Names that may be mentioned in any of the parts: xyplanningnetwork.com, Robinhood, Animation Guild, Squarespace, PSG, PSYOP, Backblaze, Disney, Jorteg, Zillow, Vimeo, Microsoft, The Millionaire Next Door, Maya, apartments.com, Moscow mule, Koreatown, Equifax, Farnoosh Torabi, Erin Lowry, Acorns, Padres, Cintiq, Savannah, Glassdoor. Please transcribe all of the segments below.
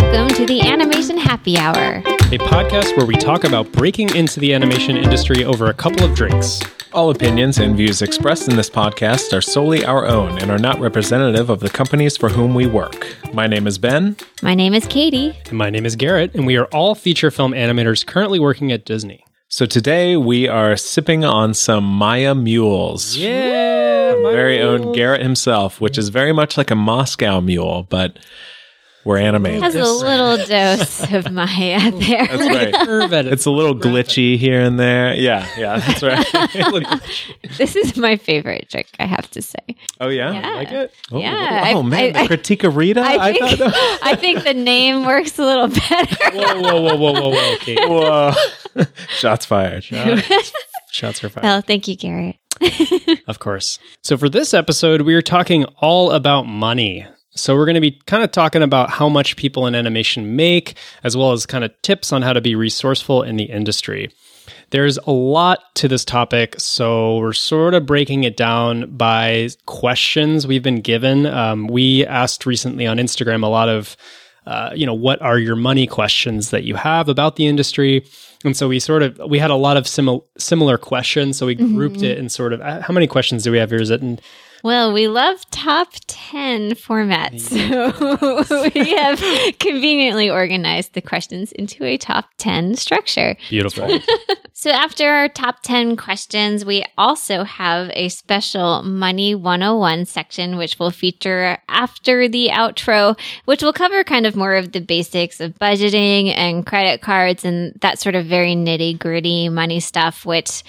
Welcome to the Animation Happy Hour, a podcast where we talk about breaking into the animation industry over a couple of drinks. All opinions and views expressed in this podcast are solely our own and are not representative of the companies for whom we work. My name is Ben. My name is Katie. And my name is Garrett, and we are all feature film animators currently working at Disney. So today we are sipping on some Maya mules. Yeah! Our very own Garrett himself, which is very much like a Moscow mule, but we're animated. It has a little dose of Maya there. That's right. It's a little glitchy here and there. Yeah, that's right. This is my favorite trick, I have to say. Oh, yeah? You like it? Oh, yeah. Oh, man, the Criticarita? I think the name works a little better. Whoa, Kate. Whoa. Shots fired. Shots are fired. Well, thank you, Garrett. Of course. So for this episode, we are talking all about money. So we're going to be kind of talking about how much people in animation make, as well as kind of tips on how to be resourceful in the industry. There's a lot to this topic, so we're sort of breaking it down by questions we've been given. We asked recently on Instagram a lot of, what are your money questions that you have about the industry? And so we had a lot of similar questions, so we grouped it in sort of, how many questions do we have here? Is it in... Well, we love top 10 formats, so we have conveniently organized the questions into a top 10 structure. Beautiful. So after our top 10 questions, we also have a special Money 101 section, which will feature after the outro, which will cover kind of more of the basics of budgeting and credit cards and that sort of very nitty-gritty money stuff, which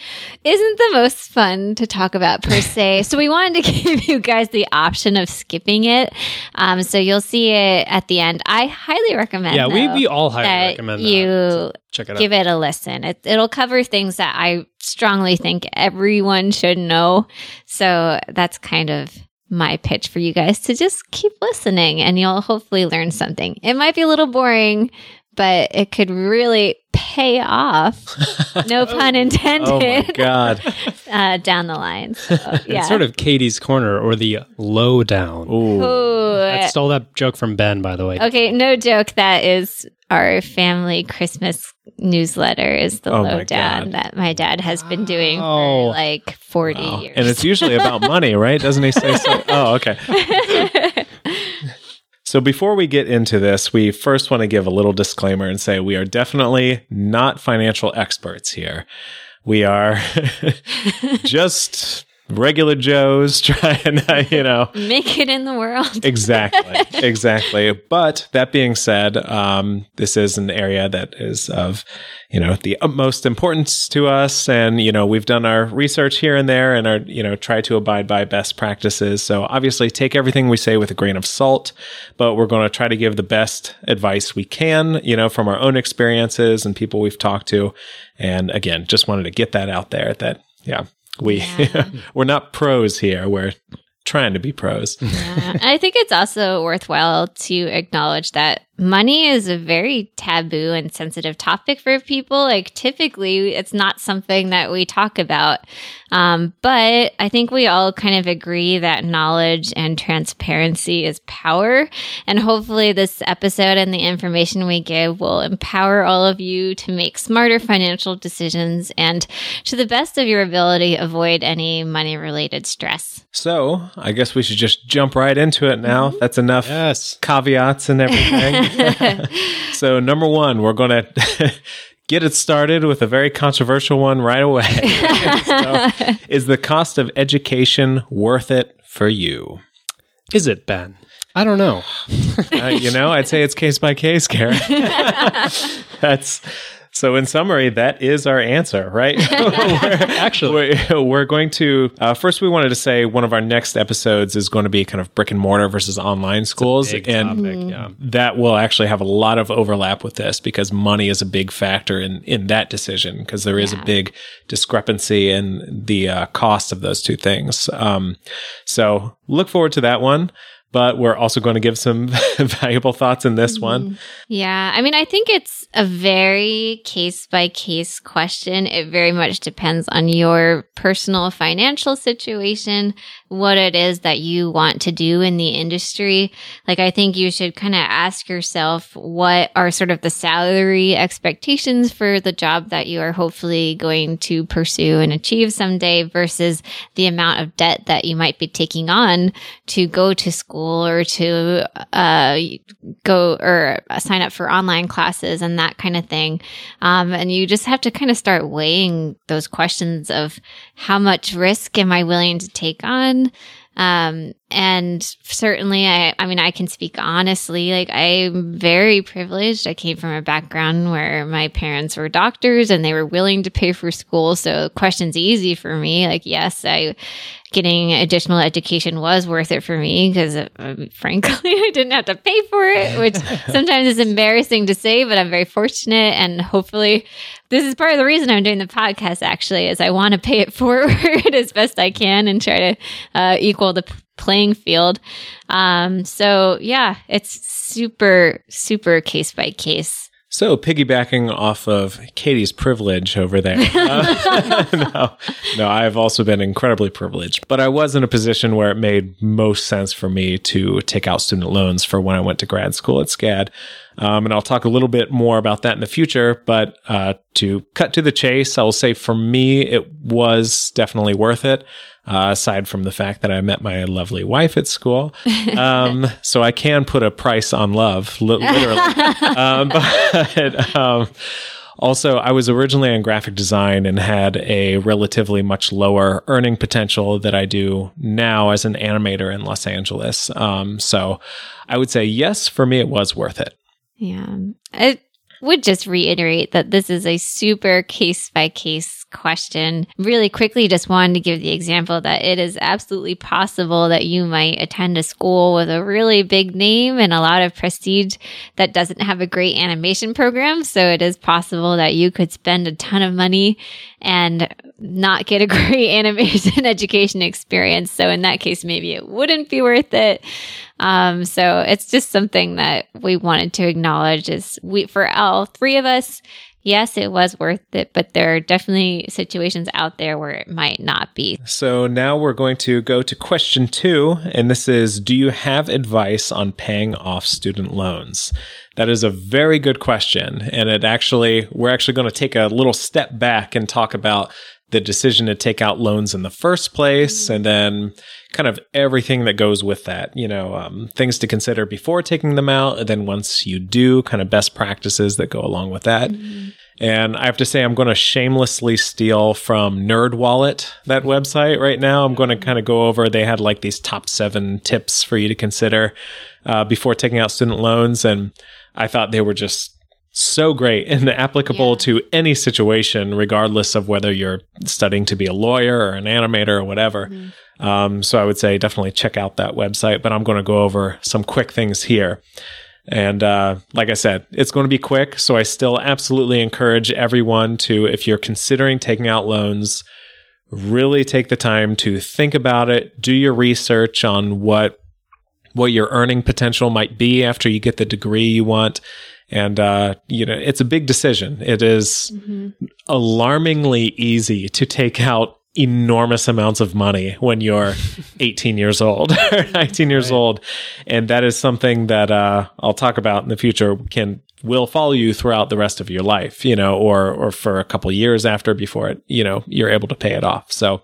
isn't the most fun to talk about per se. So we wanted to give you guys the option of skipping it. So you'll see it at the end. I highly recommend that. Yeah, we all highly recommend that. Give it a listen. It'll cover things that I strongly think everyone should know. So that's kind of my pitch for you guys to just keep listening and you'll hopefully learn something. It might be a little boring, but it could really pay off, no pun intended, oh my God. Down the line. So, yeah. It's sort of Katie's Corner or the lowdown. Ooh. I stole that joke from Ben, by the way. Okay, no joke. That is our family Christmas newsletter is the lowdown that my dad has been doing for like 40 years. And it's usually about money, right? Doesn't he say so? Oh, okay. So before we get into this, we first want to give a little disclaimer and say we are definitely not financial experts here. We are just regular Joes trying to, make it in the world. Exactly. But that being said, this is an area that is of, the utmost importance to us. And, we've done our research here and there and try to abide by best practices. So obviously take everything we say with a grain of salt, but we're going to try to give the best advice we can, from our own experiences and people we've talked to. And again, just wanted to get that out there we're not pros here. We're trying to be pros. Yeah. I think it's also worthwhile to acknowledge that money is a very taboo and sensitive topic for people. Like typically, it's not something that we talk about. But I think we all kind of agree that knowledge and transparency is power. And hopefully this episode and the information we give will empower all of you to make smarter financial decisions and to the best of your ability, avoid any money-related stress. So I guess we should just jump right into it now. Mm-hmm. That's enough caveats and everything. So number one, we're going to get it started with a very controversial one right away. So, is the cost of education worth it for you? Is it, Ben? I don't know. I'd say it's case by case, Karen. So in summary, that is our answer, right? We're going to, first we wanted to say one of our next episodes is going to be kind of brick and mortar versus online schools. And that will actually have a lot of overlap with this because money is a big factor in that decision because there is a big discrepancy in the cost of those two things. So look forward to that one. But we're also going to give some valuable thoughts in this one. Yeah. I mean, I think it's a very case-by-case question. It very much depends on your personal financial situation, what it is that you want to do in the industry. Like, I think you should kind of ask yourself, what are sort of the salary expectations for the job that you are hopefully going to pursue and achieve someday versus the amount of debt that you might be taking on to go to school or to go or sign up for online classes and that kind of thing. And you just have to kind of start weighing those questions of how much risk am I willing to take on? And certainly, I mean, I can speak honestly, like I'm very privileged. I came from a background where my parents were doctors and they were willing to pay for school. So the question's easy for me. Like, yes, getting additional education was worth it for me because frankly, I didn't have to pay for it, which sometimes is embarrassing to say, but I'm very fortunate. And hopefully this is part of the reason I'm doing the podcast actually, is I want to pay it forward as best I can and try to equal the playing field. So yeah, it's super, super case by case. So piggybacking off of Katie's privilege over there, no, I've also been incredibly privileged, but I was in a position where it made most sense for me to take out student loans for when I went to grad school at SCAD. And I'll talk a little bit more about that in the future, but to cut to the chase, I will say for me, it was definitely worth it. Aside from the fact that I met my lovely wife at school. So I can put a price on love, literally. Also, I was originally in graphic design and had a relatively much lower earning potential that I do now as an animator in Los Angeles. So I would say, yes, for me, it was worth it. Yeah. I would just reiterate that this is a super case-by-case question. Really quickly, just wanted to give the example that it is absolutely possible that you might attend a school with a really big name and a lot of prestige that doesn't have a great animation program. So it is possible that you could spend a ton of money and not get a great animation education experience. So in that case, maybe it wouldn't be worth it. So it's just something that we wanted to acknowledge is for all three of us, yes, it was worth it, but there are definitely situations out there where it might not be. So now we're going to go to question 2, and this is, do you have advice on paying off student loans? That is a very good question, and we're actually going to take a little step back and talk about the decision to take out loans in the first place, and then kind of everything that goes with that, things to consider before taking them out. And then once you do, kind of best practices that go along with that. Mm-hmm. And I have to say, I'm going to shamelessly steal from NerdWallet, that website right now. I'm going to kind of go over, they had like these top 7 tips for you to consider before taking out student loans. And I thought they were just so great and applicable to any situation, regardless of whether you're studying to be a lawyer or an animator or whatever. Mm-hmm. So I would say definitely check out that website, but I'm going to go over some quick things here. And like I said, it's going to be quick. So I still absolutely encourage everyone to, if you're considering taking out loans, really take the time to think about it, do your research on what your earning potential might be after you get the degree you want. And, it's a big decision. It is alarmingly easy to take out enormous amounts of money when you're 18 years old or 19 years old. And that is something that I'll talk about in the future will follow you throughout the rest of your life, or for a couple years after before it, you're able to pay it off. So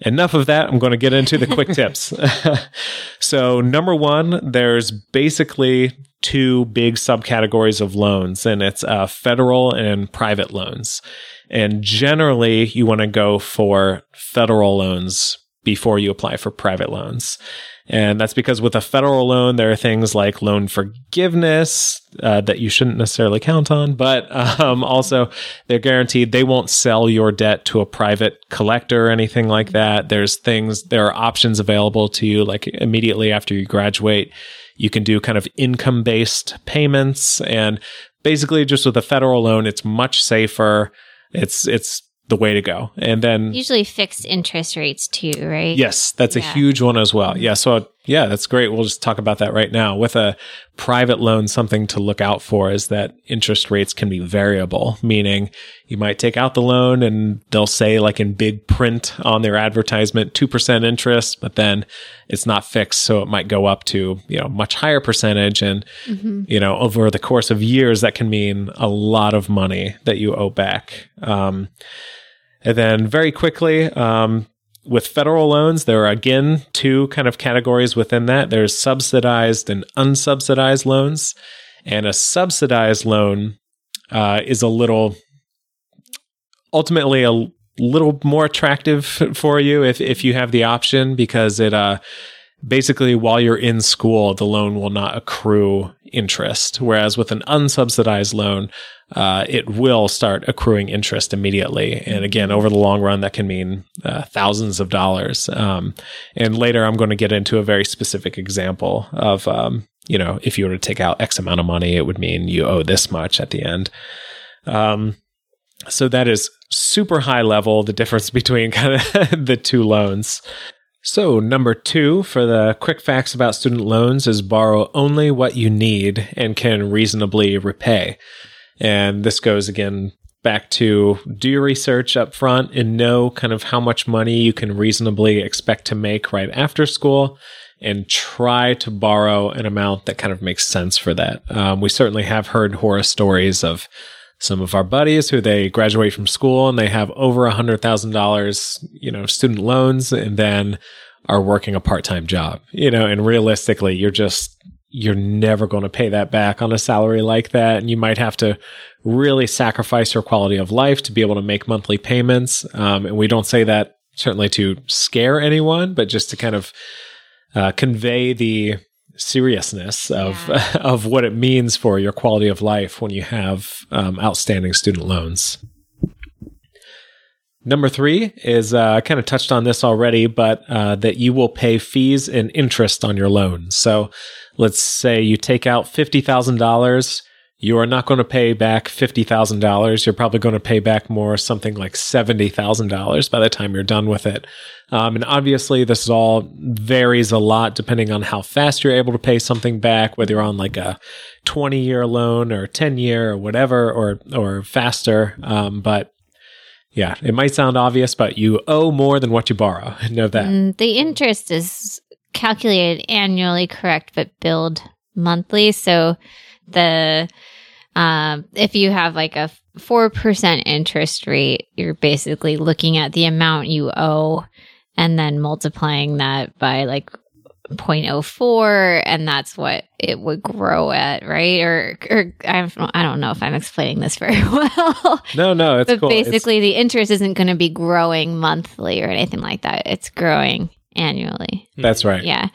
enough of that. I'm going to get into the quick tips. So number 1, there's basically 2 big subcategories of loans, and it's federal and private loans. And generally, you want to go for federal loans before you apply for private loans. And that's because with a federal loan, there are things like loan forgiveness that you shouldn't necessarily count on, but also they're guaranteed they won't sell your debt to a private collector or anything like that. There are options available to you, like immediately after you graduate. You can do kind of income-based payments, and basically just with a federal loan, it's much safer. It's the way to go. And then usually fixed interest rates too, right? Yes, that's a huge one as well. Yeah, so Yeah, that's great. We'll just talk about that right now. With a private loan, something to look out for is that interest rates can be variable, meaning you might take out the loan and they'll say, like in big print on their advertisement, 2% interest, but then it's not fixed. So it might go up to, you know, much higher percentage. And, you know, over the course of years, that can mean a lot of money that you owe back. And then very quickly, with federal loans, there are, again, two kind of categories within that. There's subsidized and unsubsidized loans. And a subsidized loan is ultimately a little more attractive for you if you have the option, because it basically, while you're in school, the loan will not accrue interest. Whereas with an unsubsidized loan, it will start accruing interest immediately. And again, over the long run, that can mean thousands of dollars. And later, I'm going to get into a very specific example of, you know, if you were to take out X amount of money, it would mean you owe this much at the end. So that is super high level, the difference between kind of the two loans. So number two for the quick facts about student loans is borrow only what you need and can reasonably repay. And this goes again back to do your research up front and know kind of how much money you can reasonably expect to make right after school, and try to borrow an amount that kind of makes sense for that. We certainly have heard horror stories of some of our buddies who they graduate from school and they have over $100,000, you know, student loans, and then are working a part-time job, you know, and realistically, you're never going to pay that back on a salary like that. And you might have to really sacrifice your quality of life to be able to make monthly payments. And we don't say that certainly to scare anyone, but just to kind of convey the seriousness of what it means for your quality of life when you have outstanding student loans. Number three is, I kind of touched on this already, but that you will pay fees and interest on your loan. So let's say you take out $50,000. You are not going to pay back $50,000. You're probably going to pay back more, something like $70,000 by the time you're done with it. And obviously, this all varies a lot depending on how fast you're able to pay something back, whether you're on like a 20-year loan or 10-year or whatever, or faster. But yeah, it might sound obvious, but you owe more than what you borrow. Know that. The interest is calculated annually, correct, but billed monthly. So the if you have like a 4% interest rate, you're basically looking at the amount you owe and then multiplying that by like 0.04, and that's what it would grow at, right? Or I don't know if I'm explaining this very well. No, it's cool. But basically, the interest isn't going to be growing monthly or anything like that. It's growing annually. That's right. Yeah.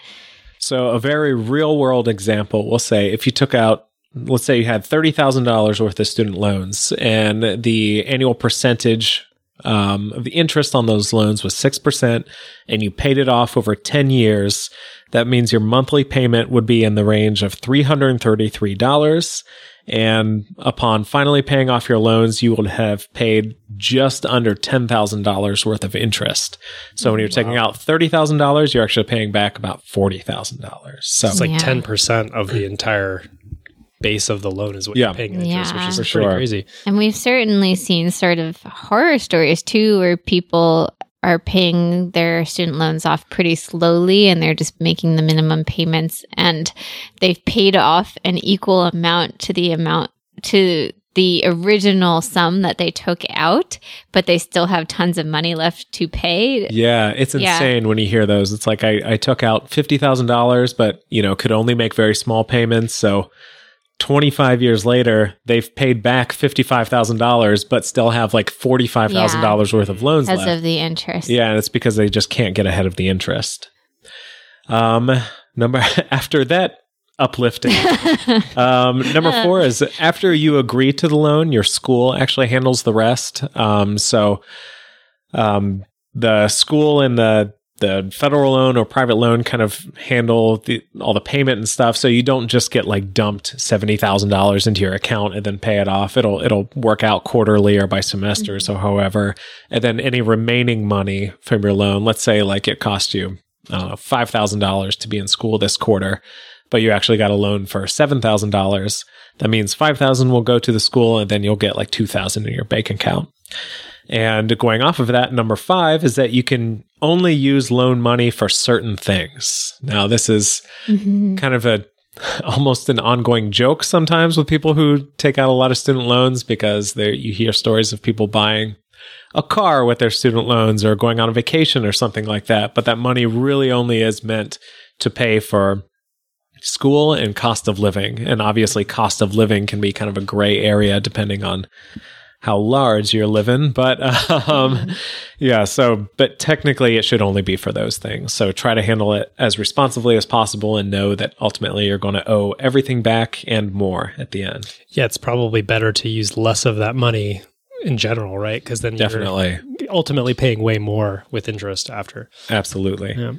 So a very real world example, we'll say if you took out, let's say you had $30,000 worth of student loans, and the annual percentage of the interest on those loans was 6%, and you paid it off over 10 years, that means your monthly payment would be in the range of $333. And upon finally paying off your loans, you would have paid just under $10,000 worth of interest. So when you're taking out $30,000, you're actually paying back about $40,000. So it's like 10% of the entire base of the loan is what you're paying in interest, which is pretty crazy. And we've certainly seen sort of horror stories too, where people are paying their student loans off pretty slowly, and they're just making the minimum payments, and they've paid off an equal amount to the original sum that they took out, but they still have tons of money left to pay. Yeah, it's insane when you hear those. It's like I took out $50,000, but you know, could only make very small payments. So 25 years later, they've paid back $55,000, but still have like $45,000 worth of loans left. Because of the interest. Yeah, and it's because they just can't get ahead of the interest. After that uplifting, number four is after you agree to the loan, your school actually handles the rest. So the school and the federal loan or private loan kind of handle all the payment and stuff. So you don't just get like dumped $70,000 into your account and then pay it off. It'll work out quarterly or by semesters or however. And then any remaining money from your loan, let's say like it cost you I don't know, $5,000 to be in school this quarter, but you actually got a loan for $7,000. That means $5,000 will go to the school, and then you'll get like $2,000 in your bank account. And going off of that, number 5 is that you can only use loan money for certain things. Now, this is kind of almost an ongoing joke sometimes with people who take out a lot of student loans, because you hear stories of people buying a car with their student loans or going on a vacation or something like that. But that money really only is meant to pay for school and cost of living. And obviously, cost of living can be kind of a gray area depending on how large you're living. But but technically it should only be for those things. So try to handle it as responsibly as possible and know that ultimately you're going to owe everything back and more at the end. Yeah, it's probably better to use less of that money in general, right? Because then you're ultimately paying way more with interest after. Absolutely. Yeah.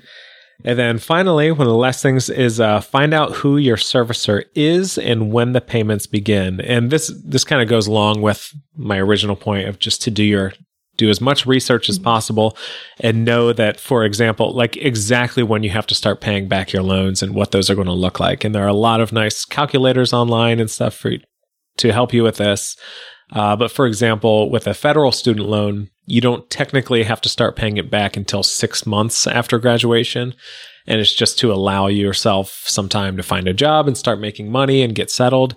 And then finally, one of the last things is find out who your servicer is and when the payments begin. And this kind of goes along with my original point of just to do as much research as possible and know that, for example, like exactly when you have to start paying back your loans and what those are going to look like. And there are a lot of nice calculators online and stuff to help you with this. But for example, with a federal student loan, you don't technically have to start paying it back until 6 months after graduation. And it's just to allow yourself some time to find a job and start making money and get settled.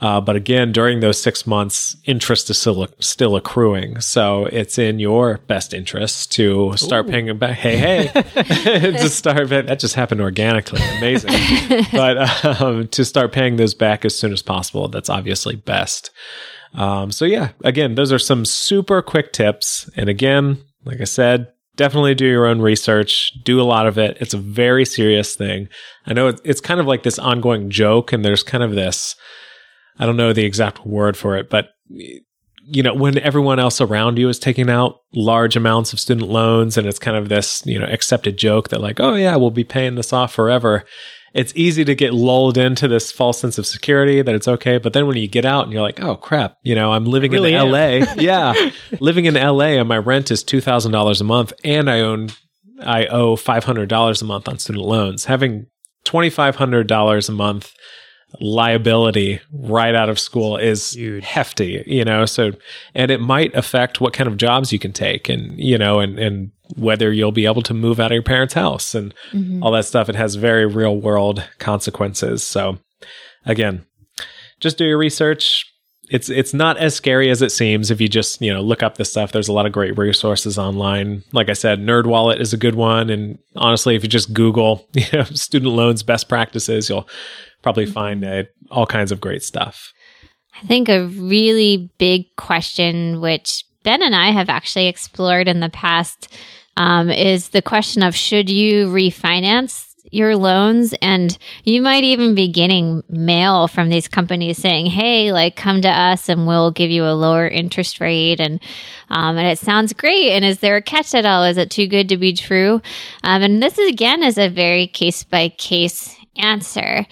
But again, during those 6 months, interest is still accruing. So it's in your best interest to start paying it back. Hey, to start paying, that just happened organically. Amazing. But to start paying those back as soon as possible, that's obviously best. Again, those are some super quick tips. And again, like I said, definitely do your own research, do a lot of it. It's a very serious thing. I know it's kind of like this ongoing joke, and there's kind of this, I don't know the exact word for it, but you know, when everyone else around you is taking out large amounts of student loans and it's kind of this, you know, accepted joke that like, oh yeah, we'll be paying this off forever. It's easy to get lulled into this false sense of security that it's okay. But then when you get out and you're like, oh crap, you know, I'm living really in LA. Yeah. Living in LA and my rent is $2,000 a month and I owe $500 a month on student loans. Having $2,500 a month liability right out of school is huge. Hefty, you know, so, and it might affect what kind of jobs you can take and, you know, and whether you'll be able to move out of your parents' house and all that stuff. It has very real world consequences. So again, just do your research. It's not as scary as it seems if you just, you know, look up this stuff. There's a lot of great resources online. Like I said, NerdWallet is a good one. And honestly, if you just Google, you know, student loans, best practices, you'll probably find all kinds of great stuff. I think a really big question, which Ben and I have actually explored in the past, is the question of should you refinance your loans? And you might even be getting mail from these companies saying, hey, like come to us and we'll give you a lower interest rate. And it sounds great. And is there a catch at all? Is it too good to be true? And this is, again, is a very case by case answer.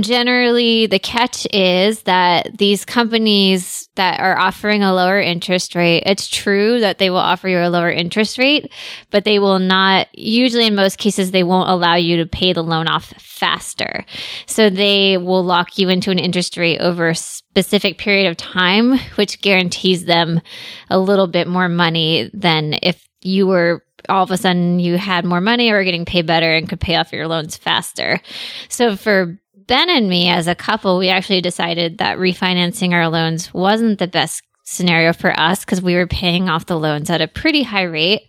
Generally, the catch is that these companies that are offering a lower interest rate, it's true that they will offer you a lower interest rate, but they will not, usually in most cases, they won't allow you to pay the loan off faster. So they will lock you into an interest rate over a specific period of time, which guarantees them a little bit more money than if you were all of a sudden you had more money or were getting paid better and could pay off your loans faster. So for Ben and me as a couple, we actually decided that refinancing our loans wasn't the best scenario for us because we were paying off the loans at a pretty high rate,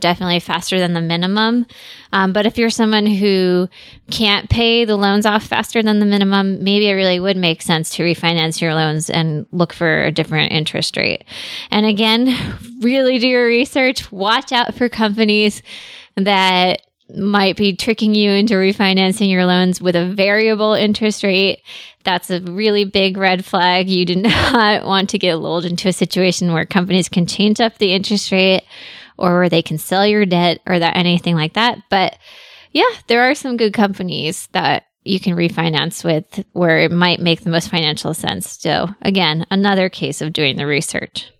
definitely faster than the minimum. But if you're someone who can't pay the loans off faster than the minimum, maybe it really would make sense to refinance your loans and look for a different interest rate. And again, really do your research. Watch out for companies that might be tricking you into refinancing your loans with a variable interest rate. That's a really big red flag. You do not want to get lulled into a situation where companies can change up the interest rate or where they can sell your debt or that anything like that. But yeah, there are some good companies that you can refinance with where it might make the most financial sense. So again, another case of doing the research.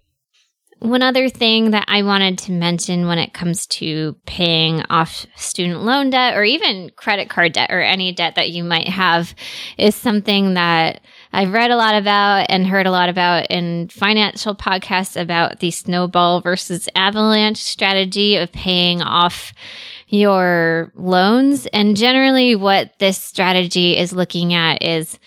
One other thing that I wanted to mention when it comes to paying off student loan debt or even credit card debt or any debt that you might have is something that I've read a lot about and heard a lot about in financial podcasts about the snowball versus avalanche strategy of paying off your loans. And generally what this strategy is looking at is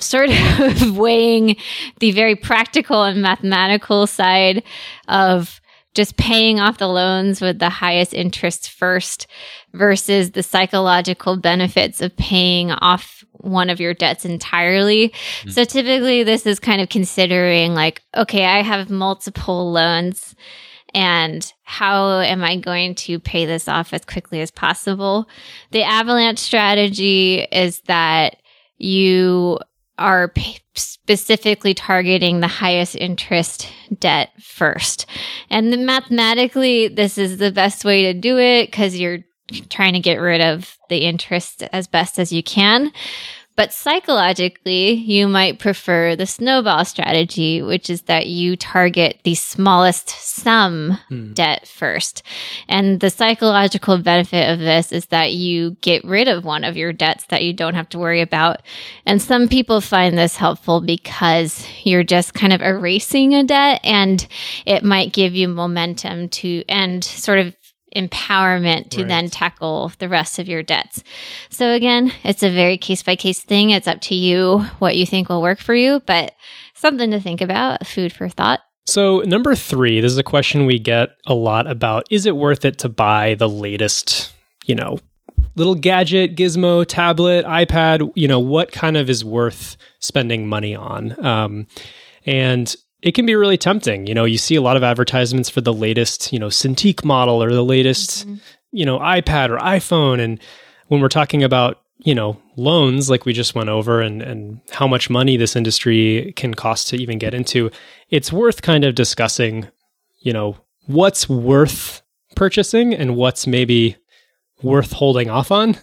sort of weighing the very practical and mathematical side of just paying off the loans with the highest interest first versus the psychological benefits of paying off one of your debts entirely. Mm-hmm. So typically this is kind of considering like, okay, I have multiple loans and how am I going to pay this off as quickly as possible? The avalanche strategy is that you are specifically targeting the highest interest debt first. And mathematically, this is the best way to do it because you're trying to get rid of the interest as best as you can. But psychologically, you might prefer the snowball strategy, which is that you target the smallest sum debt first. And the psychological benefit of this is that you get rid of one of your debts that you don't have to worry about. And some people find this helpful because you're just kind of erasing a debt and it might give you momentum to and sort of empowerment to then tackle the rest of your debts. So again, it's a very case-by-case thing. It's up to you what you think will work for you, but something to think about, food for thought. So number 3, this is a question we get a lot about, is it worth it to buy the latest, little gadget, gizmo, tablet, iPad, what kind of is worth spending money on? And it can be really tempting. You see a lot of advertisements for the latest, Cintiq model or the latest, iPad or iPhone. And when we're talking about, loans, like we just went over and how much money this industry can cost to even get into, it's worth kind of discussing, what's worth purchasing and what's maybe worth holding off on.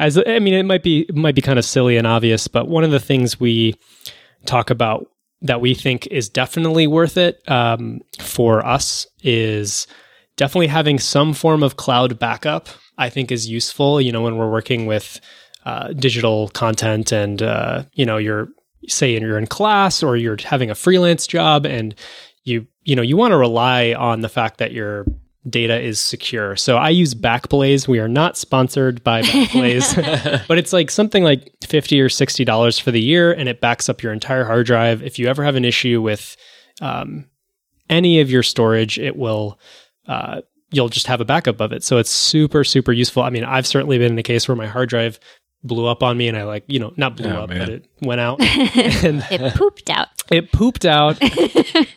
It might be kind of silly and obvious, but one of the things we talk about that we think is definitely worth it for us is definitely having some form of cloud backup, I think is useful, when we're working with digital content and, you're in class or you're having a freelance job and you want to rely on the fact that your data is secure. So I use Backblaze. We are not sponsored by Backblaze, but it's like something like $50 or $60 for the year, and it backs up your entire hard drive. If you ever have an issue with any of your storage, it will you'll just have a backup of it. So it's super, super useful. I mean, I've certainly been in a case where my hard drive blew up on me and I but it went out. And It pooped out.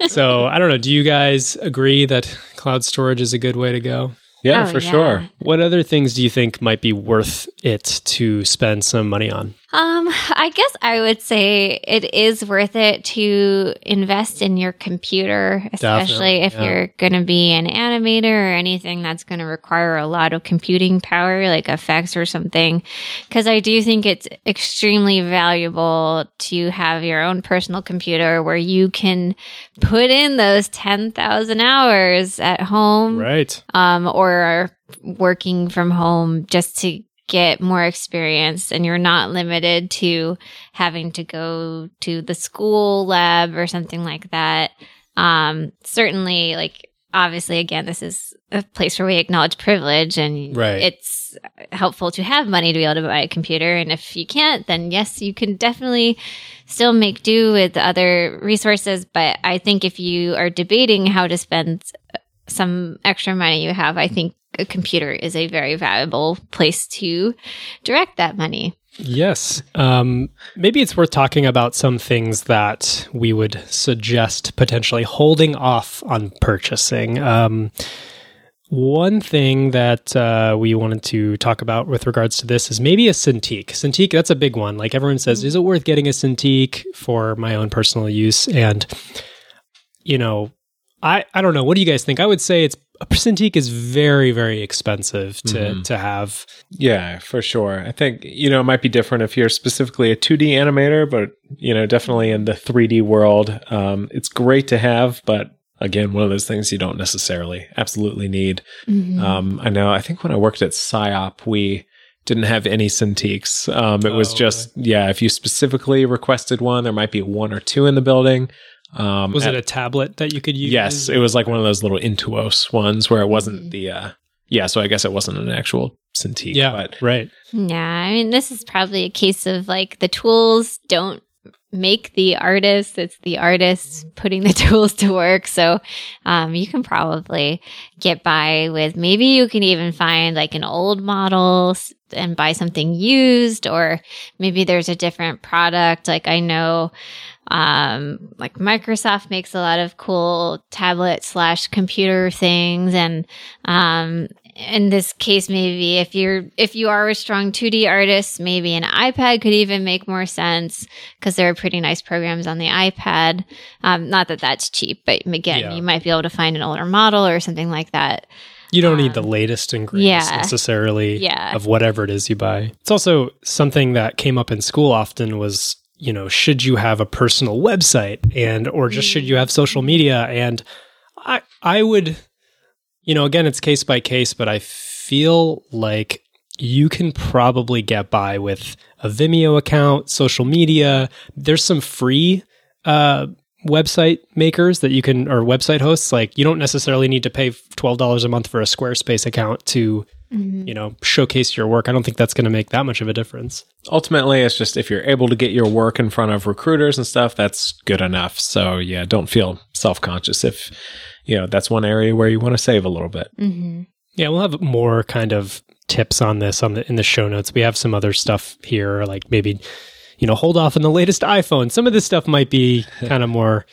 So I don't know. Do you guys agree that cloud storage is a good way to go? Yeah, sure. What other things do you think might be worth it to spend some money on? I guess I would say it is worth it to invest in your computer, especially if you're going to be an animator or anything that's going to require a lot of computing power, like effects or something. Because I do think it's extremely valuable to have your own personal computer where you can put in those 10,000 hours at home, right? Or working from home just to get more experience, and you're not limited to having to go to the school lab or something like that. Certainly, obviously, again, this is a place where we acknowledge privilege, and it's helpful to have money to be able to buy a computer. And if you can't, then yes, you can definitely still make do with other resources. But I think if you are debating how to spend some extra money you have, I think a computer is a very valuable place to direct that money. Yes. Maybe it's worth talking about some things that we would suggest potentially holding off on purchasing. One thing that we wanted to talk about with regards to this is maybe a Cintiq. Cintiq, that's a big one. Everyone says, is it worth getting a Cintiq for my own personal use? And, I don't know. What do you guys think? I would say it's Cintiq is very, very expensive to have. Yeah, for sure. I think, you know, it might be different if you're specifically a 2D animator, but, you know, definitely in the 3D world. It's great to have, but again, one of those things you don't necessarily absolutely need. Mm-hmm. I know, I think when I worked at PSYOP, we didn't have any Cintiqs. It was just if you specifically requested one, there might be one or two in the building. Was it a tablet that you could use? Yes, it was like one of those little Intuos ones where it wasn't the... so I guess it wasn't an actual Cintiq. Yeah, but. Right. Nah, I mean, this is probably a case of like the tools don't make the artists. It's the artists putting the tools to work. So you can probably get by with, maybe you can even find like an old model and buy something used, or maybe there's a different product. Like I know... like Microsoft makes a lot of cool tablet / computer things. And, in this case, maybe if you are a strong 2D artist, maybe an iPad could even make more sense, because there are pretty nice programs on the iPad. Not that that's cheap, but again, you might be able to find an older model or something like that. You don't need the latest and greatest necessarily of whatever it is you buy. It's also something that came up in school often was, you know, should you have a personal website or just should you have social media? And I would, you know, again, it's case by case, but I feel like you can probably get by with a Vimeo account, social media. There's some free website makers that you can, or website hosts. Like you don't necessarily need to pay $12 a month for a Squarespace account to you know, showcase your work. I don't think that's going to make that much of a difference. Ultimately, it's just if you're able to get your work in front of recruiters and stuff, that's good enough. So yeah, don't feel self-conscious if, you know, that's one area where you want to save a little bit. Mm-hmm. Yeah, we'll have more kind of tips on this in the show notes. We have some other stuff here, like maybe, you know, hold off on the latest iPhone. Some of this stuff might be kind of more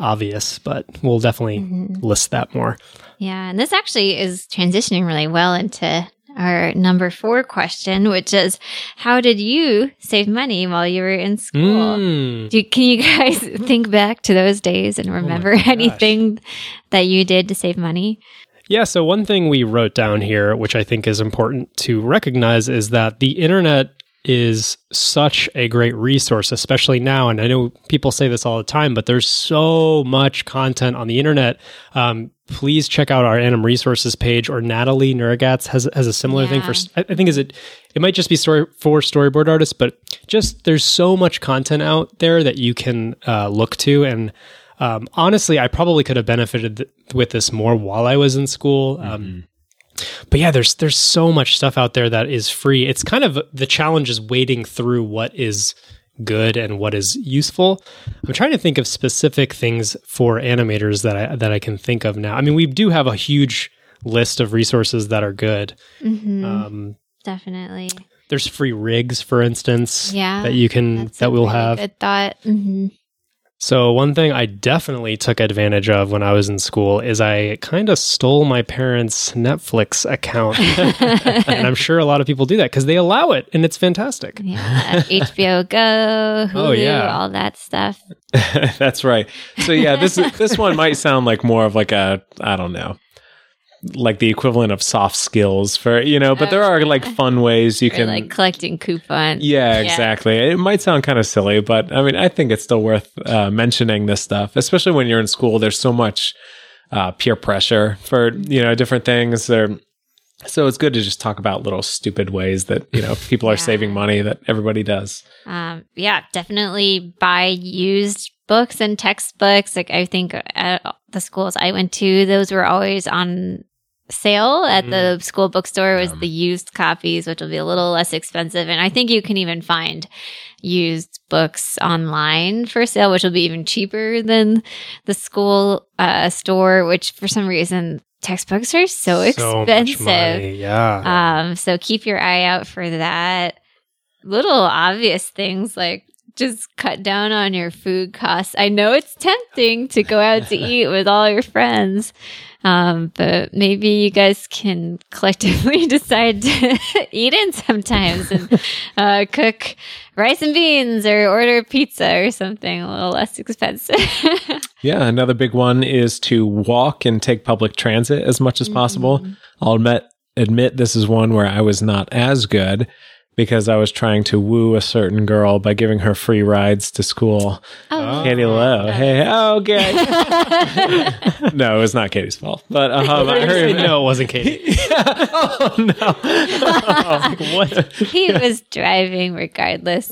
obvious, but we'll definitely list that more. Yeah, and this actually is transitioning really well into our number 4 question, which is, how did you save money while you were in school? Can you guys think back to those days and remember anything that you did to save money? Yeah, so one thing we wrote down here, which I think is important to recognize, is that the internet is such a great resource, especially now. And I know people say this all the time, but there's so much content on the internet. Please check out our Anim Resources page, or Natalie Nurigatz has a similar thing for, I think it might just be for storyboard artists, but just there's so much content out there that you can look to. And honestly, I probably could have benefited with this more while I was in school. But yeah, there's so much stuff out there that is free. It's kind of the challenge is wading through what is good and what is useful. I'm trying to think of specific things for animators that I can think of now. I mean, we do have a huge list of resources that are good. Mm-hmm. Definitely. There's free rigs, for instance, that you can, that we'll really have. Good thought. Mm-hmm. So one thing I definitely took advantage of when I was in school is I kind of stole my parents' Netflix account. And I'm sure a lot of people do that because they allow it and it's fantastic. Yeah, HBO Go, Hulu, all that stuff. That's right. So yeah, this one might sound like more of like a, I don't know, like the equivalent of soft skills for, you know, but there are like fun ways you can, like collecting coupons. Yeah, exactly. It might sound kind of silly, but I mean, I think it's still worth mentioning this stuff, especially when you're in school. There's so much peer pressure for, you know, different things. So it's good to just talk about little stupid ways that, you know, people are saving money that everybody does. Definitely buy used books and textbooks. Like I think at the schools I went to, those were always on sale at the school bookstore. Was the used copies, which will be a little less expensive. And I think you can even find used books online for sale, which will be even cheaper than the school store, which for some reason textbooks are so expensive. Much money, so keep your eye out for that. Little obvious things like just cut down on your food costs. I know it's tempting to go out to eat with all your friends, but maybe you guys can collectively decide to eat in sometimes and cook rice and beans or order pizza or something a little less expensive. Yeah, another big one is to walk and take public transit as much as possible. I'll admit this is one where I was not as good, because I was trying to woo a certain girl by giving her free rides to school. Oh. Katie Lowe. Hey, okay. No, it was not Katie's fault. But I heard, no, it wasn't Katie. Yeah. Oh, no. I was like, what? He was driving regardless.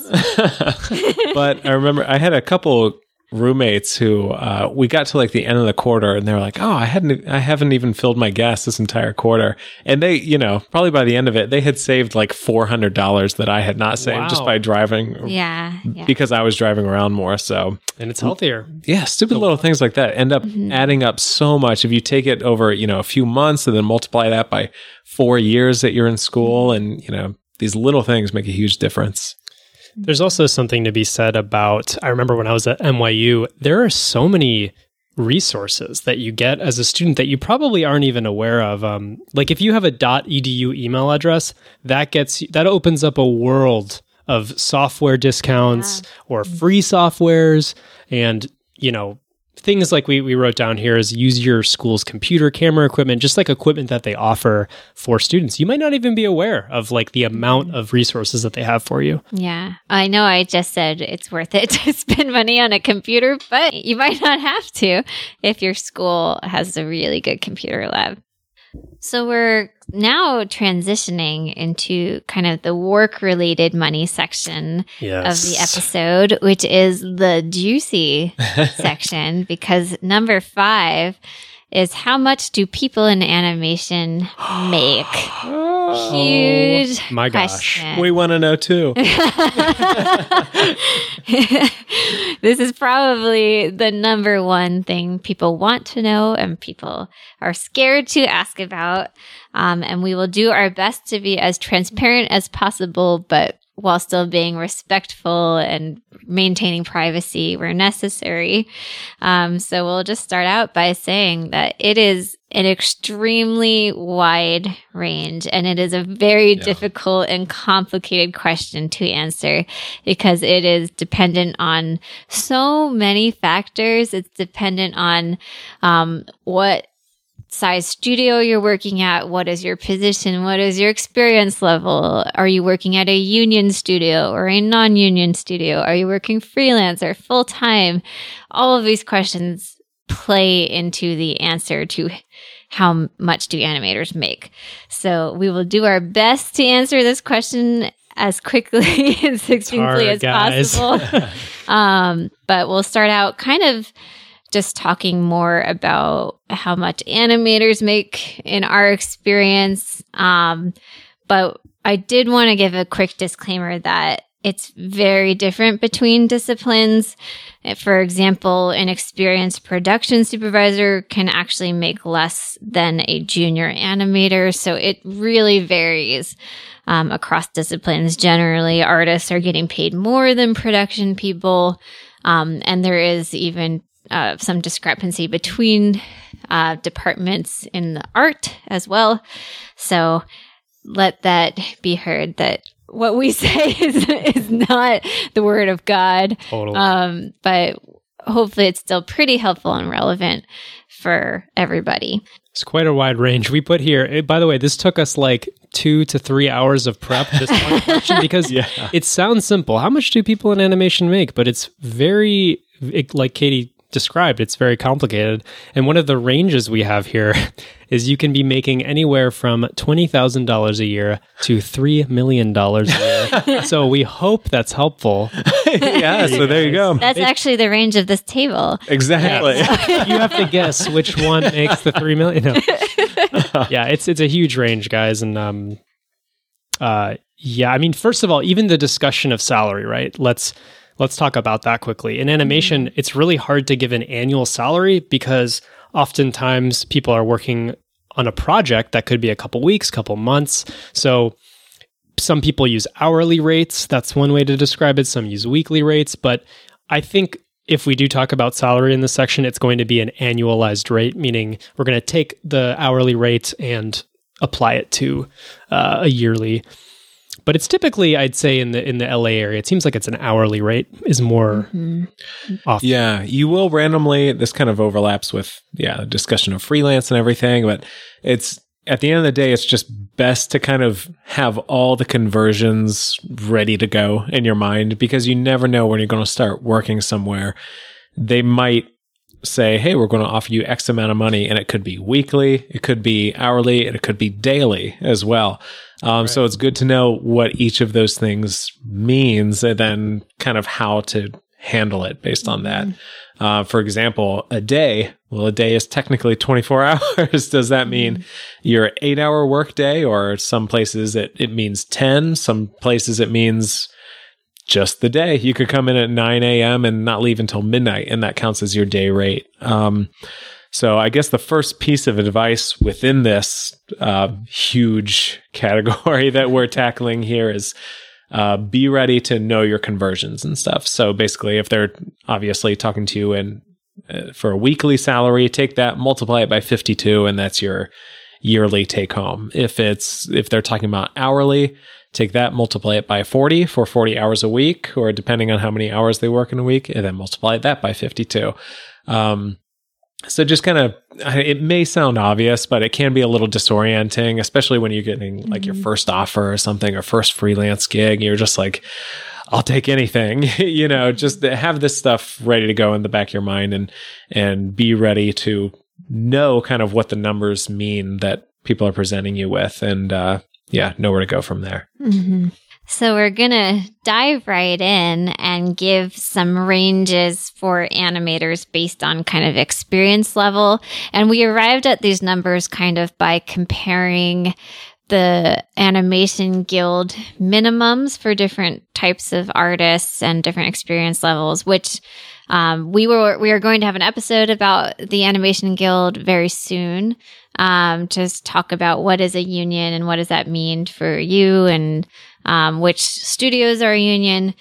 But I remember I had a couple roommates who we got to like the end of the quarter and they were like, oh, I haven't even filled my gas this entire quarter, and they, you know, probably by the end of it they had saved like $400 that I had not saved. Wow. Just by driving. Yeah, because I was driving around more, so. And it's healthier. Yeah, stupid little things like that end up adding up so much if you take it over, you know, a few months and then multiply that by 4 years that you're in school, and you know, these little things make a huge difference. There's also something to be said about, I remember when I was at NYU, there are so many resources that you get as a student that you probably aren't even aware of. Like if you have a .edu email address, that opens up a world of software discounts or free softwares, and, you know, things like we wrote down here is use your school's computer, camera equipment, just like equipment that they offer for students. You might not even be aware of like the amount of resources that they have for you. Yeah. I know I just said it's worth it to spend money on a computer, but you might not have to if your school has a really good computer lab. So we're now transitioning into kind of the work-related money section of the episode, which is the juicy section, because number 5 is how much do people in animation make? Huge my gosh. Question. We want to know too. This is probably the number one thing people want to know and people are scared to ask about. And we will do our best to be as transparent as possible, but while still being respectful and maintaining privacy where necessary. So we'll just start out by saying that it is an extremely wide range, and it is a very difficult and complicated question to answer because it is dependent on so many factors. It's dependent on what size studio you're working at, what is your position, what is your experience level, are you working at a union studio or a non-union studio, are you working freelance or full-time? All of these questions play into the answer to how much do animators make. So we will do our best to answer this question as quickly and succinctly as possible. But we'll start out kind of just talking more about how much animators make in our experience. But I did want to give a quick disclaimer that it's very different between disciplines. For example, an experienced production supervisor can actually make less than a junior animator. So it really varies across disciplines. Generally, artists are getting paid more than production people. And there is even some discrepancy between departments in the art as well. So let that be heard that what we say is not the word of God. Totally. But hopefully it's still pretty helpful and relevant for everybody. It's quite a wide range we put here. By the way, this took us like 2 to 3 hours of prep, this one question, because it sounds simple. How much do people in animation make? But it's very, like Katie described, it's very complicated. And one of the ranges we have here is you can be making anywhere from $20,000 a year to $3 million a year. So we hope that's helpful. Yeah, so there you go. That's actually the range of this table. Exactly. Yes. You have to guess which one makes the $3 million. No. Yeah, it's a huge range, guys. And yeah, I mean, first of all, even the discussion of salary, right? Let's talk about that quickly. In animation, it's really hard to give an annual salary because oftentimes people are working on a project that could be a couple weeks, couple months. So Some people use hourly rates. That's one way to describe it. Some use weekly rates. But I think if we do talk about salary in this section, it's going to be an annualized rate, meaning we're going to take the hourly rate and apply it to a yearly. But it's typically, I'd say, in the LA area, it seems like it's an hourly rate is more often. Yeah, you will randomly, this kind of overlaps with the discussion of freelance and everything, but it's at the end of the day, it's just best to kind of have all the conversions ready to go in your mind, because you never know when you're going to start working somewhere. They might say, hey, we're going to offer you X amount of money, and it could be weekly, it could be hourly, and it could be daily as well. Right. So it's good to know what each of those things means and then kind of how to handle it based on that. For example, a day. Well, a day is technically 24 hours. Does that mean your 8-hour work day? Or some places it means 10. Some places it means just the day. You could come in at 9 a.m. and not leave until midnight, and that counts as your day rate. So I guess the first piece of advice within this huge category that we're tackling here is be ready to know your conversions and stuff. So basically, if they're obviously talking to you for a weekly salary, take that, multiply it by 52, and that's your yearly take home. If they're talking about hourly, take that, multiply it by 40 for 40 hours a week, or depending on how many hours they work in a week, and then multiply that by 52. So just kind of, it may sound obvious, but it can be a little disorienting, especially when you're getting like your first offer or something, or first freelance gig. You're just like, I'll take anything, just have this stuff ready to go in the back of your mind and be ready to know kind of what the numbers mean that people are presenting you with, and know where to go from there. Mm-hmm. So we're going to dive right in and give some ranges for animators based on kind of experience level. And we arrived at these numbers kind of by comparing the Animation Guild minimums for different types of artists and different experience levels, which we are going to have an episode about the Animation Guild very soon. Just talk about what is a union and what does that mean for you, and which studios are a union.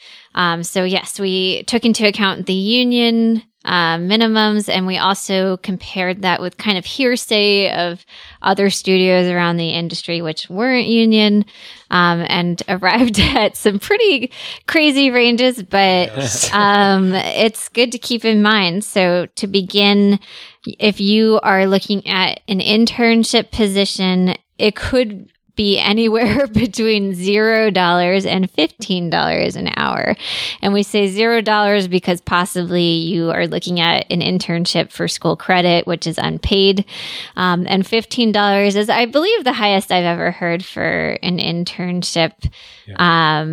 So yes, we took into account the union minimums, and we also compared that with kind of hearsay of other studios around the industry which weren't union, and arrived at some pretty crazy ranges, but it's good to keep in mind. So to begin, if you are looking at an internship position, it could be anywhere between $0 and $15 an hour. And we say $0 because possibly you are looking at an internship for school credit, which is unpaid. And $15 is, I believe, the highest I've ever heard for an internship. Yeah.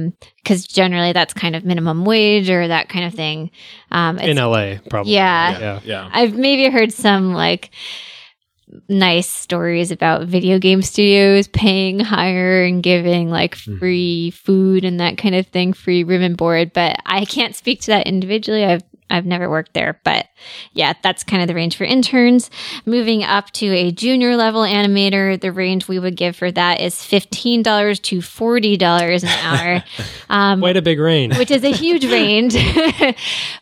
Because generally that's kind of minimum wage or that kind of thing. In LA, probably. Yeah. I've maybe heard some like nice stories about video game studios paying higher and giving like free food and that kind of thing, free room and board. But I can't speak to that individually. I've never worked there, but yeah, that's kind of the range for interns. Moving up to a junior level animator, the range we would give for that is $15 to $40 an hour. Quite a big range. Which is a huge range,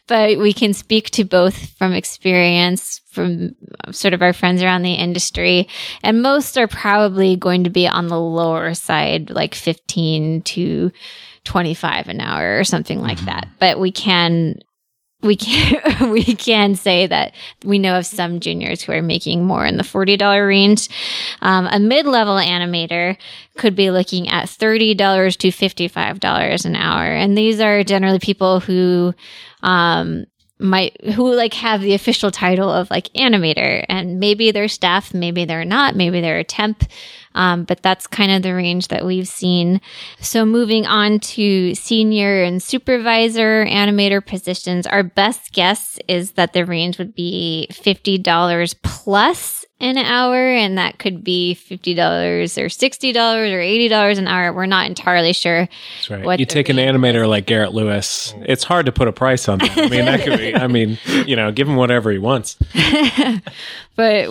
but we can speak to both from experience, from sort of our friends around the industry, and most are probably going to be on the lower side, like 15 to 25 an hour or something like that. But we can say that we know of some juniors who are making more in the $40 range. A mid-level animator could be looking at $30 to $55 an hour, and these are generally people who like have the official title of like animator, and maybe they're staff, maybe they're not, maybe they're a temp. But that's kind of the range that we've seen. So moving on to senior and supervisor animator positions, our best guess is that the range would be $50 plus an hour, and that could be $50 or $60 or $80 an hour. We're not entirely sure. That's right. What you take an animator like Garrett Lewis, it's hard to put a price on that. I mean, that could be, give him whatever he wants. But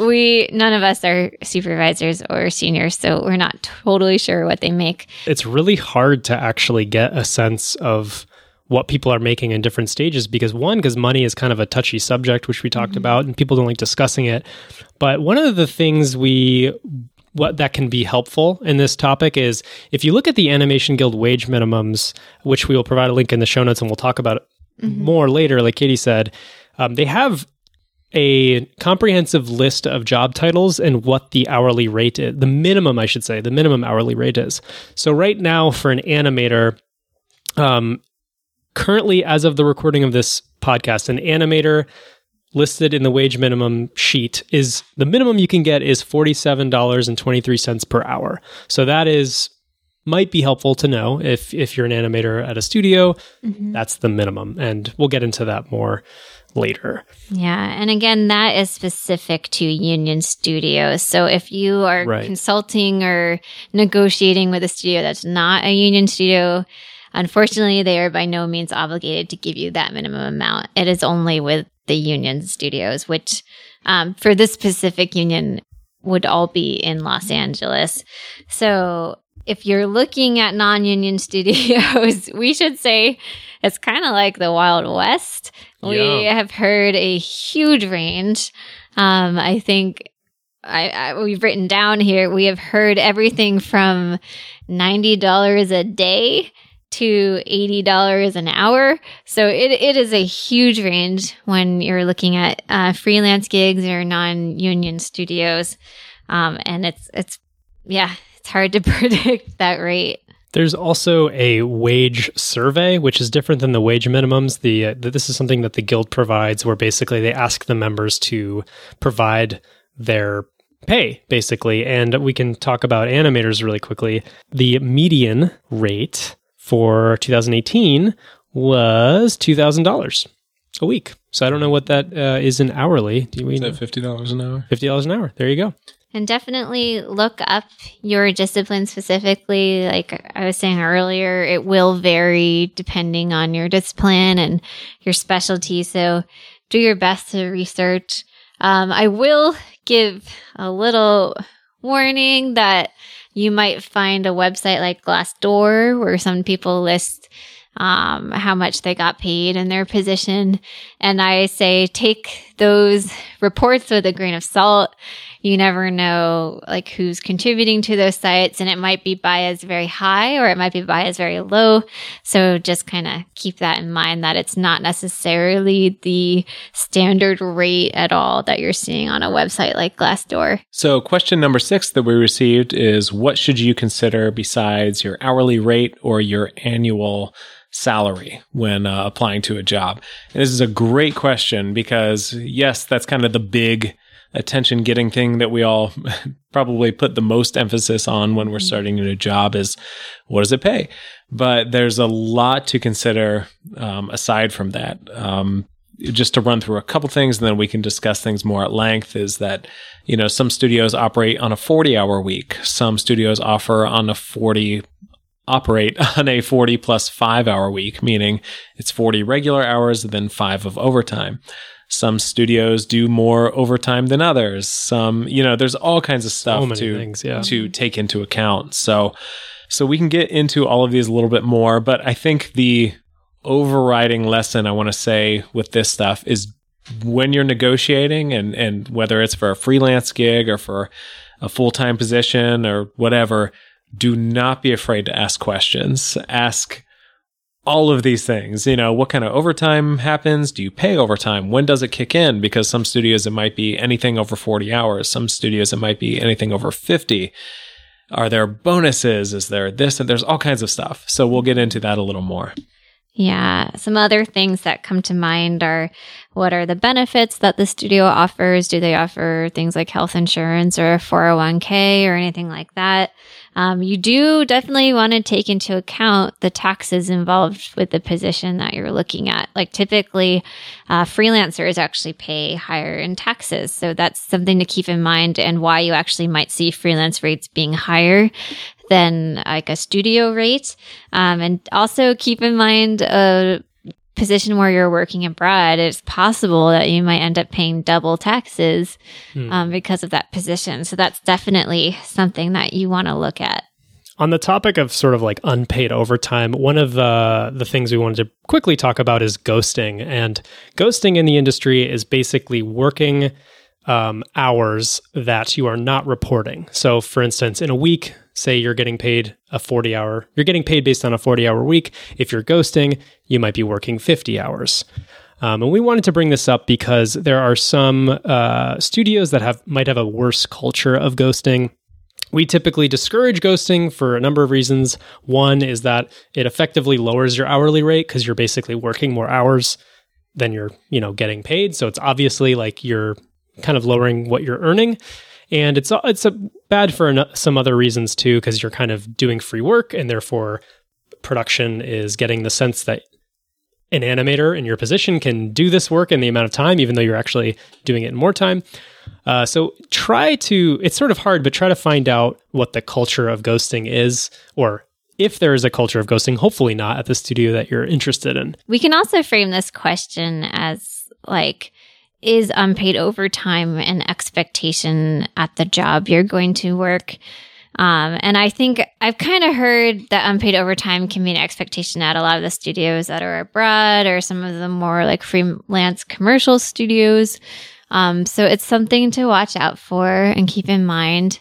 none of us are supervisors or seniors, so we're not totally sure what they make. It's really hard to actually get a sense of what people are making in different stages because money is kind of a touchy subject, which we talked mm-hmm. about, and people don't like discussing it. But one of the things what that can be helpful in this topic is if you look at the Animation Guild wage minimums, which we will provide a link in the show notes and we'll talk about mm-hmm. more later, like Katie said, they have a comprehensive list of job titles and what the hourly rate is, the minimum hourly rate is. So right now for an animator, currently, as of the recording of this podcast, an animator listed in the wage minimum sheet is the minimum you can get is $47.23 per hour. So that might be helpful to know if you're an animator at a studio, mm-hmm. that's the minimum. And we'll get into that more later. Yeah. And again, that is specific to union studios. So if you are right. consulting or negotiating with a studio that's not a union studio, unfortunately, they are by no means obligated to give you that minimum amount. It is only with the union studios, which for this specific union would all be in Los Angeles. So if you're looking at non-union studios, we should say it's kind of like the Wild West. Yeah. We have heard a huge range. I think we've written down here, we have heard everything from $90 a day to $80 an hour. So it is a huge range when you're looking at freelance gigs or non-union studios. And it's hard to predict that rate. There's also a wage survey, which is different than the wage minimums. This is something that the Guild provides where basically they ask the members to provide their pay, basically. And we can talk about animators really quickly. The median rate for 2018 was $2,000 a week. So I don't know what that is in hourly. Is that $50 an hour? $50 an hour. There you go. And definitely look up your discipline specifically. Like I was saying earlier, it will vary depending on your discipline and your specialty. So do your best to research. I will give a little warning that you might find a website like Glassdoor where some people list how much they got paid in their position. And I say take those reports with a grain of salt. You never know like who's contributing to those sites, and it might be biased very high or it might be biased very low. So just kind of keep that in mind that it's not necessarily the standard rate at all that you're seeing on a website like Glassdoor. So question number 6 that we received is what should you consider besides your hourly rate or your annual salary when applying to a job? And this is a great question because yes, that's kind of the big attention getting thing that we all probably put the most emphasis on when we're starting a new job is what does it pay? But there's a lot to consider aside from that. Just to run through a couple things and then we can discuss things more at length is that, you know, some studios operate on a 40-hour week. Some studios operate on a 40 plus 5-hour week, meaning it's 40 regular hours and then 5 of overtime. Some studios do more overtime than others. Some, you know, there's all kinds of stuff to take into account. So we can get into all of these a little bit more, but I think the overriding lesson I want to say with this stuff is when you're negotiating and whether it's for a freelance gig or for a full-time position or whatever, do not be afraid to ask questions. Ask all of these things, you know, what kind of overtime happens? Do you pay overtime? When does it kick in? Because some studios, it might be anything over 40 hours. Some studios, it might be anything over 50. Are there bonuses? Is there this? And there's all kinds of stuff. So we'll get into that a little more. Yeah. Some other things that come to mind are what are the benefits that the studio offers? Do they offer things like health insurance or 401k or anything like that? You do definitely want to take into account the taxes involved with the position that you're looking at. Like typically, freelancers actually pay higher in taxes. So that's something to keep in mind and why you actually might see freelance rates being higher than like a studio rate. And also keep in mind position where you're working abroad, it's possible that you might end up paying double taxes because of that position. So that's definitely something that you want to look at. On the topic of sort of like unpaid overtime, one of the things we wanted to quickly talk about is ghosting. And ghosting in the industry is basically working hours that you are not reporting. So for instance, in a week, say you're getting paid you're getting paid based on a 40-hour week. If you're ghosting, you might be working 50 hours. And we wanted to bring this up because there are some studios that might have a worse culture of ghosting. We typically discourage ghosting for a number of reasons. One is that it effectively lowers your hourly rate because you're basically working more hours than you're, getting paid. So it's obviously like you're kind of lowering what you're earning. And it's bad for some other reasons too, because you're kind of doing free work and therefore production is getting the sense that an animator in your position can do this work in the amount of time, even though you're actually doing it in more time. So it's sort of hard, but try to find out what the culture of ghosting is, or if there is a culture of ghosting, hopefully not at the studio that you're interested in. We can also frame this question as like, is unpaid overtime an expectation at the job you're going to work? And I think I've kind of heard that unpaid overtime can be an expectation at a lot of the studios that are abroad or some of the more like freelance commercial studios. So it's something to watch out for and keep in mind.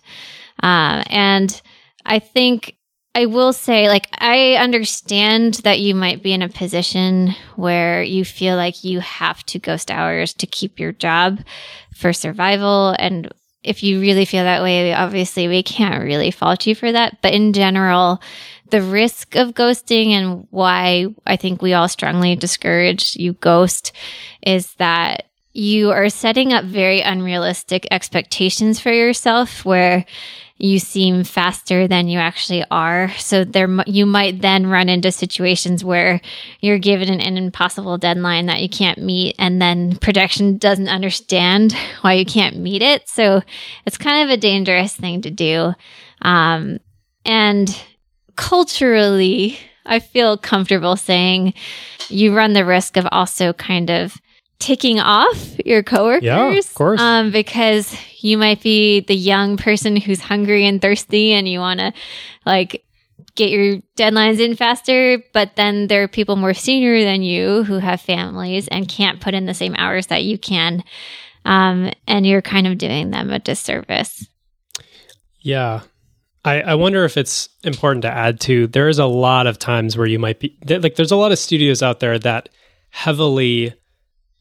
And I think I will say, like, I understand that you might be in a position where you feel like you have to ghost hours to keep your job for survival. And if you really feel that way, obviously we can't really fault you for that. But in general, the risk of ghosting and why I think we all strongly discourage you ghost is that you are setting up very unrealistic expectations for yourself where you seem faster than you actually are. So you might then run into situations where you're given an impossible deadline that you can't meet, and then production doesn't understand why you can't meet it. So it's kind of a dangerous thing to do. And culturally, I feel comfortable saying you run the risk of also kind of ticking off your coworkers, of course, because you might be the young person who's hungry and thirsty, and you want to like get your deadlines in faster. But then there are people more senior than you who have families and can't put in the same hours that you can, and you're kind of doing them a disservice. Yeah, I wonder if it's important to add to. There is a lot of times where you might be like, there's a lot of studios out there that heavily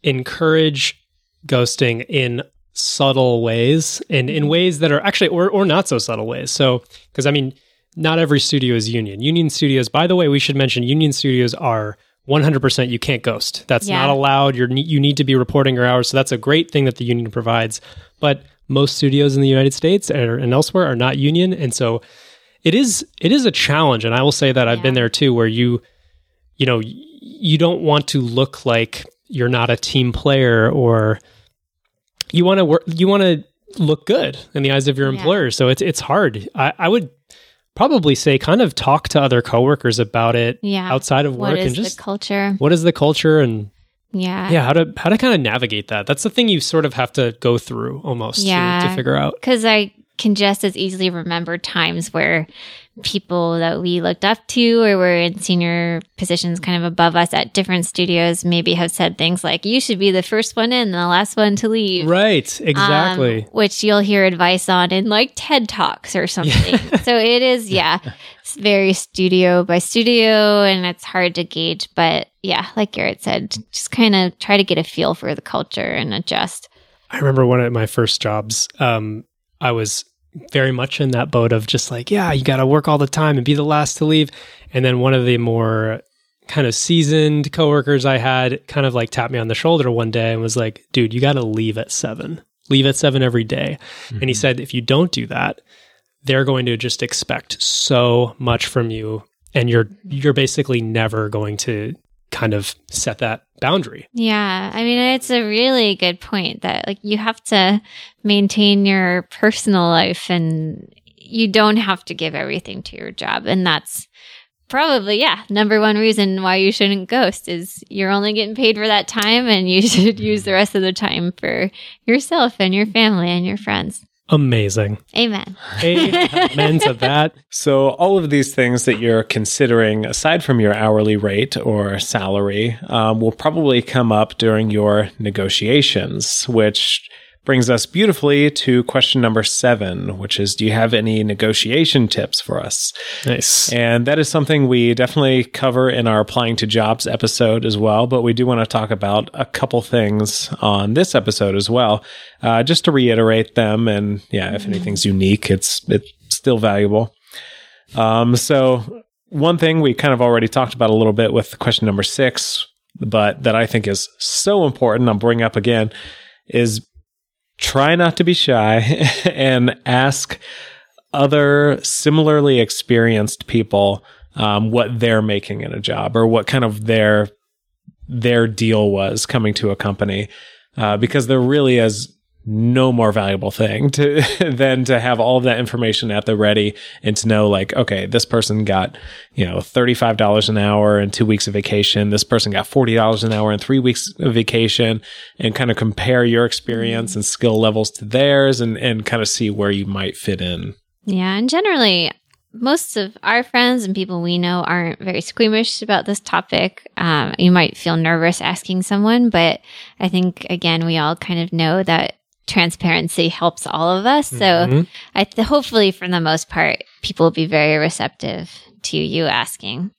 encourage ghosting in subtle ways and in ways that are actually, or not so subtle ways. So, because I mean, not every studio is union. Union studios, by the way, we should mention union studios are 100% you can't ghost. That's not allowed. You need to be reporting your hours. So that's a great thing that the union provides. But most studios in the United States and elsewhere are not union. And so it is a challenge. And I will say that I've been there too, where you don't want to look like you're not a team player, or you want to work. You want to look good in the eyes of your employer. So it's hard. I would probably say kind of talk to other coworkers about it outside of work. What is and just the culture? What is the culture? And how to kind of navigate that. That's the thing you sort of have to go through almost to figure out. Because I can just as easily remember times where people that we looked up to or were in senior positions kind of above us at different studios maybe have said things like, you should be the first one in and the last one to leave. Right, exactly. Which you'll hear advice on in like TED Talks or something. So it is, it's very studio by studio and it's hard to gauge. But like Garrett said, just kind of try to get a feel for the culture and adjust. I remember one of my first jobs, I was very much in that boat of just like, you got to work all the time and be the last to leave. And then one of the more kind of seasoned coworkers I had kind of like tapped me on the shoulder one day and was like, dude, you got to leave at 7. Leave at 7 every day. Mm-hmm. And he said, if you don't do that, they're going to just expect so much from you. And you're basically never going to kind of set that boundary. Yeah. I mean, it's a really good point that like you have to maintain your personal life and you don't have to give everything to your job. And that's Probably, yeah. Number one reason why you shouldn't ghost is you're only getting paid for that time, and you should use the rest of the time for yourself and your family and your friends. Amazing. Amen. Amen to that. So all of these things that you're considering, aside from your hourly rate or salary, will probably come up during your negotiations, which brings us beautifully to question number 7, which is, do you have any negotiation tips for us? Nice. And that is something we definitely cover in our applying to jobs episode as well, but we do want to talk about a couple things on this episode as well, just to reiterate them. And yeah, if anything's unique, it's still valuable. So one thing we kind of already talked about a little bit with question number 6, but that I think is so important, I'll bring up again, is try not to be shy and ask other similarly experienced people what they're making in a job or what kind of their deal was coming to a company, because there really is no more valuable thing than to have all of that information at the ready and to know, like, okay, this person got, $35 an hour and 2 weeks of vacation. This person got $40 an hour and 3 weeks of vacation, and kind of compare your experience and skill levels to theirs and kind of see where you might fit in. Yeah. And generally, most of our friends and people we know aren't very squeamish about this topic. You might feel nervous asking someone, but I think, again, we all kind of know that transparency helps all of us. So hopefully for the most part, people will be very receptive to you asking.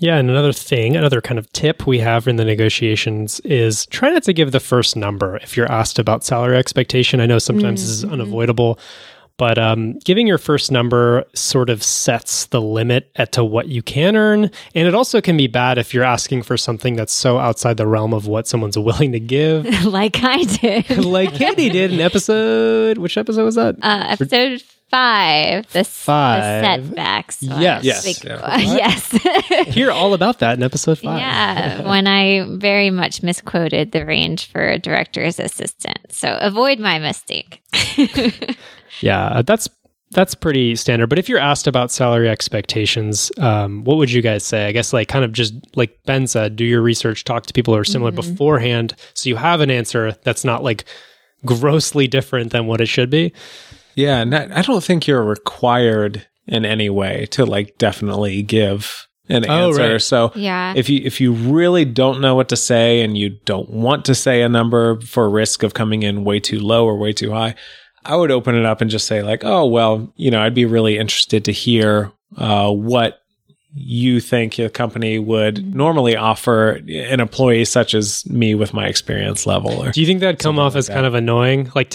Yeah. And another kind of tip we have in the negotiations is try not to give the first number if you're asked about salary expectation. I know sometimes this is unavoidable, but giving your first number sort of sets the limit at to what you can earn. And it also can be bad if you're asking for something that's so outside the realm of what someone's willing to give. Like I did. Like Katie did in episode... Which episode was that? Episode 5. The setbacks. Yes. Yes. Hear all about that in episode 5. Yeah, when I very much misquoted the range for a director's assistant. So avoid my mistake. Yeah, that's pretty standard. But if you're asked about salary expectations, what would you guys say? I guess, like, kind of just like Ben said, do your research, talk to people who are similar beforehand, so you have an answer that's not like grossly different than what it should be. Yeah, and I don't think you're required in any way to like definitely give an answer. Right. So yeah. If you really don't know what to say and you don't want to say a number for risk of coming in way too low or way too high, I would open it up and just say, like, oh, well, I'd be really interested to hear what you think your company would normally offer an employee such as me with my experience level. Or do you think that'd come off as kind of annoying? Like,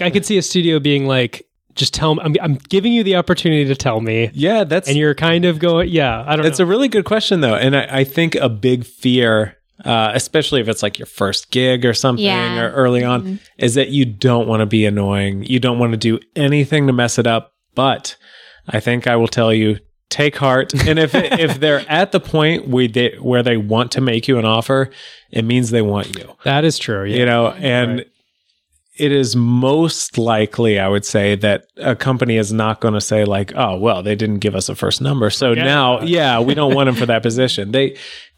I could see a studio being like, just tell me, I'm giving you the opportunity to tell me. Yeah, that's... And you're kind of going, I don't know. It's a really good question, though. And I think a big fear... especially if it's like your first gig or something or early on, is that you don't want to be annoying. You don't want to do anything to mess it up. But I think I will tell you, take heart. And if they're at the point where they want to make you an offer, it means they want you. That is true. Yeah. It is most likely, I would say, that a company is not going to say, like, oh, well, they didn't give us a first number, so we don't want them for that position.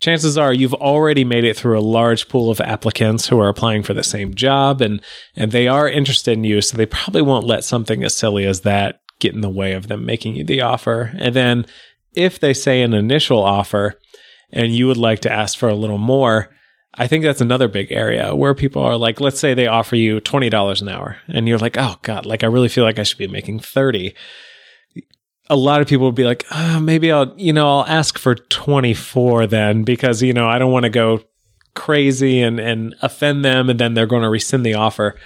Chances are you've already made it through a large pool of applicants who are applying for the same job, and they are interested in you, so they probably won't let something as silly as that get in the way of them making you the offer. And then if they say an initial offer and you would like to ask for a little more, I think that's another big area where people are like, let's say they offer you $20 an hour and you're like, oh God, like I really feel like I should be making 30. A lot of people would be like, maybe I'll ask for 24 then, because, I don't want to go crazy and offend them. And then they're going to rescind the offer.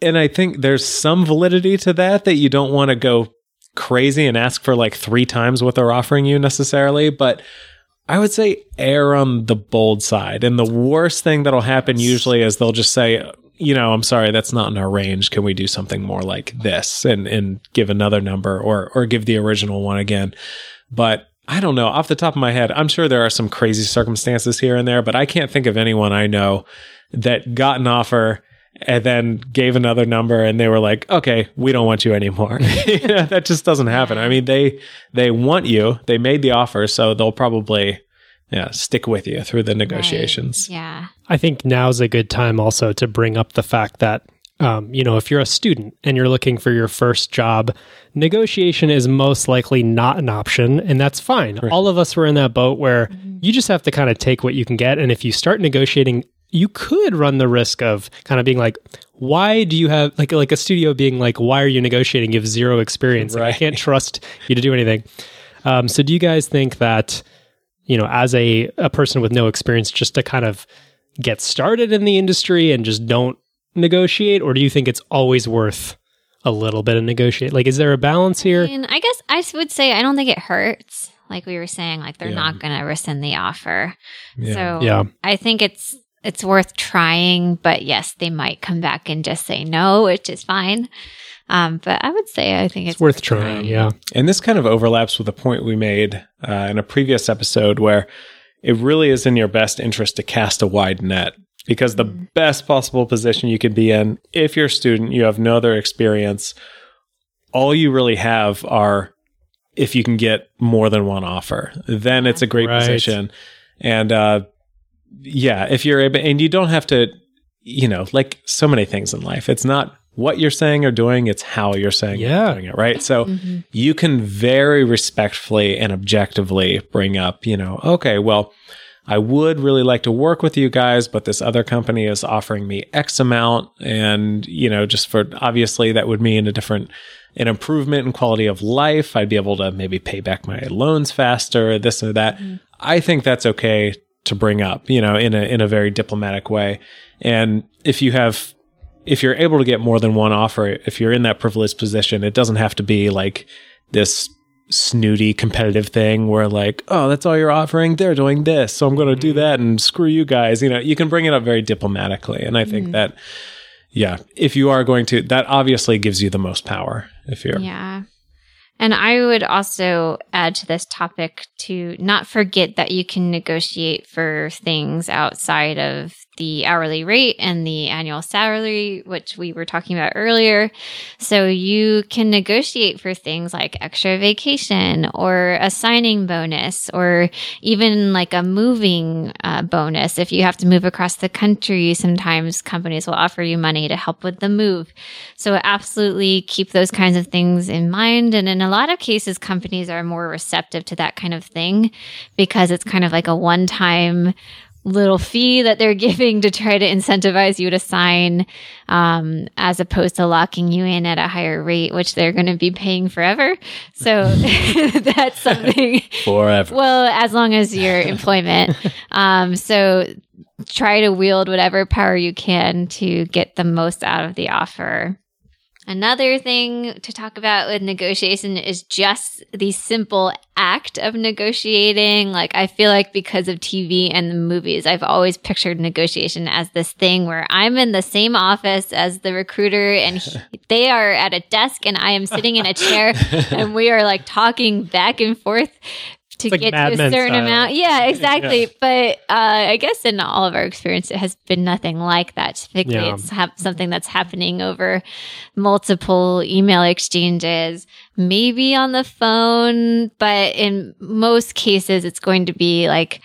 And I think there's some validity to that you don't want to go crazy and ask for like 3 times what they're offering you necessarily. But I would say err on the bold side. And the worst thing that'll happen usually is they'll just say, I'm sorry, that's not in our range. Can we do something more like this and give another number or give the original one again? But I don't know. Off the top of my head, I'm sure there are some crazy circumstances here and there, but I can't think of anyone I know that got an offer and then gave another number, and they were like, okay, we don't want you anymore. You know, that just doesn't happen. I mean, they want you. They made the offer, so they'll probably stick with you through the negotiations. Right. Yeah. I think now's a good time also to bring up the fact that, if you're a student and you're looking for your first job, negotiation is most likely not an option, and that's fine. Right. All of us were in that boat where you just have to kind of take what you can get, and if you start negotiating, you could run the risk of kind of being like, why do you have, like a studio being like, why are you negotiating? You have zero experience. Right. I can't trust you to do anything. So do you guys think that, as a person with no experience, just to kind of get started in the industry and just don't negotiate, or do you think it's always worth a little bit of negotiate? Like, is there a balance here? I mean, I guess I would say I don't think it hurts. Like we were saying, like they're not going to rescind the offer. Yeah. So I think it's worth trying, but yes, they might come back and just say no, which is fine. But I would say I think it's worth trying. Yeah. And this kind of overlaps with a point we made in a previous episode where it really is in your best interest to cast a wide net. Because the best possible position you could be in, if you're a student, you have no other experience, all you really have are if you can get more than one offer, then it's a great position. And if you're able, and you don't have to, like so many things in life, it's not what you're saying or doing, it's how you're saying or doing it, right? So you can very respectfully and objectively bring up, okay, well, I would really like to work with you guys, but this other company is offering me X amount. And, just for obviously that would mean an improvement in quality of life. I'd be able to maybe pay back my loans faster, this or that. Mm-hmm. I think that's okay to bring up, in a very diplomatic way. And if you're able to get more than one offer, if you're in that privileged position, it doesn't have to be like this snooty competitive thing where like, oh, that's all you're offering, they're doing this, so I'm going to do that and screw you guys. You can bring it up very diplomatically. And I think that, if you are going to, that obviously gives you the most power if you're. Yeah. And I would also add to this topic to not forget that you can negotiate for things outside of the hourly rate and the annual salary, which we were talking about earlier. So you can negotiate for things like extra vacation or a signing bonus or even like a moving bonus. If you have to move across the country, sometimes companies will offer you money to help with the move. So absolutely keep those kinds of things in mind. And in a lot of cases, companies are more receptive to that kind of thing because it's kind of like a one-time little fee that they're giving to try to incentivize you to sign, as opposed to locking you in at a higher rate, which they're going to be paying forever. So that's something forever. Well, as long as your employment. So try to wield whatever power you can to get the most out of the offer. Another thing to talk about with negotiation is just the simple act of negotiating. Like, I feel like because of TV and the movies, I've always pictured negotiation as this thing where I'm in the same office as the recruiter and they are at a desk and I am sitting in a chair and we are like talking back and forth to like get to a certain amount. Yeah, exactly. Yeah. But I guess in all of our experience, it has been nothing like that. Typically, it's something that's happening over multiple email exchanges, maybe on the phone, but in most cases, it's going to be like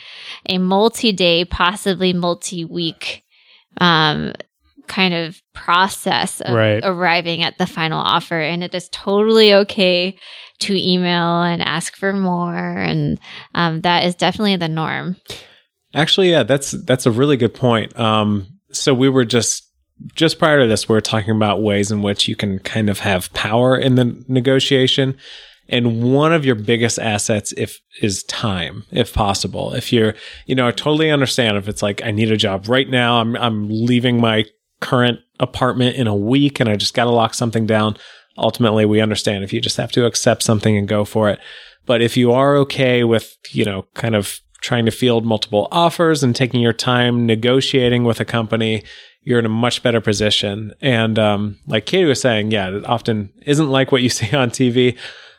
a multi-day, possibly multi-week kind of process of arriving at the final offer. And it is totally okay to email and ask for more. And that is definitely the norm. Actually, yeah, that's a really good point. So we were just prior to this, we were talking about ways in which you can kind of have power in the negotiation. And one of your biggest assets is time, if possible. If you're, I totally understand if it's like, I need a job right now, I'm leaving my current apartment in a week and I just got to lock something down. Ultimately, we understand if you just have to accept something and go for it. But if you are okay with, kind of trying to field multiple offers and taking your time negotiating with a company, you're in a much better position. And like Katie was saying, it often isn't like what you see on TV.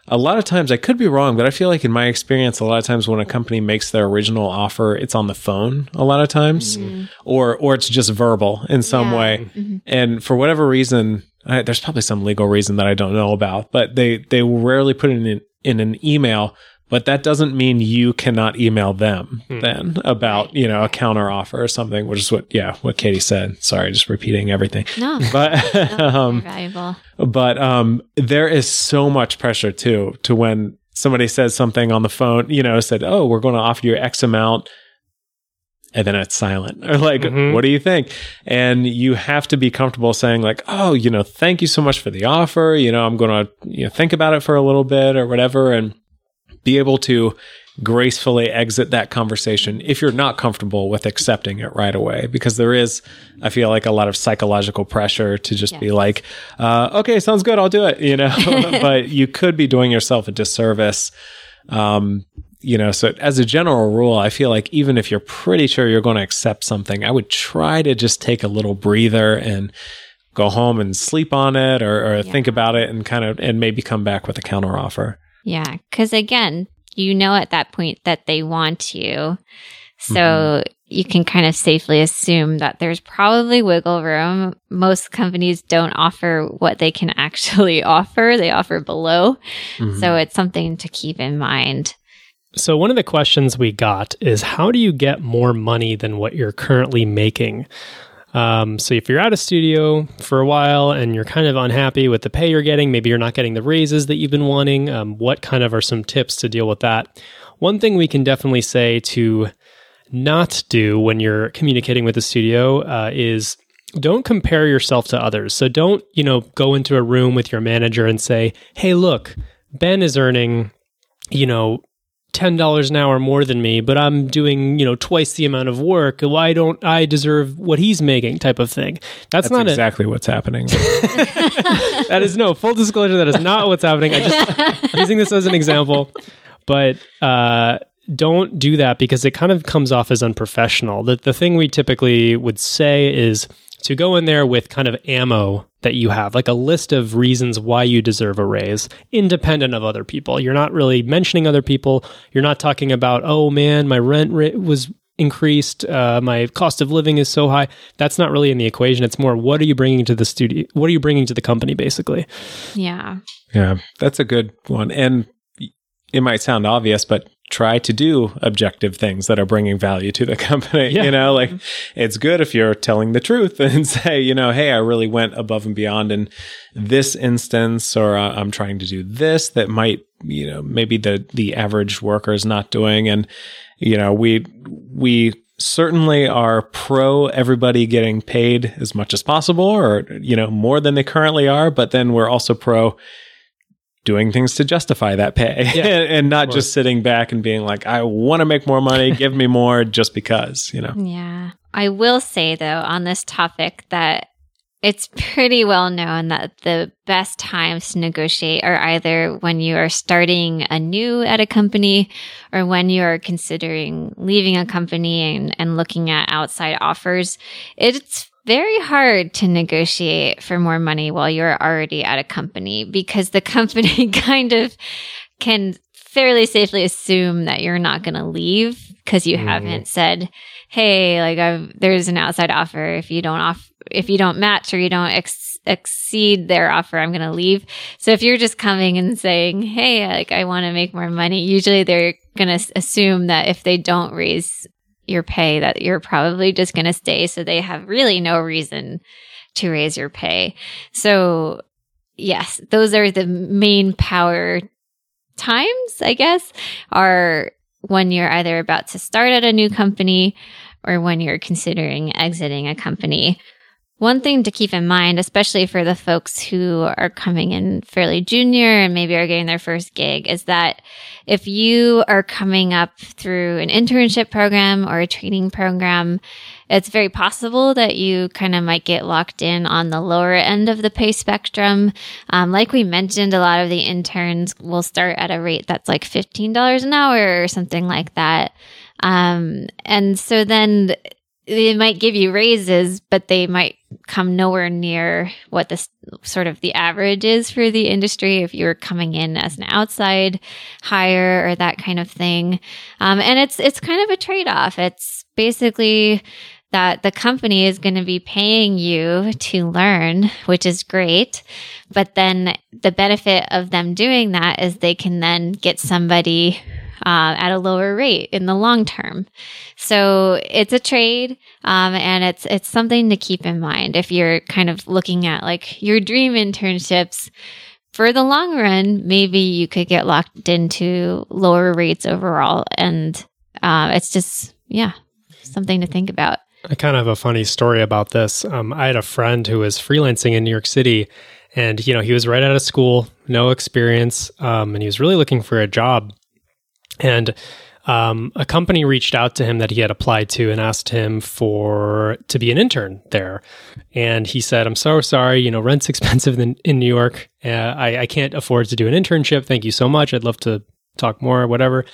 a lot of times, I could be wrong, but I feel like in my experience, a lot of times when a company makes their original offer, it's on the phone a lot of times, or it's just verbal in some way. Mm-hmm. And for whatever reason, there's probably some legal reason that I don't know about, but they will rarely put it in an email. But that doesn't mean you cannot email them then about, you know, a counter offer or something, which is what Katie said. Sorry, just repeating everything. No, but valuable. But there is so much pressure too to when somebody says something on the phone, you know, said, "Oh, we're going to offer you X amount," and then it's silent. Or like, what do you think? And you have to be comfortable saying like, "Oh, you know, thank you so much for the offer. You know, I'm going to think about it for a little bit or whatever," and be able to gracefully exit that conversation if you're not comfortable with accepting it right away. Because there is, I feel like, a lot of psychological pressure to just be like, okay, sounds good, I'll do it, you know. But you could be doing yourself a disservice. So as a general rule, I feel like even if you're pretty sure you're going to accept something, I would try to just take a little breather and go home and sleep on it or think about it and maybe come back with a counteroffer. Yeah, because again, you know at that point that they want you. So you can kind of safely assume that there's probably wiggle room. Most companies don't offer what they can actually offer. They offer below. Mm-hmm. So it's something to keep in mind. So one of the questions we got is, how do you get more money than what you're currently making? So if you're out of studio for a while and you're kind of unhappy with the pay you're getting, maybe you're not getting the raises that you've been wanting, what kind of are some tips to deal with that? One thing we can definitely say to not do when you're communicating with the studio is don't compare yourself to others. So don't, go into a room with your manager and say, "Hey, look, Ben is earning, $10 an hour more than me, but I'm doing, twice the amount of work. Why don't I deserve what he's making?" type of thing. That's not exactly what's happening. That is full disclosure. That is not what's happening. I'm using this as an example, but don't do that because it kind of comes off as unprofessional. The thing we typically would say is to go in there with kind of ammo that you have, like a list of reasons why you deserve a raise, independent of other people. You're not really mentioning other people. You're not talking about, "Oh man, my rent was increased. My cost of living is so high." That's not really in the equation. It's more, what are you bringing to the studio? What are you bringing to the company, basically? Yeah. Yeah, that's a good one. And it might sound obvious, but try to do objective things that are bringing value to the company. Yeah. It's good if you're telling the truth and say, "Hey, I really went above and beyond in this instance," or "I'm trying to do this that might, maybe the average worker is not doing." And, we certainly are pro everybody getting paid as much as possible or, more than they currently are. But then we're also pro doing things to justify that pay and not just sitting back and being like, "I want to make more money, give me more just because," Yeah. I will say though, on this topic, that it's pretty well known that the best times to negotiate are either when you are starting anew at a company or when you are considering leaving a company and looking at outside offers. It's very hard to negotiate for more money while you're already at a company because the company kind of can fairly safely assume that you're not going to leave because you haven't said, "Hey, like there's an outside offer. If you don't match or you don't exceed their offer, I'm going to leave." So if you're just coming and saying, "Hey, like I want to make more money," usually they're going to assume that if they don't raise your pay that you're probably just going to stay. So they have really no reason to raise your pay. So yes, those are the main power times, I guess, are when you're either about to start at a new company or when you're considering exiting a company. One thing to keep in mind, especially for the folks who are coming in fairly junior and maybe are getting their first gig, is that if you are coming up through an internship program or a training program, it's very possible that you kind of might get locked in on the lower end of the pay spectrum. Like we mentioned, a lot of the interns will start at a rate that's like $15 an hour or something like that. And so then They might give you raises, but they might come nowhere near what this sort of the average is for the industry if you were coming in as an outside hire or that kind of thing. And it's kind of a trade-off. It's basically that the company is going to be paying you to learn, which is great. But then the benefit of them doing that is they can then get somebody at a lower rate in the long term. So it's a trade, and it's something to keep in mind if you're kind of looking at like your dream internships. For the long run, maybe you could get locked into lower rates overall. And it's just, yeah, something to think about. I kind of have a funny story about this. I had a friend who was freelancing in New York City, and you know, he was right out of school, no experience, and he was really looking for a job. And a company reached out to him that he had applied to and asked him to be an intern there. And he said, "I'm so sorry, you know, rent's expensive in New York. I can't afford to do an internship. Thank you so much. I'd love to talk more," or whatever.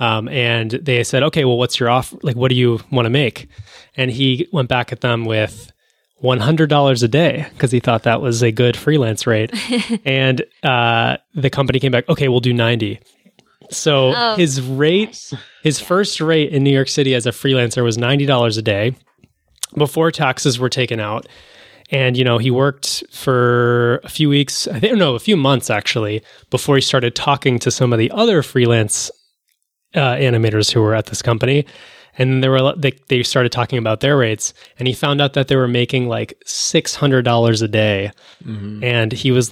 And they said, "Okay, well, what's your offer? Like, what do you want to make?" And he went back at them with $100 a day because he thought that was a good freelance rate. And the company came back, "Okay, we'll do 90." So his first rate in New York City as a freelancer was $90 a day before taxes were taken out. And, you know, he worked for a few months actually, before he started talking to some of the other freelance animators who were at this company. And they started talking about their rates, and he found out that they were making like $600 a day. Mm-hmm. And he was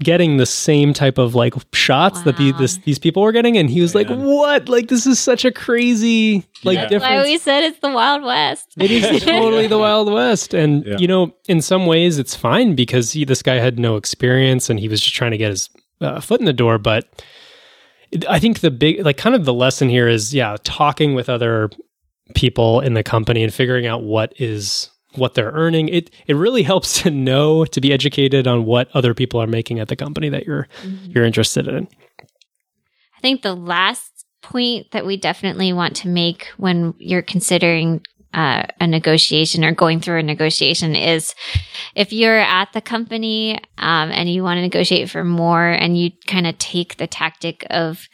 getting the same type of like shots that these people were getting. And he was like, "What? Like, this is such a crazy difference." That's why we said it's the Wild West. It is totally the Wild West. And, you know, in some ways it's fine because this guy had no experience and he was just trying to get his foot in the door. But I think the big, like kind of the lesson here is, talking with other people in the company and figuring out what they're earning. It really helps to be educated on what other people are making at the company that you're interested in. I think the last point that we definitely want to make when you're considering a negotiation or going through a negotiation is if you're at the company and you want to negotiate for more and you kind of take the tactic of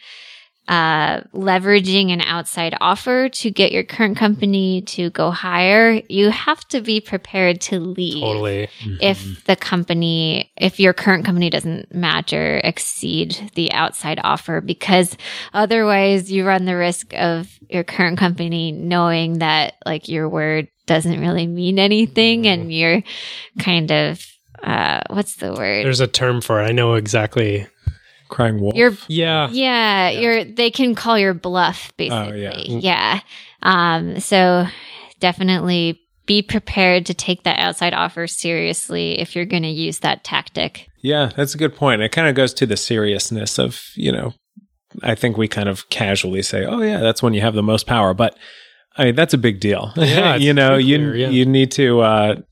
leveraging an outside offer to get your current company to go higher, you have to be prepared to leave. Totally. Mm-hmm. If your current company doesn't match or exceed the outside offer, because otherwise you run the risk of your current company knowing that like your word doesn't really mean anything and you're kind of, what's the word? There's a term for it. I know exactly. Crying wolf. They can call your bluff basically. So definitely be prepared to take that outside offer seriously if you're going to use that tactic. Yeah, that's a good point. It kind of goes to the seriousness of, you know, I think we kind of casually say, "Oh yeah, that's when you have the most power," but I mean that's a big deal. Yeah, you know, you need to and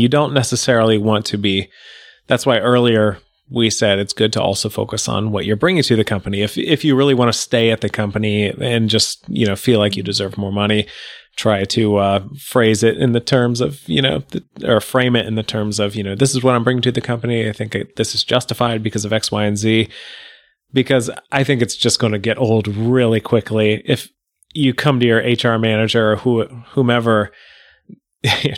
you don't necessarily want to be. That's why earlier we said it's good to also focus on what you're bringing to the company. If you really want to stay at the company and just, you know, feel like you deserve more money, try to phrase it in the terms of, you know, or frame it in the terms of, you know, this is what I'm bringing to the company. I think this is justified because of X, Y, and Z, because I think it's just going to get old really quickly. If you come to your HR manager or whomever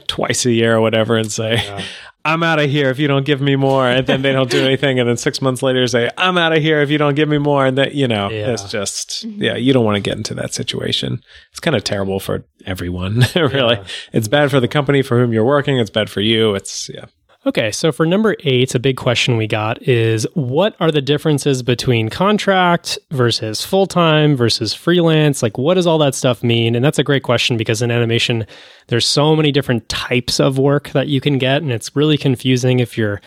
twice a year or whatever and say, "I'm out of here if you don't give me more," and then they don't do anything, and then 6 months later say, "I'm out of here if you don't give me more," and that, you know, it's just you don't want to get into that situation. It's kind of terrible for everyone, really. Yeah. It's bad for the company for whom you're working, it's bad for you. Okay, so for number 8, a big question we got is, what are the differences between contract versus full-time versus freelance? Like, what does all that stuff mean? And that's a great question because in animation, there's so many different types of work that you can get, and it's really confusing if you're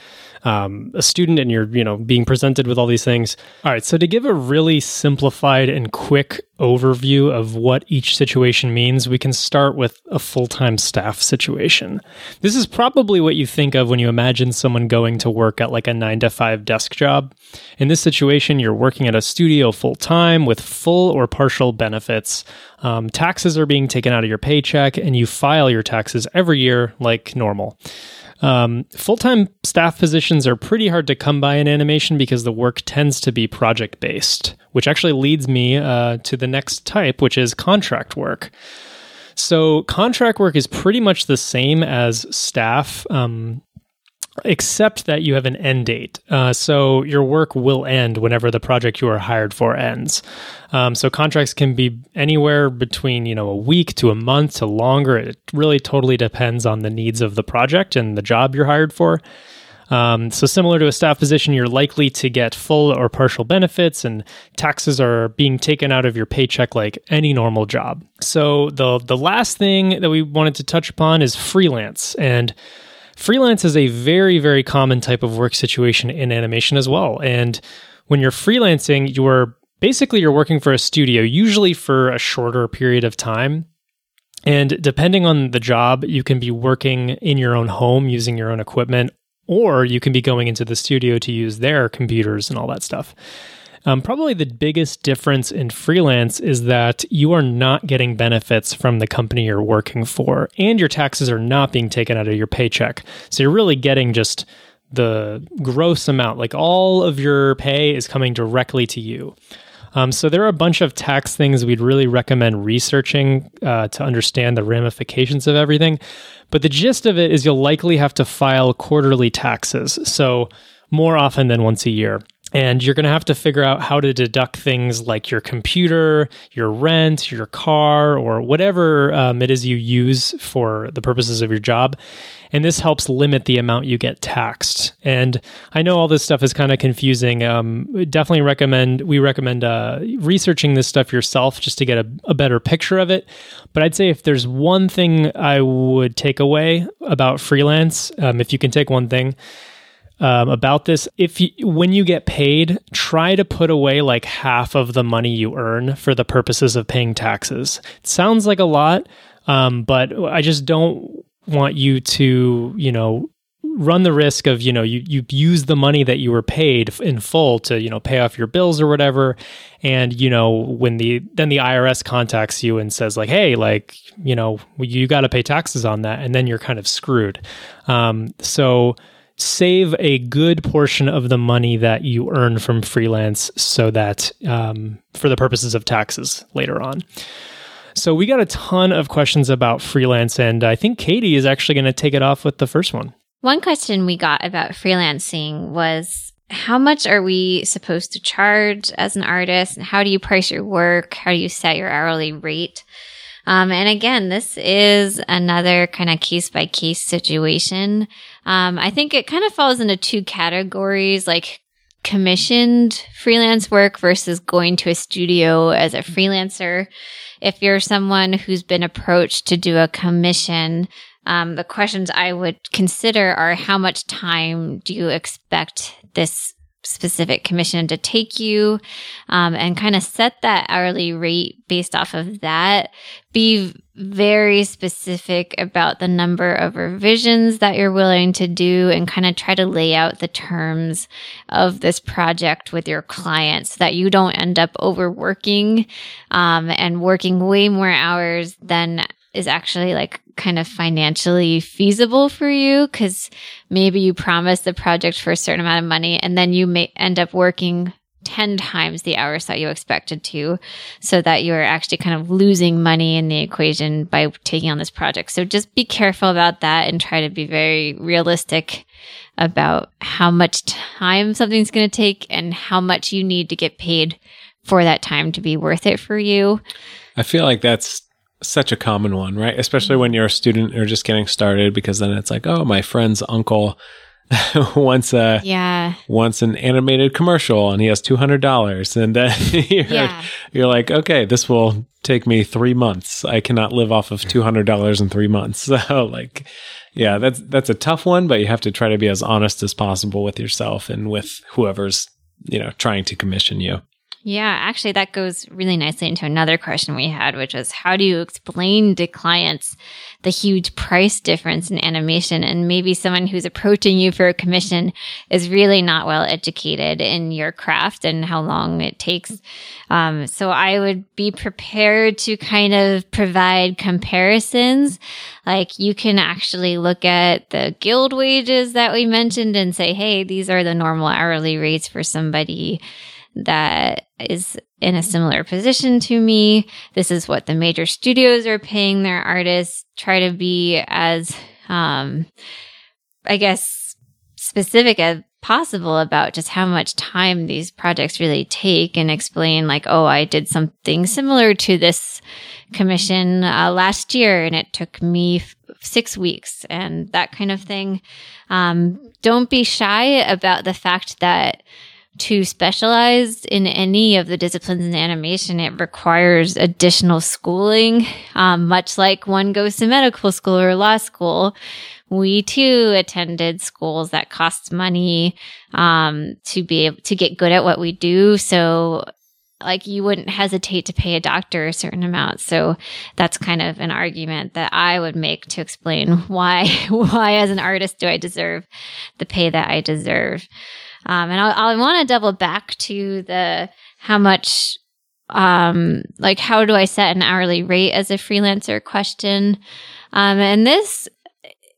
a student and you're, being presented with all these things. All right. So to give a really simplified and quick overview of what each situation means, we can start with a full-time staff situation. This is probably what you think of when you imagine someone going to work at like a 9-to-5 desk job. In this situation, you're working at a studio full-time with full or partial benefits. Taxes are being taken out of your paycheck and you file your taxes every year like normal. Full-time staff positions are pretty hard to come by in animation because the work tends to be project-based, which actually leads me to the next type, which is contract work. So contract work is pretty much the same as staff, except that you have an end date. So your work will end whenever the project you are hired for ends. So contracts can be anywhere between, a week to a month to longer. It really totally depends on the needs of the project and the job you're hired for. So similar to a staff position, you're likely to get full or partial benefits and taxes are being taken out of your paycheck like any normal job. So the last thing that we wanted to touch upon is freelance. And freelance is a very, very common type of work situation in animation as well. And when you're freelancing, you're working for a studio, usually for a shorter period of time. And depending on the job, you can be working in your own home using your own equipment, or you can be going into the studio to use their computers and all that stuff. Probably the biggest difference in freelance is that you are not getting benefits from the company you're working for, and your taxes are not being taken out of your paycheck. So you're really getting just the gross amount, like all of your pay is coming directly to you. So there are a bunch of tax things we'd really recommend researching to understand the ramifications of everything. But the gist of it is you'll likely have to file quarterly taxes, so more often than once a year. And you're going to have to figure out how to deduct things like your computer, your rent, your car, or whatever it is you use for the purposes of your job. And this helps limit the amount you get taxed. And I know all this stuff is kind of confusing. We recommend researching this stuff yourself just to get a better picture of it. But I'd say if there's one thing I would take away about freelance, if you can take one thing, about this, when you get paid, try to put away like half of the money you earn for the purposes of paying taxes. It sounds like a lot, but I just don't want you to, run the risk of, you use the money that you were paid in full to, pay off your bills or whatever. And, when then the IRS contacts you and says like, hey, you got to pay taxes on that. And then you're kind of screwed. So save a good portion of the money that you earn from freelance so that for the purposes of taxes later on. So we got a ton of questions about freelance, and I think Katie is actually going to take it off with the first one. One question we got about freelancing was, how much are we supposed to charge as an artist? And how do you price your work? How do you set your hourly rate? And again, this is another kind of case-by-case situation. I think it kind of falls into two categories, like commissioned freelance work versus going to a studio as a freelancer. If you're someone who's been approached to do a commission, the questions I would consider are, how much time do you expect this specific commission to take you, and kind of set that hourly rate based off of that. Be very specific about the number of revisions that you're willing to do, and kind of try to lay out the terms of this project with your client so that you don't end up overworking and working way more hours than is actually kind of financially feasible for you, because maybe you promise the project for a certain amount of money and then you may end up working 10 times the hours that you expected to, so that you're actually kind of losing money in the equation by taking on this project. So just be careful about that and try to be very realistic about how much time something's going to take and how much you need to get paid for that time to be worth it for you. I feel like that's such a common one, right? Especially when you're a student or just getting started, because then it's like, oh, my friend's uncle once an animated commercial and he has $200 and you're like, okay, this will take me 3 months. I cannot live off of $200 in 3 months. So like, yeah, that's a tough one, but you have to try to be as honest as possible with yourself and with whoever's, trying to commission you. Yeah, actually, that goes really nicely into another question we had, which was, how do you explain to clients the huge price difference in animation? And maybe someone who's approaching you for a commission is really not well educated in your craft and how long it takes. So I would be prepared to kind of provide comparisons. Like, you can actually look at the guild wages that we mentioned and say, hey, these are the normal hourly rates for somebody that is in a similar position to me. This is what the major studios are paying their artists. Try to be as, specific as possible about just how much time these projects really take, and explain like, oh, I did something similar to this commission last year and it took me 6 weeks, and that kind of thing. Don't be shy about the fact that to specialize in any of the disciplines in animation, it requires additional schooling. Much like one goes to medical school or law school, we too attended schools that cost money to be able to get good at what we do. So like, you wouldn't hesitate to pay a doctor a certain amount. So that's kind of an argument that I would make to explain why as an artist do I deserve the pay that I deserve. And I want to double back to the how much, how do I set an hourly rate as a freelancer question? And this,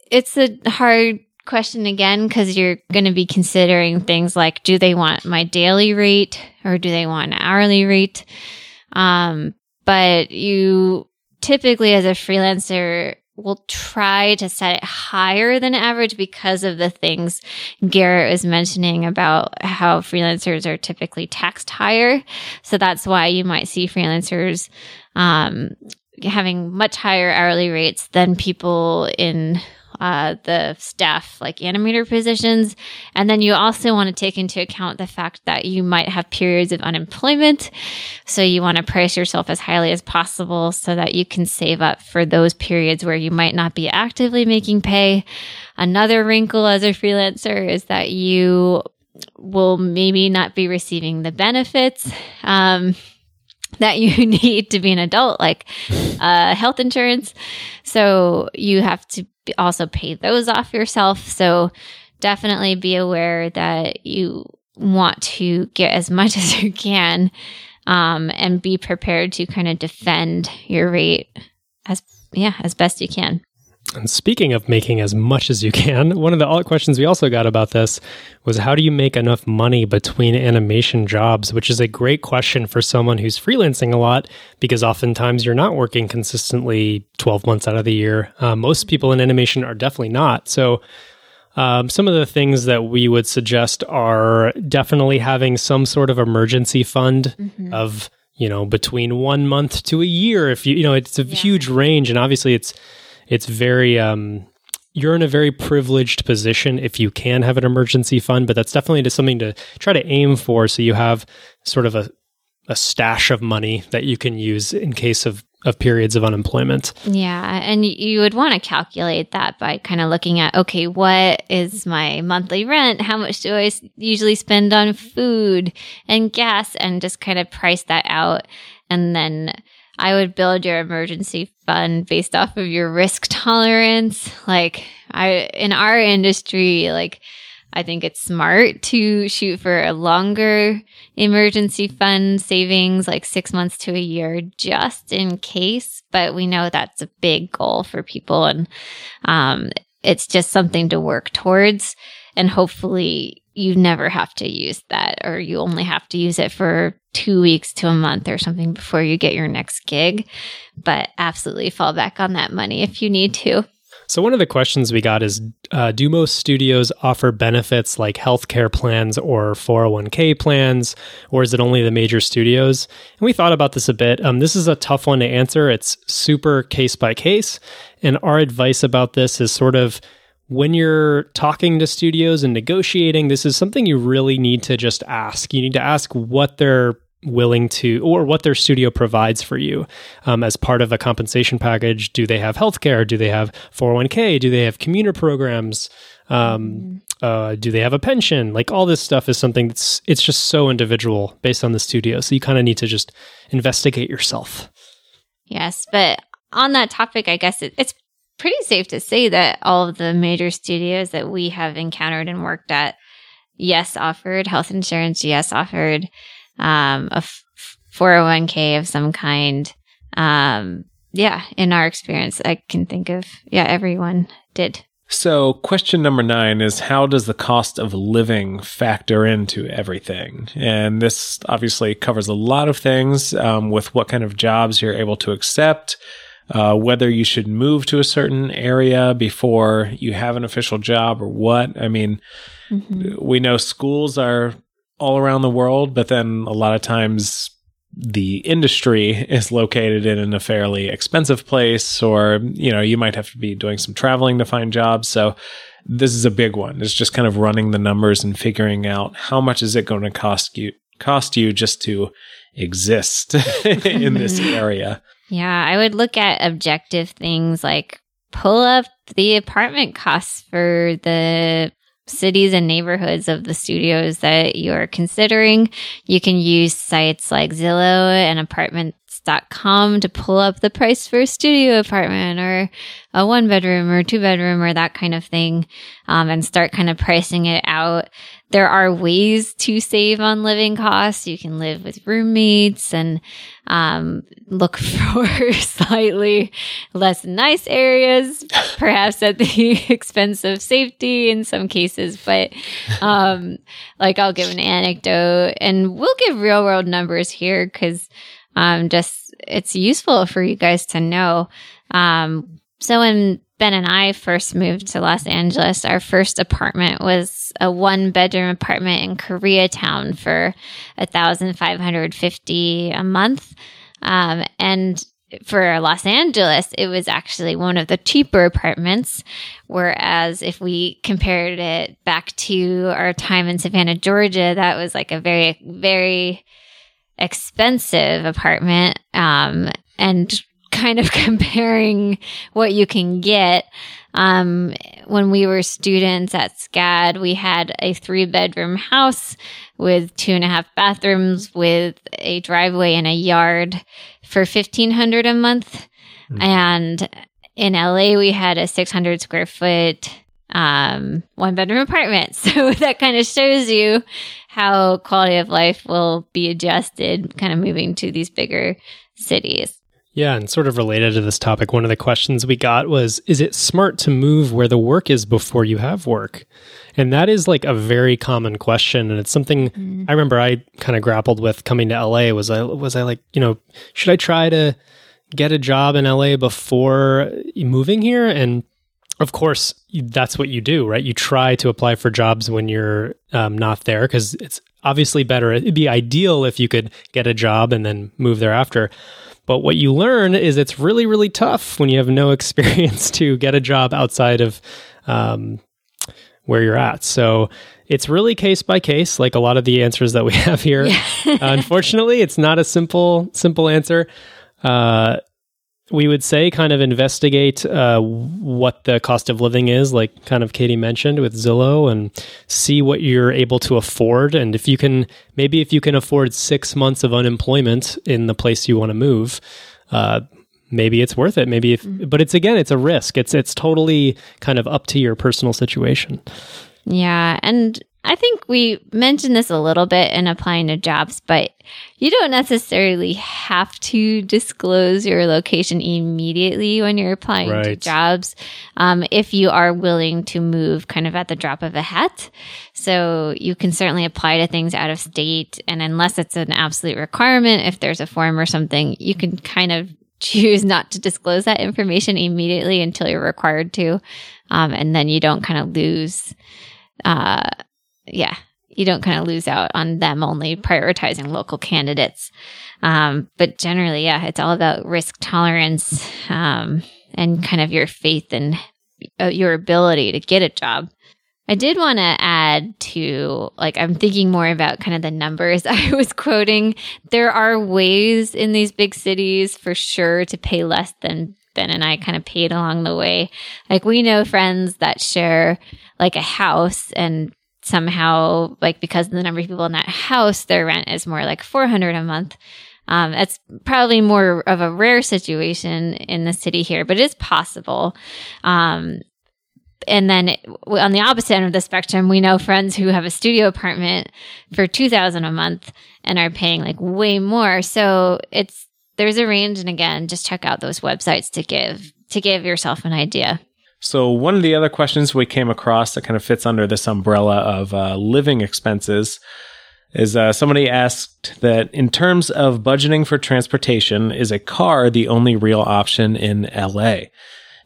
it's a hard question again, because you're going to be considering things like, do they want my daily rate or do they want an hourly rate? But you typically as a freelancer will try to set it higher than average because of the things Garrett was mentioning about how freelancers are typically taxed higher. So that's why you might see freelancers having much higher hourly rates than people in the staff, like animator positions. And then you also want to take into account the fact that you might have periods of unemployment. So you want to price yourself as highly as possible so that you can save up for those periods where you might not be actively making pay. Another wrinkle as a freelancer is that you will maybe not be receiving the benefits that you need to be an adult, like health insurance. So you have to also pay those off yourself. So definitely be aware that you want to get as much as you can, and be prepared to kind of defend your rate as best you can. And speaking of making as much as you can, one of the questions we also got about this was, how do you make enough money between animation jobs? Which is a great question for someone who's freelancing a lot, because oftentimes you're not working consistently 12 months out of the year. Most people in animation are definitely not. So some of the things that we would suggest are definitely having some sort of emergency fund of, between 1 month to a year. If it's a huge range, and obviously it's very, you're in a very privileged position if you can have an emergency fund, but that's definitely something to try to aim for. So you have sort of a stash of money that you can use in case of periods of unemployment. Yeah. And you would want to calculate that by kind of looking at, okay, what is my monthly rent? How much do I usually spend on food and gas? And just kind of price that out. And then I would build your emergency fund based off of your risk tolerance. Like, in our industry, like, I think it's smart to shoot for a longer emergency fund savings, like 6 months to a year, just in case. But we know that's a big goal for people, and it's just something to work towards. And hopefully you never have to use that, or you only have to use it for 2 weeks to a month or something before you get your next gig. But absolutely fall back on that money if you need to. So one of the questions we got is, do most studios offer benefits like healthcare plans or 401k plans, or is it only the major studios? And we thought about this a bit. This is a tough one to answer. It's super case by case. And our advice about this is sort of, when you're talking to studios and negotiating, this is something you really need to just ask. You need to ask what they're willing to, or what their studio provides for you as part of a compensation package. Do they have healthcare? Do they have 401k? Do they have commuter programs? Do they have a pension? Like, all this stuff is something that's, it's just so individual based on the studio. So you kind of need to just investigate yourself. Yes. But on that topic, I guess it's pretty safe to say that all of the major studios that we have encountered and worked at, yes, offered health insurance, yes, offered a 401k of some kind. Yeah, in our experience, I can think of, yeah, everyone did. So question number 9 is, how does the cost of living factor into everything? And this obviously covers a lot of things with what kind of jobs you're able to accept, whether you should move to a certain area before you have an official job or what. I mean, we know schools are all around the world, but then a lot of times the industry is located in a fairly expensive place, or, you know, you might have to be doing some traveling to find jobs. So this is a big one. It's just kind of running the numbers and figuring out how much is it going to cost you just to exist in this area. Yeah, I would look at objective things, like pull up the apartment costs for the cities and neighborhoods of the studios that you're considering. You can use sites like Zillow and apartments.com to pull up the price for a studio apartment or a 1-bedroom or 2-bedroom or that kind of thing, and start kind of pricing it out. There are ways to save on living costs. You can live with roommates and look for slightly less nice areas, perhaps at the expense of safety in some cases. But like, I'll give an anecdote, and we'll give real world numbers here because just it's useful for you guys to know. So in Ben and I first moved to Los Angeles, our first apartment was a 1-bedroom apartment in Koreatown for $1,550 a month. And for Los Angeles, it was actually one of the cheaper apartments. Whereas if we compared it back to our time in Savannah, Georgia, that was like a very, very expensive apartment. And kind of comparing what you can get. When we were students at SCAD, we had a 3-bedroom house with 2.5 bathrooms with a driveway and a yard for $1,500 a month. And in LA, we had a 600 square foot 1-bedroom apartment. So that kind of shows you how quality of life will be adjusted kind of moving to these bigger cities. Yeah, and sort of related to this topic, one of the questions we got was, is it smart to move where the work is before you have work? And that is like a very common question. And it's something I remember I kind of grappled with coming to LA. Was I like, you know, should I try to get a job in LA before moving here? And of course, that's what you do, right? You try to apply for jobs when you're not there, because it's obviously better. It'd be ideal if you could get a job and then move thereafter. But what you learn is it's really, really tough when you have no experience to get a job outside of where you're at. So it's really case by case, like a lot of the answers that we have here. Yeah. Unfortunately, it's not a simple answer. We would say kind of investigate what the cost of living is, like kind of Katie mentioned with Zillow, and see what you're able to afford. And if you can, maybe if you can afford 6 months of unemployment in the place you want to move, maybe it's worth it. Maybe if, but it's, again, it's a risk. It's totally kind of up to your personal situation. Yeah. And I think we mentioned this a little bit in applying to jobs, but you don't necessarily have to disclose your location immediately when you're applying to jobs, if you are willing to move kind of at the drop of a hat. So you can certainly apply to things out of state. And unless it's an absolute requirement, if there's a form or something, you can kind of choose not to disclose that information immediately until you're required to. And then you don't kind of lose... you don't kind of lose out on them only prioritizing local candidates. But generally, yeah, it's all about risk tolerance and kind of your faith in your ability to get a job. I did want to add to, like, I'm thinking more about kind of the numbers I was quoting. There are ways in these big cities for sure to pay less than Ben and I kind of paid along the way. Like, we know friends that share like a house, and somehow, like, because of the number of people in that house, their rent is more like $400 a month. That's probably more of a rare situation in the city here, but it is possible. And then on the opposite end of the spectrum, we know friends who have a studio apartment for $2,000 a month and are paying like way more. So there's a range. And again, just check out those websites to give yourself an idea. So one of the other questions we came across that kind of fits under this umbrella of living expenses is somebody asked that in terms of budgeting for transportation, is a car the only real option in LA?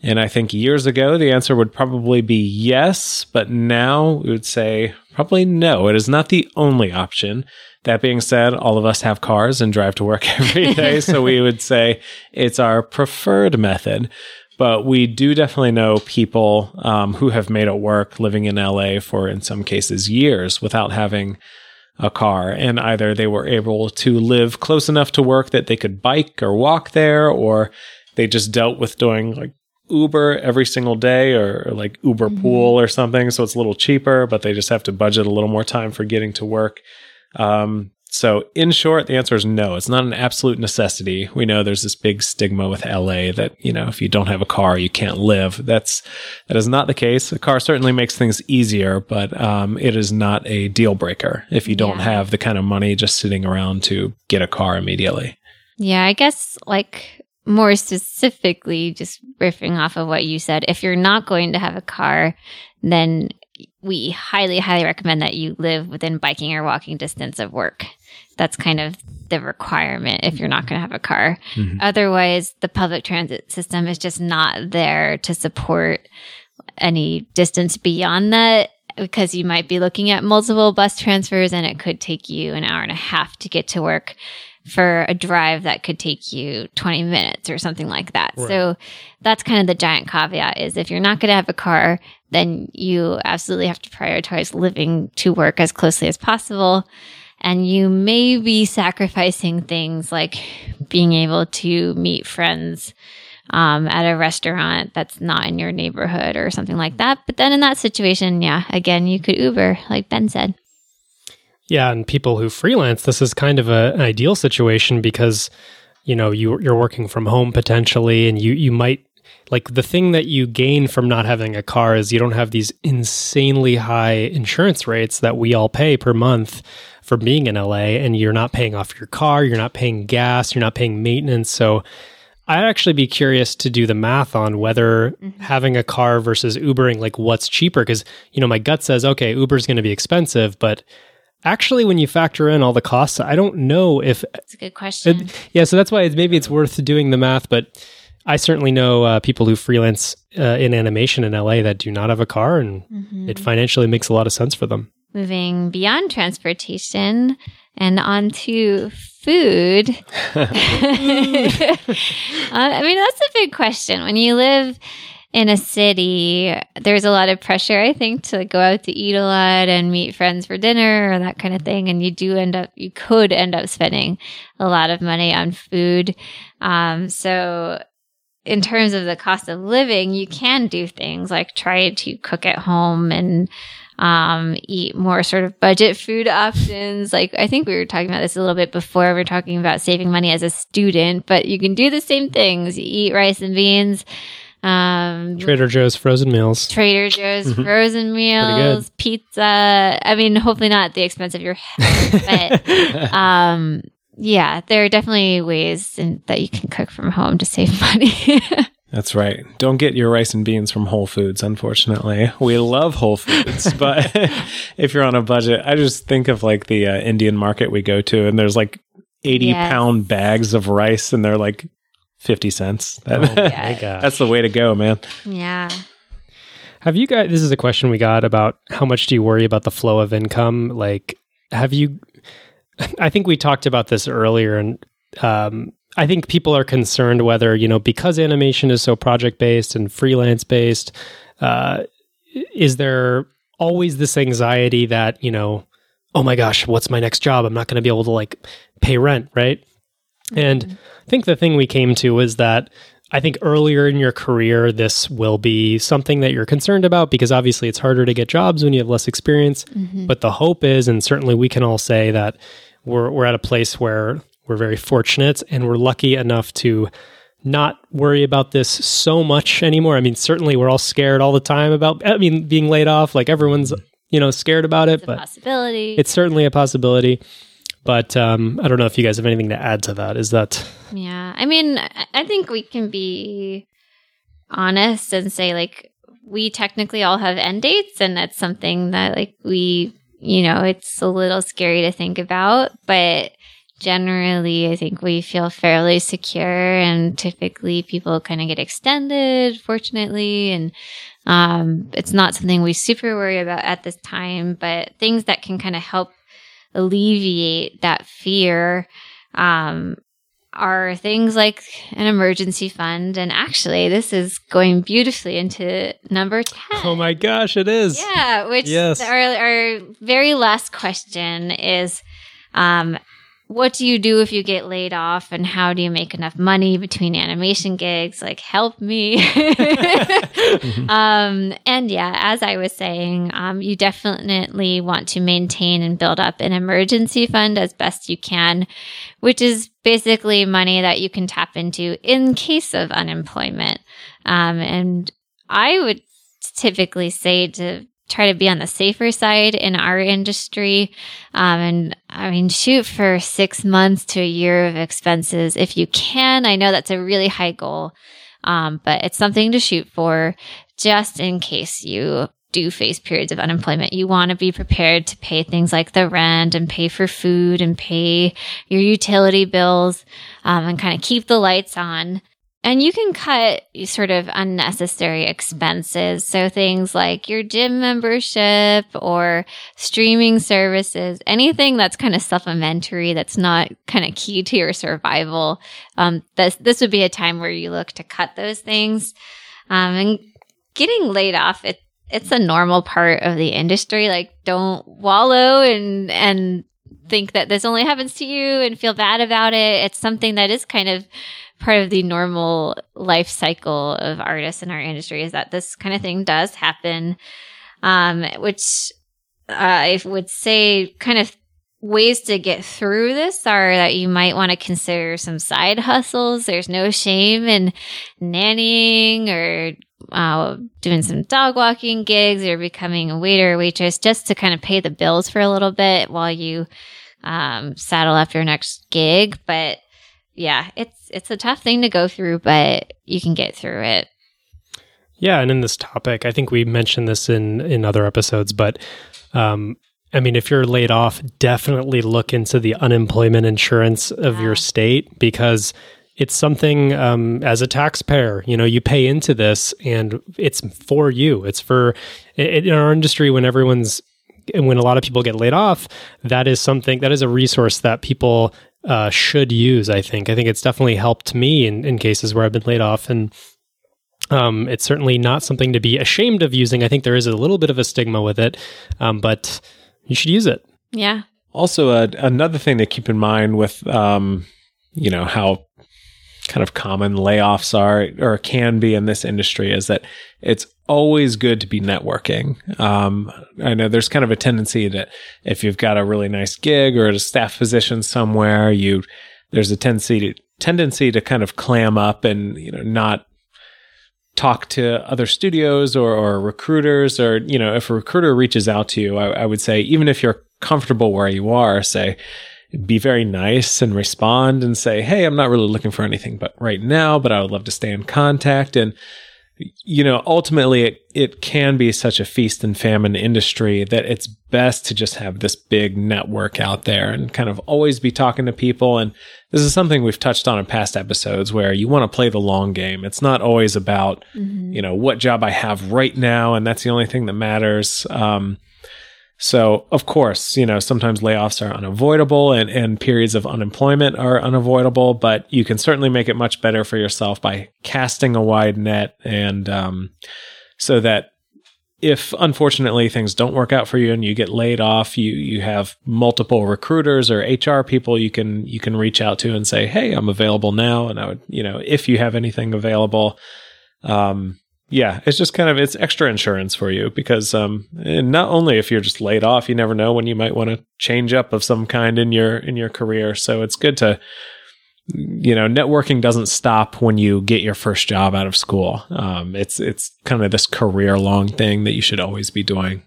And I think years ago, the answer would probably be yes, but now we would say probably no. It is not the only option. That being said, all of us have cars and drive to work every day, so we would say it's our preferred method. But we do definitely know people who have made it work living in LA for, in some cases, years without having a car, and either they were able to live close enough to work that they could bike or walk there, or they just dealt with doing like Uber every single day or like Uber Pool or something. So it's a little cheaper, but they just have to budget a little more time for getting to work. So in short, the answer is no, it's not an absolute necessity. We know there's this big stigma with LA that, you know, if you don't have a car, you can't live. That is not the case. A car certainly makes things easier, but it is not a deal breaker if you don't have the kind of money just sitting around to get a car immediately. Yeah, I guess like more specifically, just riffing off of what you said, if you're not going to have a car, then we highly, highly recommend that you live within biking or walking distance of work. That's kind of the requirement if you're not going to have a car. Mm-hmm. Otherwise, the public transit system is just not there to support any distance beyond that, because you might be looking at multiple bus transfers and it could take you an hour and a half to get to work for a drive that could take you 20 minutes or something like that. Right. So that's kind of the giant caveat, is if you're not going to have a car, then you absolutely have to prioritize living to work as closely as possible. And you may be sacrificing things like being able to meet friends at a restaurant that's not in your neighborhood or something like that. But then in that situation, yeah, again, you could Uber, like Ben said. Yeah, and people who freelance, this is kind of an ideal situation because, you know, you're working from home potentially, and you might, like, the thing that you gain from not having a car is you don't have these insanely high insurance rates that we all pay per month for being in LA, and you're not paying off your car, you're not paying gas, you're not paying maintenance. So I'd actually be curious to do the math on whether having a car versus Ubering, like, what's cheaper? Because, you know, my gut says, okay, Uber's going to be expensive, but actually, when you factor in all the costs, I don't know if... That's a good question. So that's why maybe it's worth doing the math, but I certainly know people who freelance in animation in LA that do not have a car, and it financially makes a lot of sense for them. Moving beyond transportation and on to food. I mean, that's a big question. When you live in a city, there's a lot of pressure, I think, to go out to eat a lot and meet friends for dinner or that kind of thing. And you could end up spending a lot of money on food. So in terms of the cost of living, you can do things like try to cook at home and eat more sort of budget food options. Like, I think we were talking about this a little bit before. We were talking about saving money as a student, but you can do the same things. You eat rice and beans. Trader Joe's frozen meals. Pizza. I mean, hopefully not at the expense of your health, but yeah, there are definitely ways that you can cook from home to save money. That's right. Don't get your rice and beans from Whole Foods, unfortunately. We love Whole Foods, but if you're on a budget, I just think of like the Indian market we go to, and there's like 80-pound bags of rice, and they're like 50 cents. That's the way to go, man. Yeah. Have you guys, this is a question we got about how much do you worry about the flow of income? Like, I think we talked about this earlier, and I think people are concerned whether, you know, because animation is so project-based and freelance-based, is there always this anxiety that, you know, oh my gosh, what's my next job? I'm not going to be able to like pay rent, right? Mm-hmm. And I think the thing we came to is that I think earlier in your career, this will be something that you're concerned about because obviously it's harder to get jobs when you have less experience. Mm-hmm. But the hope is, and certainly we can all say that we're at a place where we're very fortunate and we're lucky enough to not worry about this so much anymore. I mean, certainly we're all scared all the time about, I mean, being laid off, like everyone's, you know, scared about it, but possibility. It's certainly a possibility. But I don't know if you guys have anything to add to that. Is that... Yeah. I mean, I think we can be honest and say, like, we technically all have end dates, and that's something that, like, we, you know, it's a little scary to think about. But generally, I think we feel fairly secure, and typically people kind of get extended, fortunately, and it's not something we super worry about at this time. But things that can kind of help alleviate that fear are things like an emergency fund. And actually, this is going beautifully into number 10. Oh my gosh, it is. Yeah, which yes. Our very last question is, what do you do if you get laid off, and how do you make enough money between animation gigs? Like, help me. And yeah, as I was saying, you definitely want to maintain and build up an emergency fund as best you can, which is basically money that you can tap into in case of unemployment. And I would typically say to try to be on the safer side in our industry. And I mean, shoot for 6 months to a year of expenses if you can. I know that's a really high goal, but it's something to shoot for just in case you do face periods of unemployment. You want to be prepared to pay things like the rent and pay for food and pay your utility bills, and kind of keep the lights on. And you can cut sort of unnecessary expenses. So things like your gym membership or streaming services, anything that's kind of supplementary, that's not kind of key to your survival. This would be a time where you look to cut those things. And getting laid off, it's a normal part of the industry. Like, don't wallow and think that this only happens to you and feel bad about it. It's something that is kind of part of the normal life cycle of artists in our industry, is that this kind of thing does happen, which I would say kind of ways to get through this are that you might want to consider some side hustles. There's no shame in nannying or doing some dog walking gigs or becoming a waiter or waitress, just to kind of pay the bills for a little bit while you saddle up your next gig. But yeah, it's a tough thing to go through, but you can get through it. Yeah, and in this topic, I think we mentioned this in other episodes, but I mean, if you're laid off, definitely look into the unemployment insurance of your state, because it's something, as a taxpayer, you know, you pay into this, and it's for you. It's for, in our industry, when a lot of people get laid off, that is something, that is a resource that people should use, I think. I think it's definitely helped me in cases where I've been laid off, and it's certainly not something to be ashamed of using. I think there is a little bit of a stigma with it, but you should use it. Yeah. Also, another thing to keep in mind with, you know, how kind of common layoffs are or can be in this industry is that it's always good to be networking. I know there's kind of a tendency that if you've got a really nice gig or a staff position somewhere, there's a tendency to kind of clam up and, you know, not talk to other studios or recruiters, or, you know, if a recruiter reaches out to you, I would say, even if you're comfortable where you are, say, be very nice and respond and say, hey, I'm not really looking for anything but right now, but I would love to stay in contact. And, you know, ultimately it can be such a feast and famine industry that it's best to just have this big network out there and kind of always be talking to people. And this is something we've touched on in past episodes, where you want to play the long game. It's not always about, you know, what job I have right now, and that's the only thing that matters. So, of course, you know, sometimes layoffs are unavoidable and periods of unemployment are unavoidable, but you can certainly make it much better for yourself by casting a wide net, and so that if, unfortunately, things don't work out for you and you get laid off, you have multiple recruiters or HR people you can reach out to and say, hey, I'm available now, and I would, you know, if you have anything available. Yeah, it's just kind of, it's extra insurance for you because not only if you're just laid off, you never know when you might want to change up of some kind in your career. So it's good to, you know, networking doesn't stop when you get your first job out of school. It's kind of this career long thing that you should always be doing.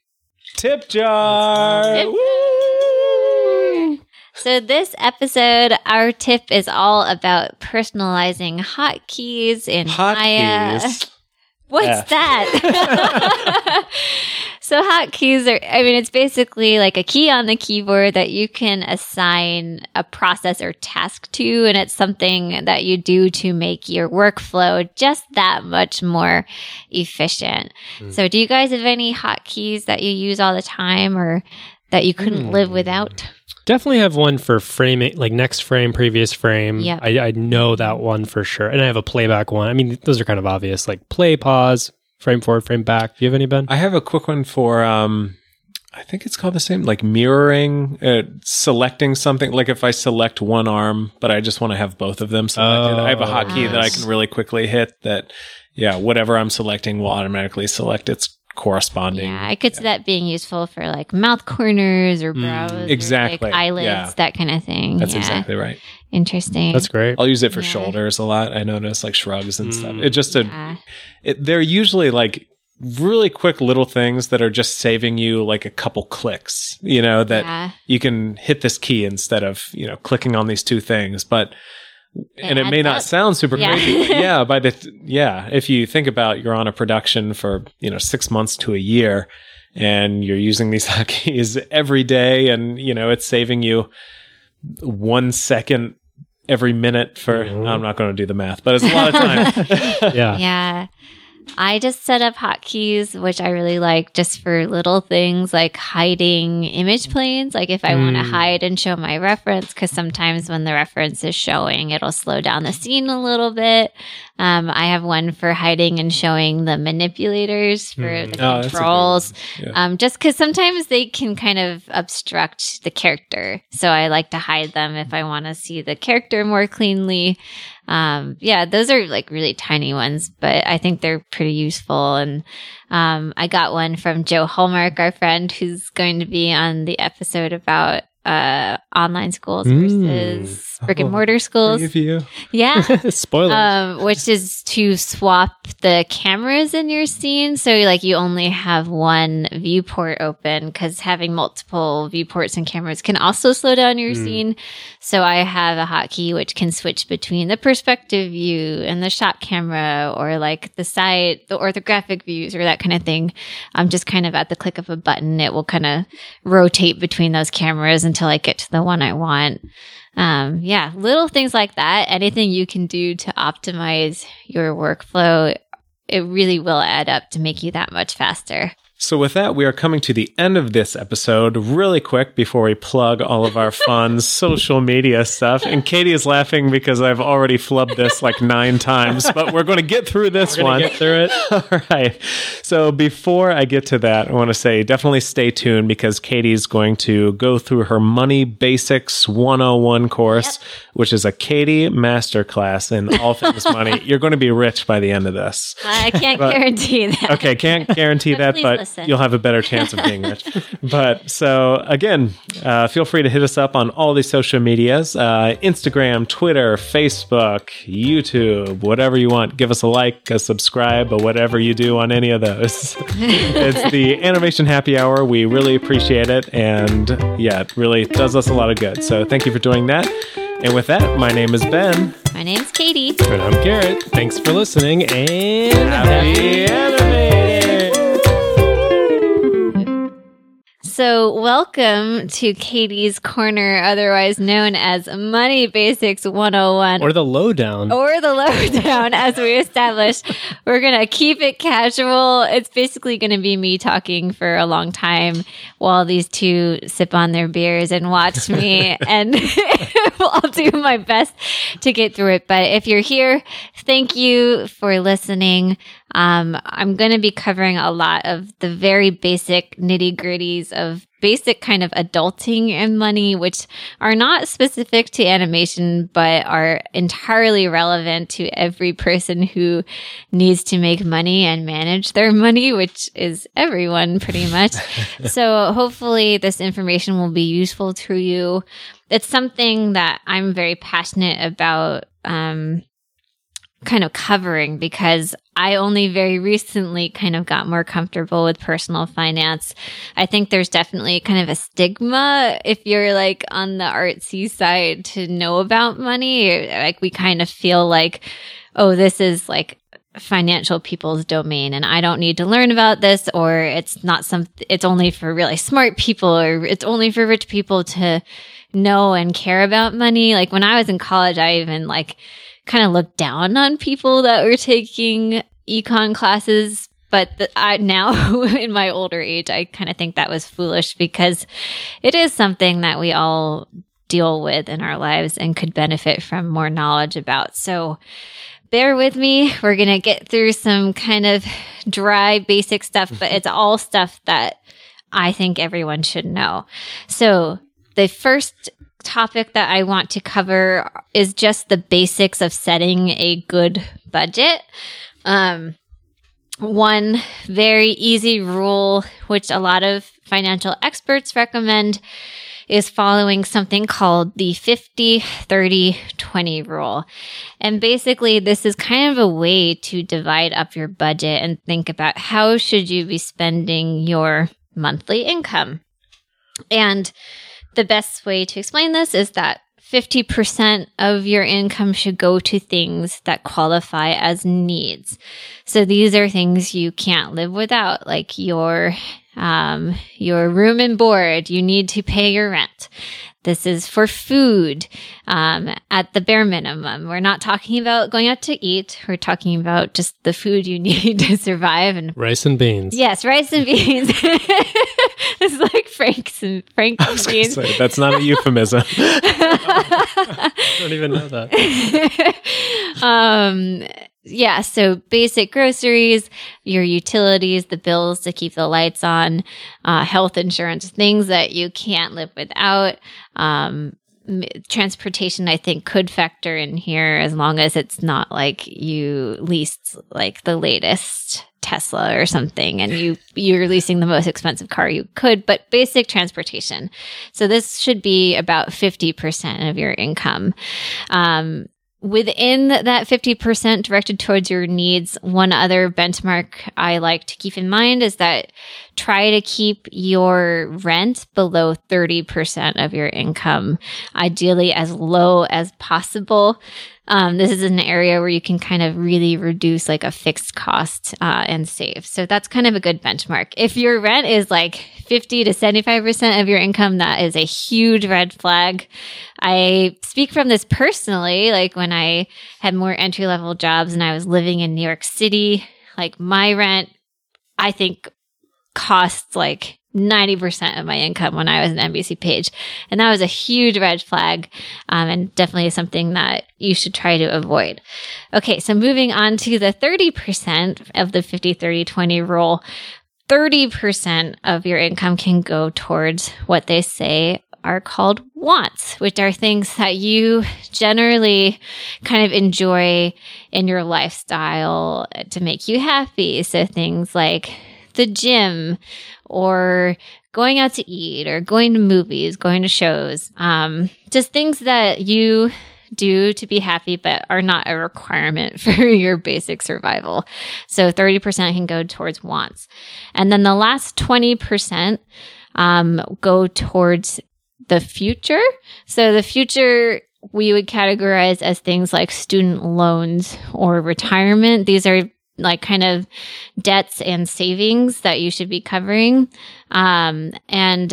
Tip jar. Woo! So this episode, our tip is all about personalizing hotkeys in Maya. What's that? So hotkeys are, I mean, it's basically like a key on the keyboard that you can assign a process or task to, and it's something that you do to make your workflow just that much more efficient. So do you guys have any hotkeys that you use all the time or that you couldn't live without? Definitely have one for framing, like next frame, previous frame. Yep. I know that one for sure. And I have a playback one. I mean, those are kind of obvious, like play, pause, frame forward, frame back. Do you have any, Ben? I have a quick one for, I think it's called the same, like mirroring, selecting something. Like if I select one arm, but I just want to have both of them selected. I have a hotkey that I can really quickly hit that, whatever I'm selecting will automatically select its corresponding. Yeah, I could see that being useful for like mouth corners or brows, exactly, or like eyelids, that kind of thing. That's exactly right. Interesting. That's great. I'll use it for shoulders a lot. I notice, like shrugs and stuff. It just they're usually like really quick little things that are just saving you like a couple clicks. You know that you can hit this key instead of clicking on these two things, but. And it may not sound super crazy. But if you think about, you're on a production for 6 months to a year, and you're using these hotkeys every day, and it's saving you 1 second every minute for. I'm not going to do the math, but it's a lot of time. I just set up hotkeys, which I really like, just for little things like hiding image planes. Like if I want to hide and show my reference, because sometimes when the reference is showing, it'll slow down the scene a little bit. I have one for hiding and showing the manipulators for the controls, just because sometimes they can kind of obstruct the character. So I like to hide them if I want to see the character more cleanly. Those are like really tiny ones, but I think they're pretty useful. And I got one from Joe Hallmark, our friend, who's going to be on the episode about online schools versus brick and mortar schools. Spoilers. Which is to swap the cameras in your scene, so like you only have one viewport open, because having multiple viewports and cameras can also slow down your scene. So I have a hotkey which can switch between the perspective view and the shot camera, or like the side, the orthographic views, or that kind of thing. I'm just kind of at the click of a button, it will kind of rotate between those cameras and until I get to the one I want. Little things like that. Anything you can do to optimize your workflow, it really will add up to make you that much faster. So with that, we are coming to the end of this episode. Really quick, before we plug all of our fun social media stuff. And Katie is laughing because I've already flubbed this like 9 times, but we're going to get through this one. We're going to get through it. All right. So before I get to that, I want to say definitely stay tuned, because Katie's going to go through her Money Basics 101 course, which is a Katie masterclass in all things money. You're going to be rich by the end of this. I can't guarantee that. Okay, can't guarantee that, but you'll have a better chance of being rich. But so again, feel free to hit us up on all these social medias, Instagram, Twitter, Facebook, YouTube, whatever you want. Give us a like, a subscribe, or whatever you do on any of those. It's the Animation Happy Hour. We really appreciate it. And it really does us a lot of good. So thank you for doing that. And with that, my name is Ben. My name is Katie. And I'm Garrett. Thanks for listening, and happy animating. So welcome to Katie's Corner, otherwise known as Money Basics 101. Or the lowdown. Or the lowdown, as we established. We're going to keep it casual. It's basically going to be me talking for a long time while these two sip on their beers and watch me. And I'll do my best to get through it. But if you're here, thank you for listening. I'm going to be covering a lot of the very basic nitty-gritties of basic kind of adulting and money, which are not specific to animation, but are entirely relevant to every person who needs to make money and manage their money, which is everyone pretty much. So hopefully this information will be useful to you. It's something that I'm very passionate about, kind of covering, because I only very recently kind of got more comfortable with personal finance. I think there's definitely kind of a stigma if you're like on the artsy side to know about money. Like we kind of feel like, oh, this is like financial people's domain and I don't need to learn about this, or it's not something, it's only for really smart people, or it's only for rich people to know and care about money. Like when I was in college, I even like kind of looked down on people that were taking econ classes. But I now, in my older age, I kind of think that was foolish, because it is something that we all deal with in our lives and could benefit from more knowledge about. So bear with me. We're going to get through some kind of dry, basic stuff, but it's all stuff that I think everyone should know. So the first topic that I want to cover is just the basics of setting a good budget. One very easy rule, which a lot of financial experts recommend, is following something called the 50/30/20 rule. And basically, this is kind of a way to divide up your budget and think about how should you be spending your monthly income. And the best way to explain this is that 50% of your income should go to things that qualify as needs. So these are things you can't live without, like your room and board. You need to pay your rent. This is for food, at the bare minimum. We're not talking about going out to eat. We're talking about just the food you need to survive. And rice and beans. Yes, rice and beans. It's like Frank's and beans. Say, that's not a euphemism. I don't even know that. Yeah, so basic groceries, your utilities, the bills to keep the lights on, health insurance, things that you can't live without. Transportation, I think, could factor in here, as long as it's not like you leased like the latest Tesla or something and you're leasing the most expensive car you could, but basic transportation. So this should be about 50% of your income. Within that 50% directed towards your needs, one other benchmark I like to keep in mind is that try to keep your rent below 30% of your income, ideally as low as possible. This is an area where you can kind of really reduce like a fixed cost and save. So that's kind of a good benchmark. If your rent is like 50 to 75% of your income, that is a huge red flag. I speak from this personally, like when I had more entry-level jobs and I was living in New York City, like my rent, I think, costs like 90% of my income when I was an NBC page. And that was a huge red flag, and definitely something that you should try to avoid. Okay, so moving on to the 30% of the 50/30/20 rule. 30% of your income can go towards what they say are called wants, which are things that you generally kind of enjoy in your lifestyle to make you happy. So things like the gym, or going out to eat, or going to movies, going to shows, just things that you do to be happy but are not a requirement for your basic survival. So 30% can go towards wants. And then the last 20% go towards the future. So the future we would categorize as things like student loans or retirement. These are like kind of debts and savings that you should be covering. And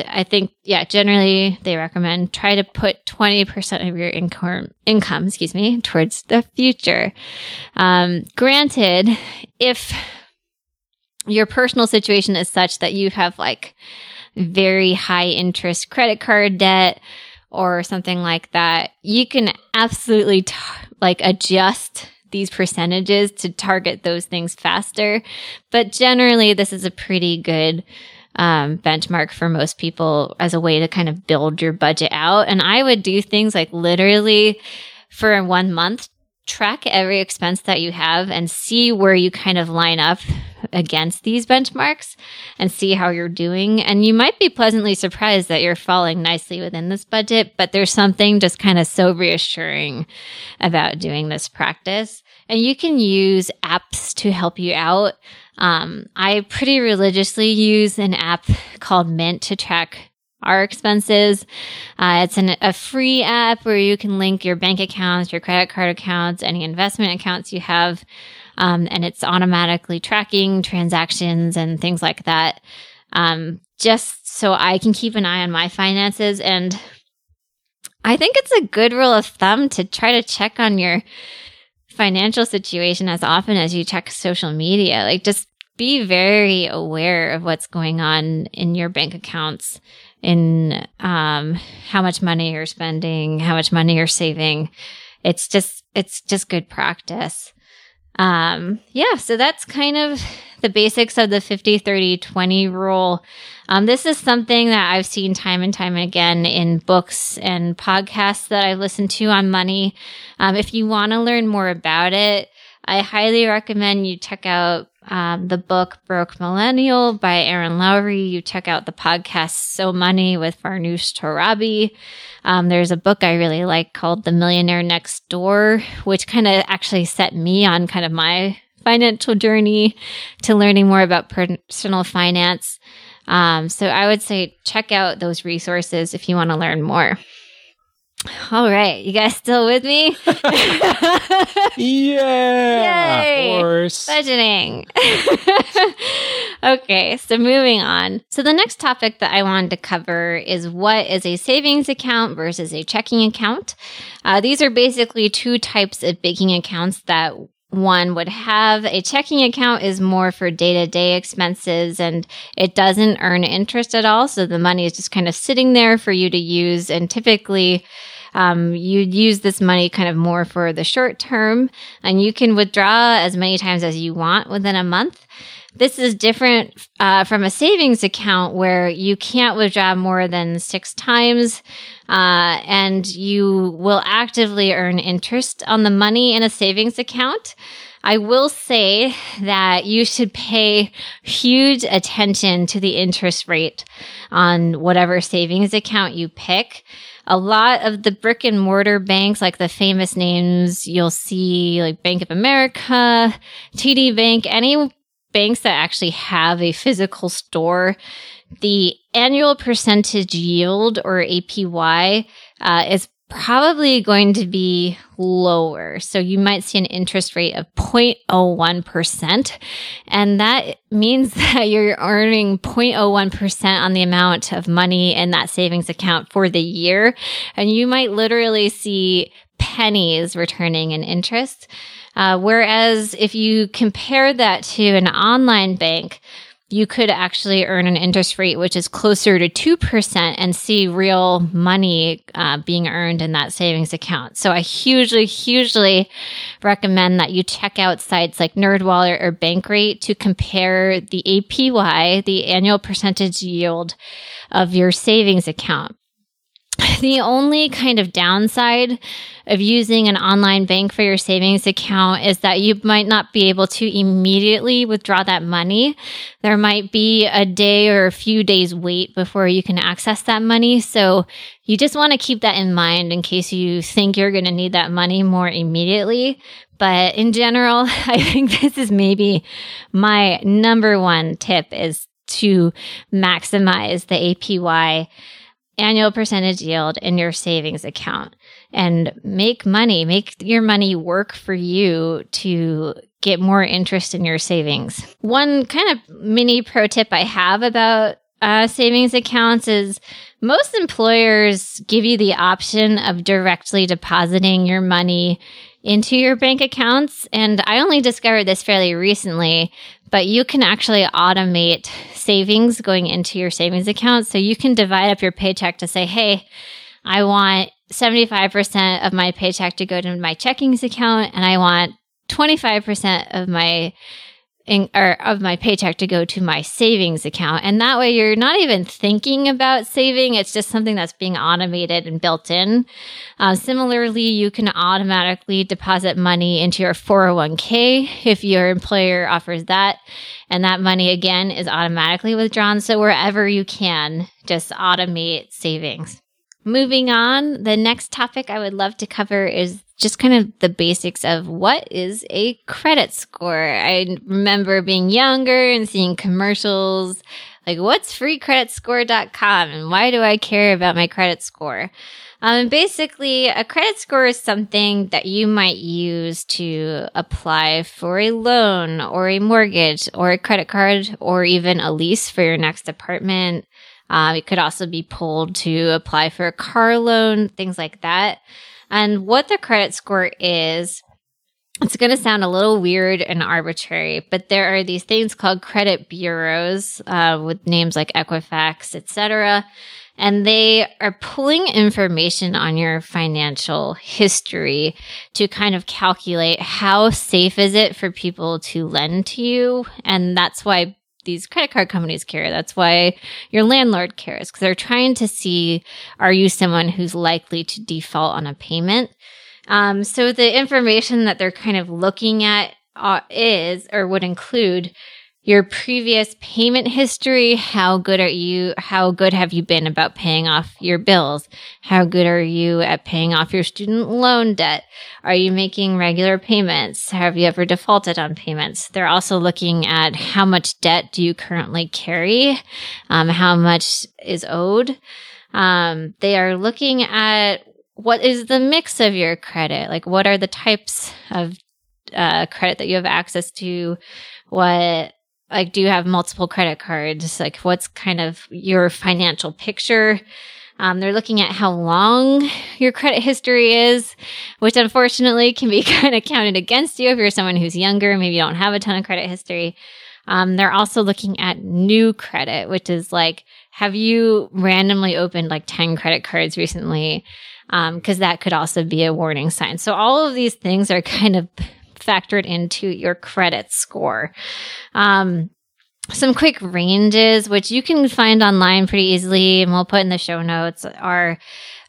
I think, yeah, generally they recommend try to put 20% of your income, towards the future. Granted, if your personal situation is such that you have like very high interest credit card debt or something like that, you can absolutely adjust these percentages to target those things faster. But generally, this is a pretty good benchmark for most people as a way to kind of build your budget out. And I would do things like literally for 1 month, track every expense that you have and see where you kind of line up against these benchmarks and see how you're doing. And you might be pleasantly surprised that you're falling nicely within this budget, but there's something just kind of so reassuring about doing this practice. And you can use apps to help you out. I pretty religiously use an app called Mint to track our expenses. It's a free app where you can link your bank accounts, your credit card accounts, any investment accounts you have. And it's automatically tracking transactions and things like that. Just so I can keep an eye on my finances. And I think it's a good rule of thumb to try to check on your financial situation as often as you check social media. Like, just be very aware of what's going on in your bank accounts, in how much money you're spending, how much money you're saving. It's just good practice. So that's kind of the basics of the 50-30-20 rule. This is something that I've seen time and time again in books and podcasts that I've listened to on money. If you want to learn more about it, I highly recommend you check out the book Broke Millennial by Erin Lowry. You check out the podcast So Money with Farnoosh Torabi. There's a book I really like called The Millionaire Next Door, which kind of actually set me on kind of my financial journey to learning more about personal finance. So I would say check out those resources if you want to learn more. All right. You guys still with me? Yeah. Yay. Of course. Budgeting. Okay. So moving on. So the next topic that I wanted to cover is what is a savings account versus a checking account. These are basically two types of banking accounts that one would have. A checking account is more for day-to-day expenses, and it doesn't earn interest at all. So the money is just kind of sitting there for you to use. And typically, you'd use this money kind of more for the short term, and you can withdraw as many times as you want within a month. This is different from a savings account where you can't withdraw more than 6 times, and you will actively earn interest on the money in a savings account. I will say that you should pay huge attention to the interest rate on whatever savings account you pick. A lot of the brick and mortar banks, like the famous names you'll see, like Bank of America, TD Bank, any banks that actually have a physical store, the annual percentage yield, or APY, is probably going to be lower. So you might see an interest rate of 0.01%. And that means that you're earning 0.01% on the amount of money in that savings account for the year. And you might literally see pennies returning in interest. Whereas if you compare that to an online bank, you could actually earn an interest rate which is closer to 2% and see real money being earned in that savings account. So I hugely, hugely recommend that you check out sites like NerdWallet or Bankrate to compare the APY, the annual percentage yield, of your savings account. The only kind of downside of using an online bank for your savings account is that you might not be able to immediately withdraw that money. There might be a day or a few days wait before you can access that money. So you just want to keep that in mind in case you think you're going to need that money more immediately. But in general, I think this is maybe my number one tip, is to maximize the APY, annual percentage yield, in your savings account, and make your money work for you to get more interest in your savings. One kind of mini pro tip I have about savings accounts is most employers give you the option of directly depositing your money into your bank accounts. And I only discovered this fairly recently, but you can actually automate savings going into your savings account. So you can divide up your paycheck to say, hey, I want 75% of my paycheck to go to my checkings account, and I want 25% of my paycheck to go to my savings account. And that way you're not even thinking about saving. It's just something that's being automated and built in. Similarly, you can automatically deposit money into your 401k if your employer offers that. And that money, again, is automatically withdrawn. So wherever you can, just automate savings. Moving on, the next topic I would love to cover is just kind of the basics of what is a credit score. I remember being younger and seeing commercials like, what's freecreditscore.com and why do I care about my credit score? Basically, a credit score is something that you might use to apply for a loan or a mortgage or a credit card or even a lease for your next apartment. It could also be pulled to apply for a car loan, things like that. And what the credit score is, it's going to sound a little weird and arbitrary, but there are these things called credit bureaus with names like Equifax, etc., and they are pulling information on your financial history to kind of calculate how safe is it for people to lend to you. And that's why these credit card companies care. That's why your landlord cares, because they're trying to see, are you someone who's likely to default on a payment? So the information that they're kind of looking at would include your previous payment history. How good have you been about paying off your bills? How good are you at paying off your student loan debt? Are you making regular payments? Have you ever defaulted on payments? They're also looking at how much debt do you currently carry? How much is owed? They are looking at what is the mix of your credit? Like, what are the types of credit that you have access to? Like, do you have multiple credit cards? Like, what's kind of your financial picture? They're looking at how long your credit history is, which unfortunately can be kind of counted against you if you're someone who's younger, maybe you don't have a ton of credit history. They're also looking at new credit, which is like, have you randomly opened like 10 credit cards recently? Because that could also be a warning sign. So all of these things are kind of factored into your credit score. Some quick ranges, which you can find online pretty easily, and we'll put in the show notes, are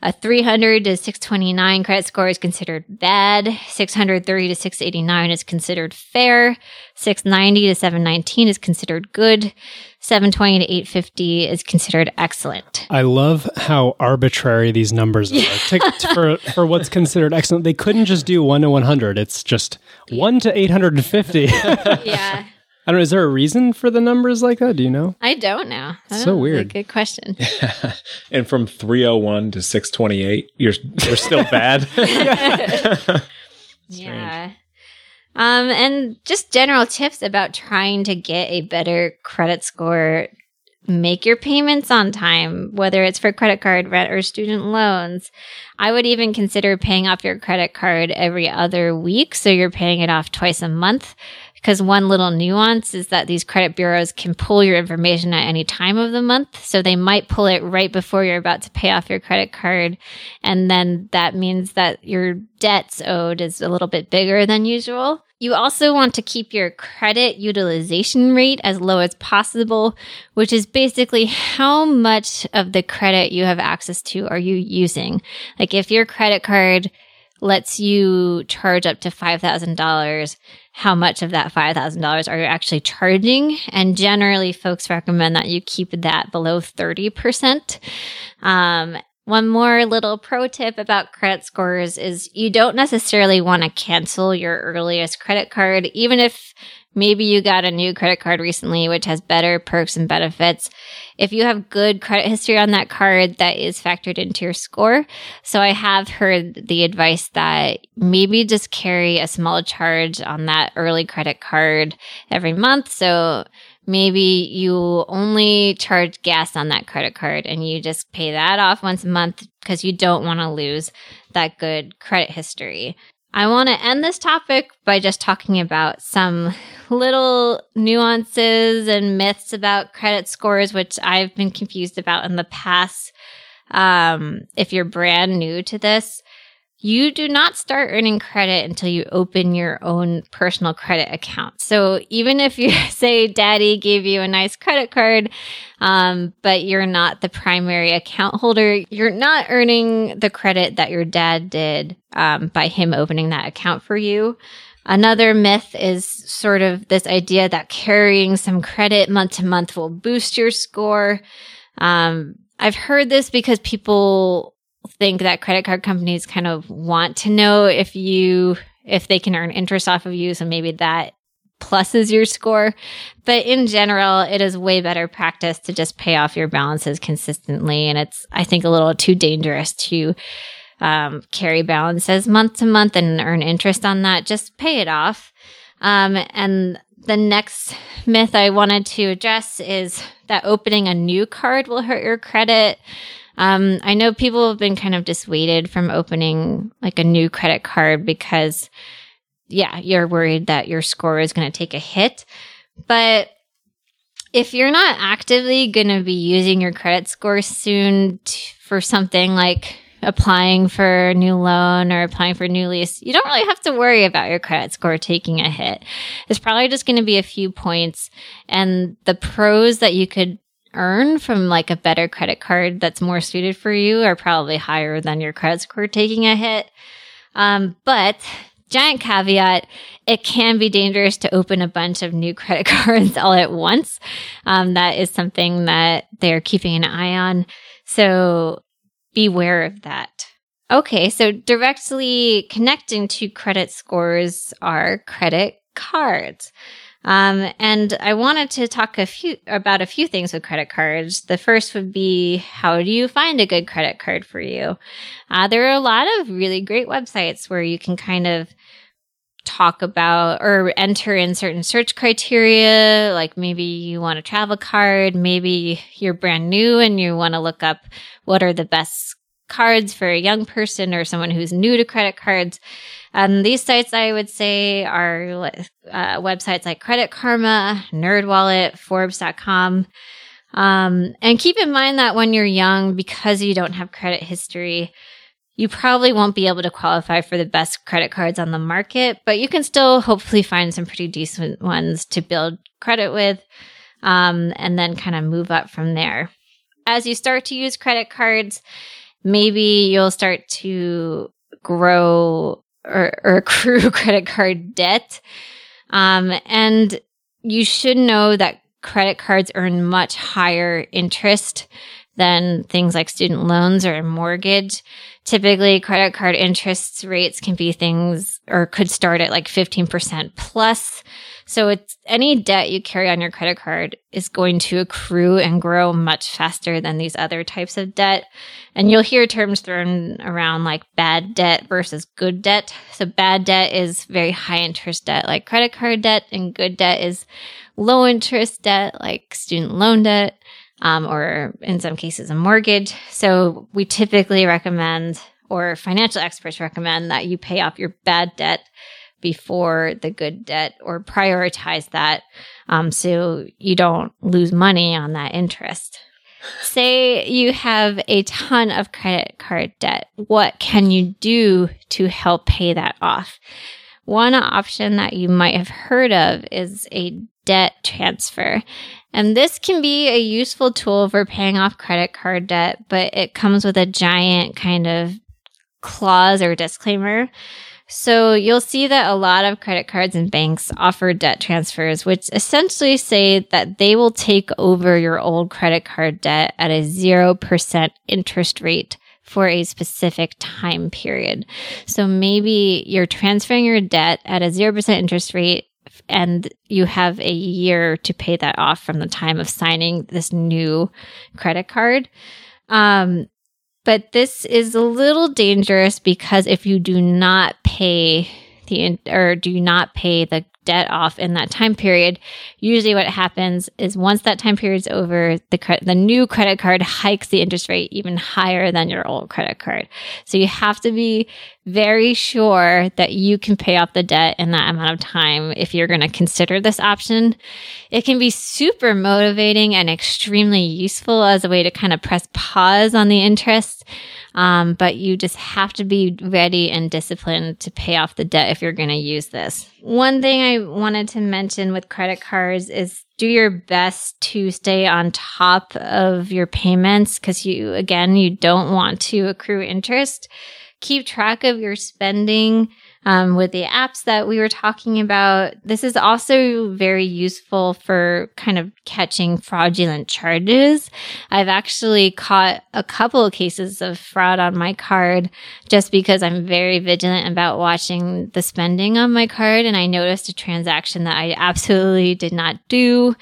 a 300 to 629 credit score is considered bad. 630 to 689 is considered fair. 690 to 719 is considered good. 720 to 850 is considered excellent. I love how arbitrary these numbers are. For what's considered excellent, they couldn't just do 1 to 100. It's just 1 to 850. Yeah. I don't know, is there a reason for the numbers like that? Do you know? I don't know. So weird. Good question. Yeah. And from 301 to 628, you're still bad. Yeah. And just general tips about trying to get a better credit score. Make your payments on time, whether it's for credit card, rent, or student loans. I would even consider paying off your credit card every other week, so you're paying it off twice a month. Because one little nuance is that these credit bureaus can pull your information at any time of the month. So they might pull it right before you're about to pay off your credit card. And then that means that your debts owed is a little bit bigger than usual. You also want to keep your credit utilization rate as low as possible, which is basically how much of the credit you have access to are you using. Like if your credit card lets you charge up to $5,000, how much of that $5,000 are you actually charging? And generally, folks recommend that you keep that below 30%. One more little pro tip about credit scores is you don't necessarily want to cancel your earliest credit card, even if maybe you got a new credit card recently, which has better perks and benefits. If you have good credit history on that card, that is factored into your score. So I have heard the advice that maybe just carry a small charge on that early credit card every month. So maybe you only charge gas on that credit card and you just pay that off once a month because you don't want to lose that good credit history. I want to end this topic by just talking about some little nuances and myths about credit scores, which I've been confused about in the past. If you're brand new to this, you do not start earning credit until you open your own personal credit account. So even if you say daddy gave you a nice credit card, but you're not the primary account holder, you're not earning the credit that your dad did by him opening that account for you. Another myth is sort of this idea that carrying some credit month to month will boost your score. I've heard this because people think that credit card companies kind of want to know if they can earn interest off of you. So maybe that pluses your score. But in general, it is way better practice to just pay off your balances consistently. And it's, I think, a little too dangerous to carry balances month to month and earn interest on that. Just pay it off. And the next myth I wanted to address is that opening a new card will hurt your credit. I know people have been kind of dissuaded from opening like a new credit card because, yeah, you're worried that your score is going to take a hit. But if you're not actively going to be using your credit score soon for something like applying for a new loan or applying for a new lease, you don't really have to worry about your credit score taking a hit. It's probably just going to be a few points. And the pros that you could earn from like a better credit card that's more suited for you are probably higher than your credit score taking a hit. But giant caveat, it can be dangerous to open a bunch of new credit cards all at once. That is something that they're keeping an eye on. So beware of that. Okay, so directly connecting to credit scores are credit cards. And I wanted to talk about a few things with credit cards. The first would be, how do you find a good credit card for you? There are a lot of really great websites where you can kind of talk about or enter in certain search criteria, like maybe you want a travel card, maybe you're brand new and you want to look up what are the best cards for a young person or someone who's new to credit cards. These sites, I would say, are websites like Credit Karma, NerdWallet, Forbes.com. And keep in mind that when you're young, because you don't have credit history, you probably won't be able to qualify for the best credit cards on the market, but you can still hopefully find some pretty decent ones to build credit with, and then kind of move up from there. As you start to use credit cards, maybe you'll start to grow or accrue credit card debt. And you should know that credit cards earn much higher interest than things like student loans or a mortgage. Typically, credit card interest rates can be things or could start at like 15% plus. So it's any debt you carry on your credit card is going to accrue and grow much faster than these other types of debt. And you'll hear terms thrown around like bad debt versus good debt. So bad debt is very high interest debt like credit card debt, and good debt is low interest debt like student loan debt, or in some cases a mortgage. So we typically recommend, or financial experts recommend, that you pay off your bad debt before the good debt, or prioritize that so you don't lose money on that interest. Say you have a ton of credit card debt. What can you do to help pay that off? One option that you might have heard of is a debt transfer. And this can be a useful tool for paying off credit card debt, but it comes with a giant kind of clause or disclaimer. So you'll see that a lot of credit cards and banks offer debt transfers, which essentially say that they will take over your old credit card debt at a 0% interest rate for a specific time period. So maybe you're transferring your debt at a 0% interest rate and you have a year to pay that off from the time of signing this new credit card. But this is a little dangerous because if you do not pay the debt off in that time period, usually what happens is once that time period's over, the new credit card hikes the interest rate even higher than your old credit card. So you have to be very sure that you can pay off the debt in that amount of time if you're going to consider this option. It can be super motivating and extremely useful as a way to kind of press pause on the interest. But you just have to be ready and disciplined to pay off the debt if you're going to use this. One thing I wanted to mention with credit cards is do your best to stay on top of your payments because you don't want to accrue interest. Keep track of your spending with the apps that we were talking about. This is also very useful for kind of catching fraudulent charges. I've actually caught a couple of cases of fraud on my card just because I'm very vigilant about watching the spending on my card. And I noticed a transaction that I absolutely did not do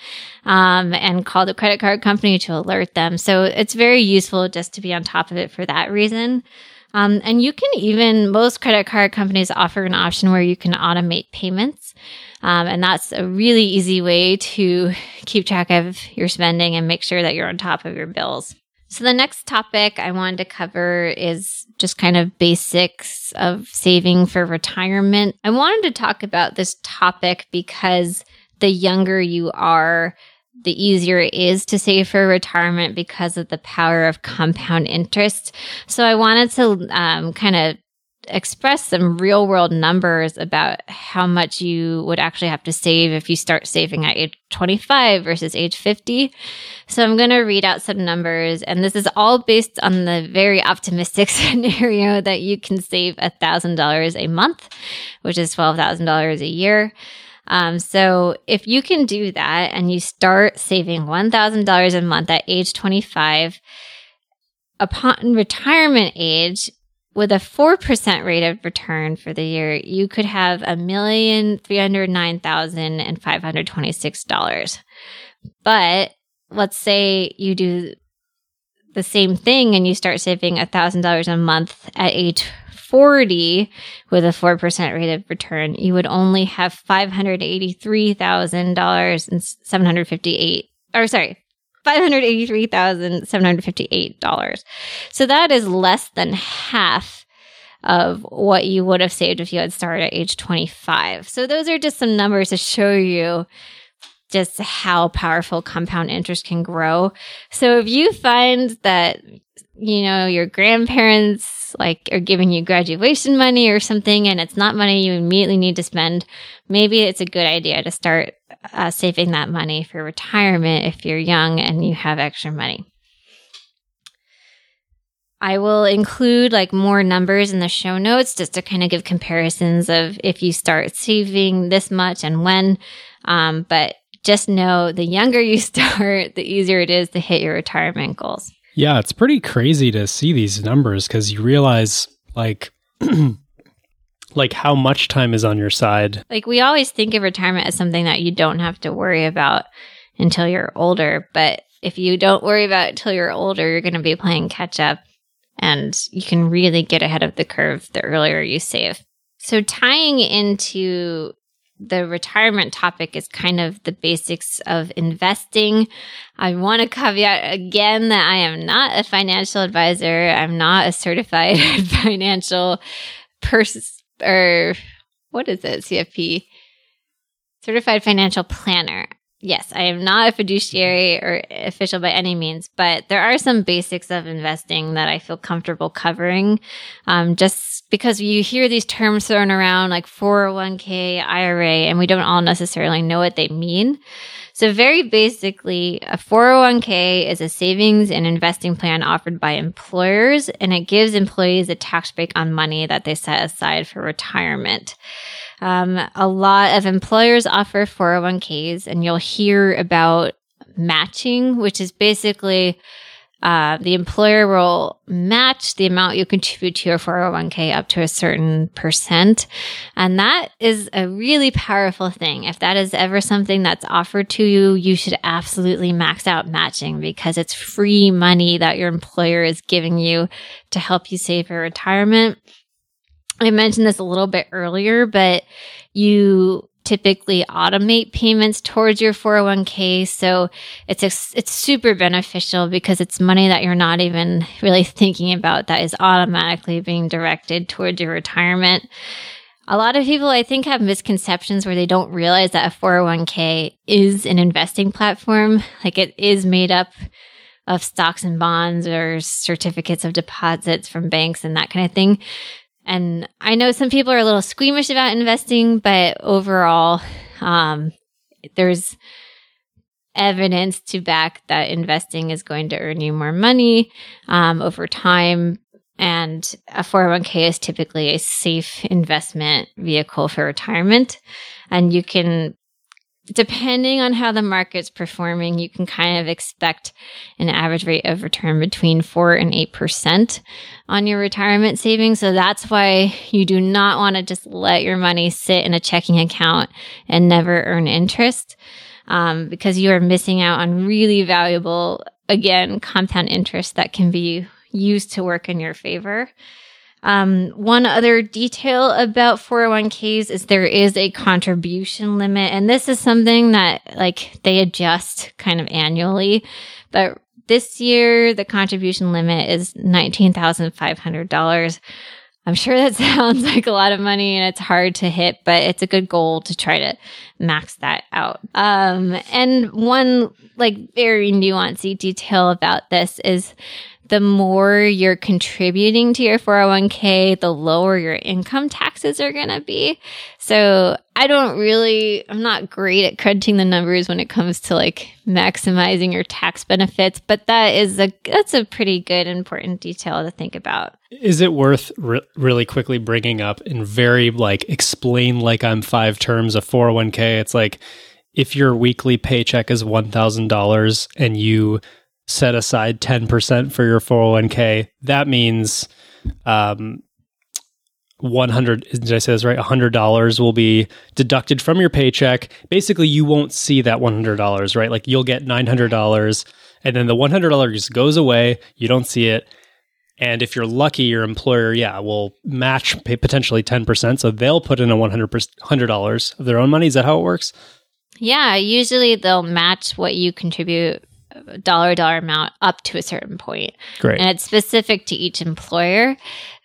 and called the credit card company to alert them. So it's very useful just to be on top of it for that reason. And you can most credit card companies offer an option where you can automate payments. And that's a really easy way to keep track of your spending and make sure that you're on top of your bills. So the next topic I wanted to cover is just kind of basics of saving for retirement. I wanted to talk about this topic because the younger you are, the easier it is to save for retirement because of the power of compound interest. So I wanted to kind of express some real world numbers about how much you would actually have to save if you start saving at age 25 versus age 50. So I'm going to read out some numbers, and this is all based on the very optimistic scenario that you can save $1,000 a month, which is $12,000 a year. So if you can do that and you start saving $1,000 a month at age 25, upon retirement age, with a 4% rate of return for the year, you could have $1,309,526. But let's say you do the same thing and you start saving $1,000 a month at age 40 with a 4% rate of return, you would only have $583,758. So that is less than half of what you would have saved if you had started at age 25. So those are just some numbers to show you just how powerful compound interest can grow. So if you find that, you know, your grandparents are giving you graduation money or something, and it's not money you immediately need to spend, maybe it's a good idea to start saving that money for retirement if you're young and you have extra money. I will include more numbers in the show notes just to kind of give comparisons of if you start saving this much and when, but just know the younger you start, the easier it is to hit your retirement goals. Yeah, it's pretty crazy to see these numbers because you realize how much time is on your side. We always think of retirement as something that you don't have to worry about until you're older. But if you don't worry about it until you're older, you're going to be playing catch up and you can really get ahead of the curve the earlier you save. So tying into the retirement topic is kind of the basics of investing. I want to caveat again that I am not a financial advisor. I'm not a certified financial CFP? Certified financial planner. Yes, I am not a fiduciary or official by any means, but there are some basics of investing that I feel comfortable covering. Just because you hear these terms thrown around like 401k, IRA, and we don't all necessarily know what they mean. So very basically, a 401k is a savings and investing plan offered by employers, and it gives employees a tax break on money that they set aside for retirement. A lot of employers offer 401ks, and you'll hear about matching, which is basically The employer will match the amount you contribute to your 401k up to a certain percent. And that is a really powerful thing. If that is ever something that's offered to you, you should absolutely max out matching, because it's free money that your employer is giving you to help you save for retirement. I mentioned this a little bit earlier, but you typically automate payments towards your 401k. So it's super beneficial because it's money that you're not even really thinking about that is automatically being directed towards your retirement. A lot of people, I think, have misconceptions where they don't realize that a 401k is an investing platform. Like, it is made up of stocks and bonds or certificates of deposits from banks and that kind of thing. And I know some people are a little squeamish about investing, but overall, there's evidence to back that investing is going to earn you more money over time. And a 401k is typically a safe investment vehicle for retirement. And you can, depending on how the market's performing, you can kind of expect an average rate of return between 4 and 8% on your retirement savings. So that's why you do not want to just let your money sit in a checking account and never earn interest, because you are missing out on really valuable, again, compound interest that can be used to work in your favor. One other detail about 401ks is there is a contribution limit. And this is something that, like, they adjust kind of annually. But this year, the contribution limit is $19,500. I'm sure that sounds like a lot of money and it's hard to hit, but it's a good goal to try to max that out. And one, like, very nuancy detail about this is the more you're contributing to your 401k, the lower your income taxes are going to be. So I'm not great at crunching the numbers when it comes to, like, maximizing your tax benefits, but that's a pretty good, important detail to think about. Is it worth really quickly bringing up and very, like, explain, like, I'm five terms of 401k? It's like, if your weekly paycheck is $1,000 and you set aside 10% for your 401k, that means $100 will be deducted from your paycheck. Basically, you won't see that $100, right? Like, you'll get $900 and then the $100 just goes away. You don't see it. And if you're lucky, your employer, will match pay potentially 10%. So they'll put in a $100 of their own money. Is that how it works? Yeah, usually they'll match what you contribute dollar amount up to a certain point. Great. And it's specific to each employer,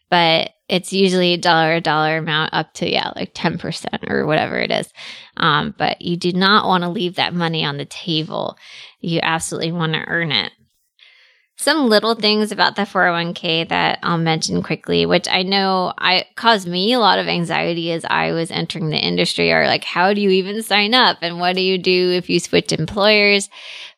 but it's usually dollar amount up to, 10% or whatever it is. But you do not want to leave that money on the table. You absolutely want to earn it. Some little things about the 401k that I'll mention quickly, which I know caused me a lot of anxiety as I was entering the industry, are like, how do you even sign up? And what do you do if you switch employers?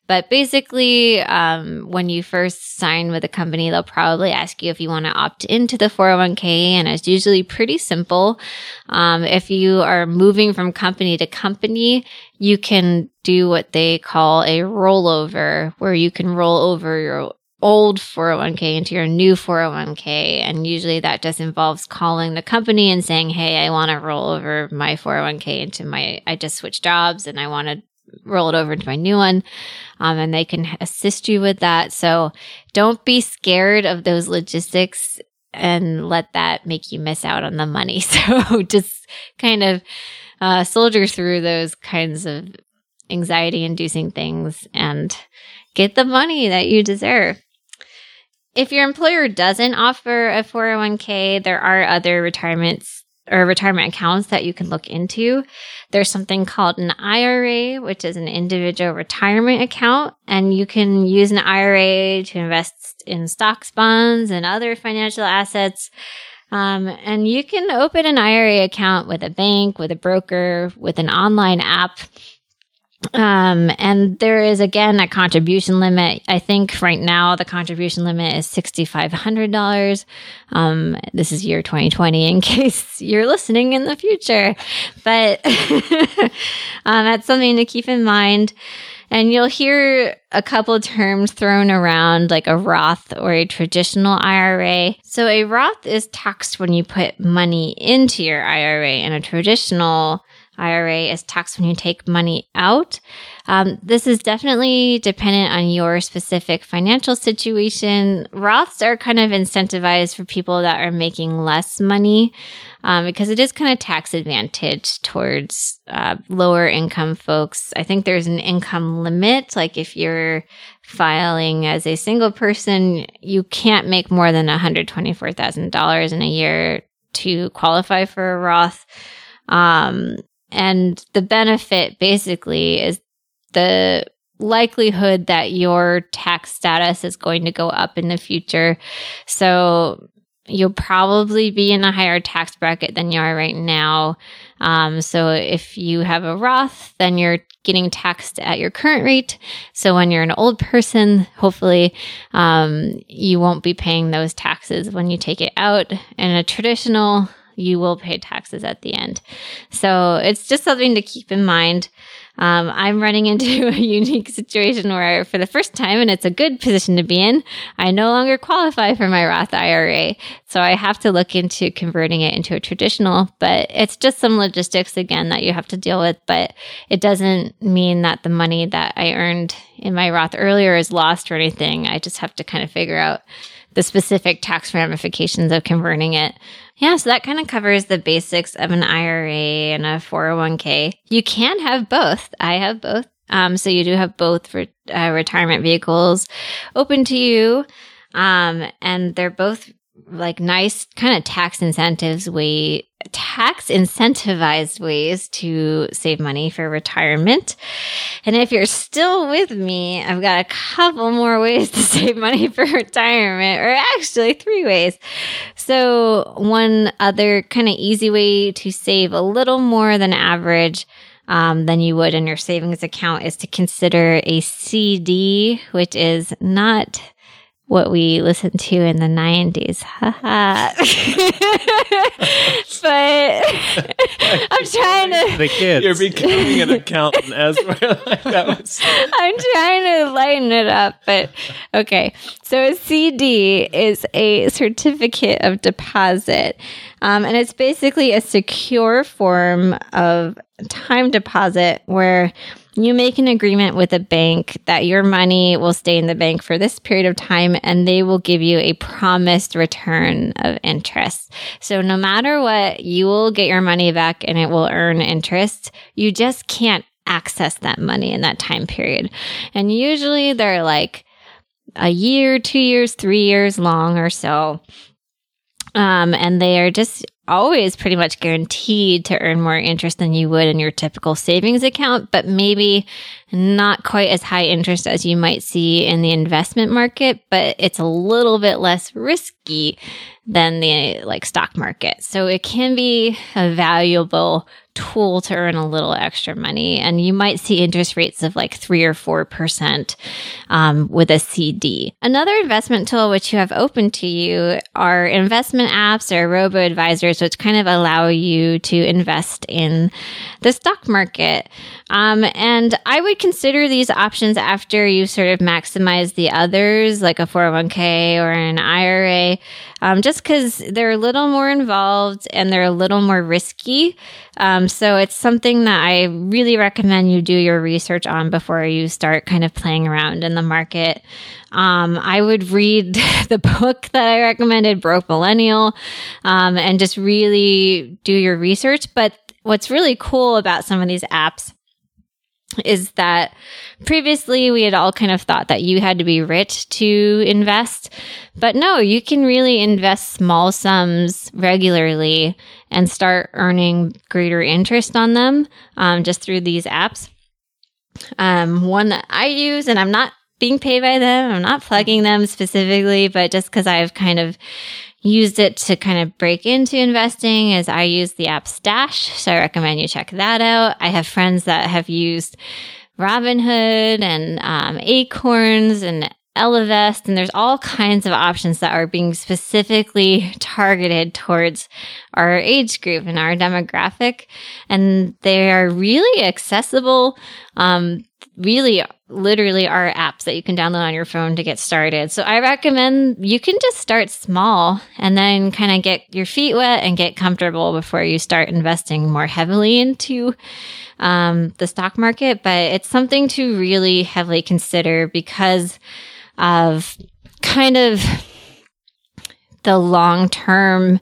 But basically, when you first sign with a company, they'll probably ask you if you want to opt into the 401k, and it's usually pretty simple. If you are moving from company to company, you can do what they call a rollover, where you can roll over your old 401k into your new 401k. And usually that just involves calling the company and saying, hey, I want to roll over my 401k I just switched jobs and I want to roll it over into my new one, and they can assist you with that. So don't be scared of those logistics and let that make you miss out on the money. So just kind of soldier through those kinds of anxiety-inducing things and get the money that you deserve. If your employer doesn't offer a 401k, there are other retirement accounts that you can look into. There's something called an IRA, which is an individual retirement account, and you can use an IRA to invest in stocks, bonds, and other financial assets. And you can open an IRA account with a bank, with a broker, with an online app. And there is, again, a contribution limit. I think right now the contribution limit is $6,500. This is year 2020 in case you're listening in the future. But that's something to keep in mind. And you'll hear a couple of terms thrown around, like a Roth or a traditional IRA. So a Roth is taxed when you put money into your IRA, and a traditional IRA is taxed when you take money out. This is definitely dependent on your specific financial situation. Roths are kind of incentivized for people that are making less money because it is kind of tax advantage towards lower income folks. I think there's an income limit. Like if you're filing as a single person, you can't make more than $124,000 in a year to qualify for a Roth. And the benefit basically is the likelihood that your tax status is going to go up in the future. So you'll probably be in a higher tax bracket than you are right now. So if you have a Roth, then you're getting taxed at your current rate. So when you're an old person, hopefully, you won't be paying those taxes when you take it out. And a traditional, you will pay taxes at the end. So it's just something to keep in mind. I'm running into a unique situation where for the first time, and it's a good position to be in, I no longer qualify for my Roth IRA. So I have to look into converting it into a traditional, but it's just some logistics again that you have to deal with. But it doesn't mean that the money that I earned in my Roth earlier is lost or anything. I just have to kind of figure out the specific tax ramifications of converting it. Yeah, so that kind of covers the basics of an IRA and a 401k. You can have both. I have both. So you do have both retirement vehicles open to you. And they're both like nice kind of tax incentivized ways to save money for retirement. And if you're still with me, I've got a couple more ways to save money for retirement, or actually 3 ways. So one other kind of easy way to save a little more than average than you would in your savings account is to consider a CD, which is not what we listened to in the 90s. But I'm trying to... The kids. You're becoming an accountant as well. Like that was... I'm trying to lighten it up, but okay. So a CD is a certificate of deposit, and it's basically a secure form of time deposit where you make an agreement with a bank that your money will stay in the bank for this period of time, and they will give you a promised return of interest. So no matter what, you will get your money back and it will earn interest. You just can't access that money in that time period. And usually they're like a year, 2 years, 3 years long or so. And they are just always pretty much guaranteed to earn more interest than you would in your typical savings account, but maybe not quite as high interest as you might see in the investment market, but it's a little bit less risky than the like stock market. So it can be a valuable tool to earn a little extra money. And you might see interest rates of like 3 or 4% with a CD. Another investment tool which you have open to you are investment apps or robo-advisors, which kind of allow you to invest in the stock market. And I would consider these options after you sort of maximize the others, like a 401k or an IRA, just because they're a little more involved and they're a little more risky. So it's something that I really recommend you do your research on before you start kind of playing around in the market. I would read the book that I recommended, Broke Millennial, and just really do your research. But what's really cool about some of these apps is that previously we had all kind of thought that you had to be rich to invest. But no, you can really invest small sums regularly and start earning greater interest on them just through these apps. One that I use, and I'm not being paid by them, I'm not plugging them specifically, but just because I've kind of used it to kind of break into investing is I use the app Stash. So I recommend you check that out. I have friends that have used Robinhood and Acorns and Elevest, and there's all kinds of options that are being specifically targeted towards our age group and our demographic, and they are really accessible. really literally are apps that you can download on your phone to get started. So I recommend you can just start small and then kind of get your feet wet and get comfortable before you start investing more heavily into the stock market. But it's something to really heavily consider because of kind of the long-term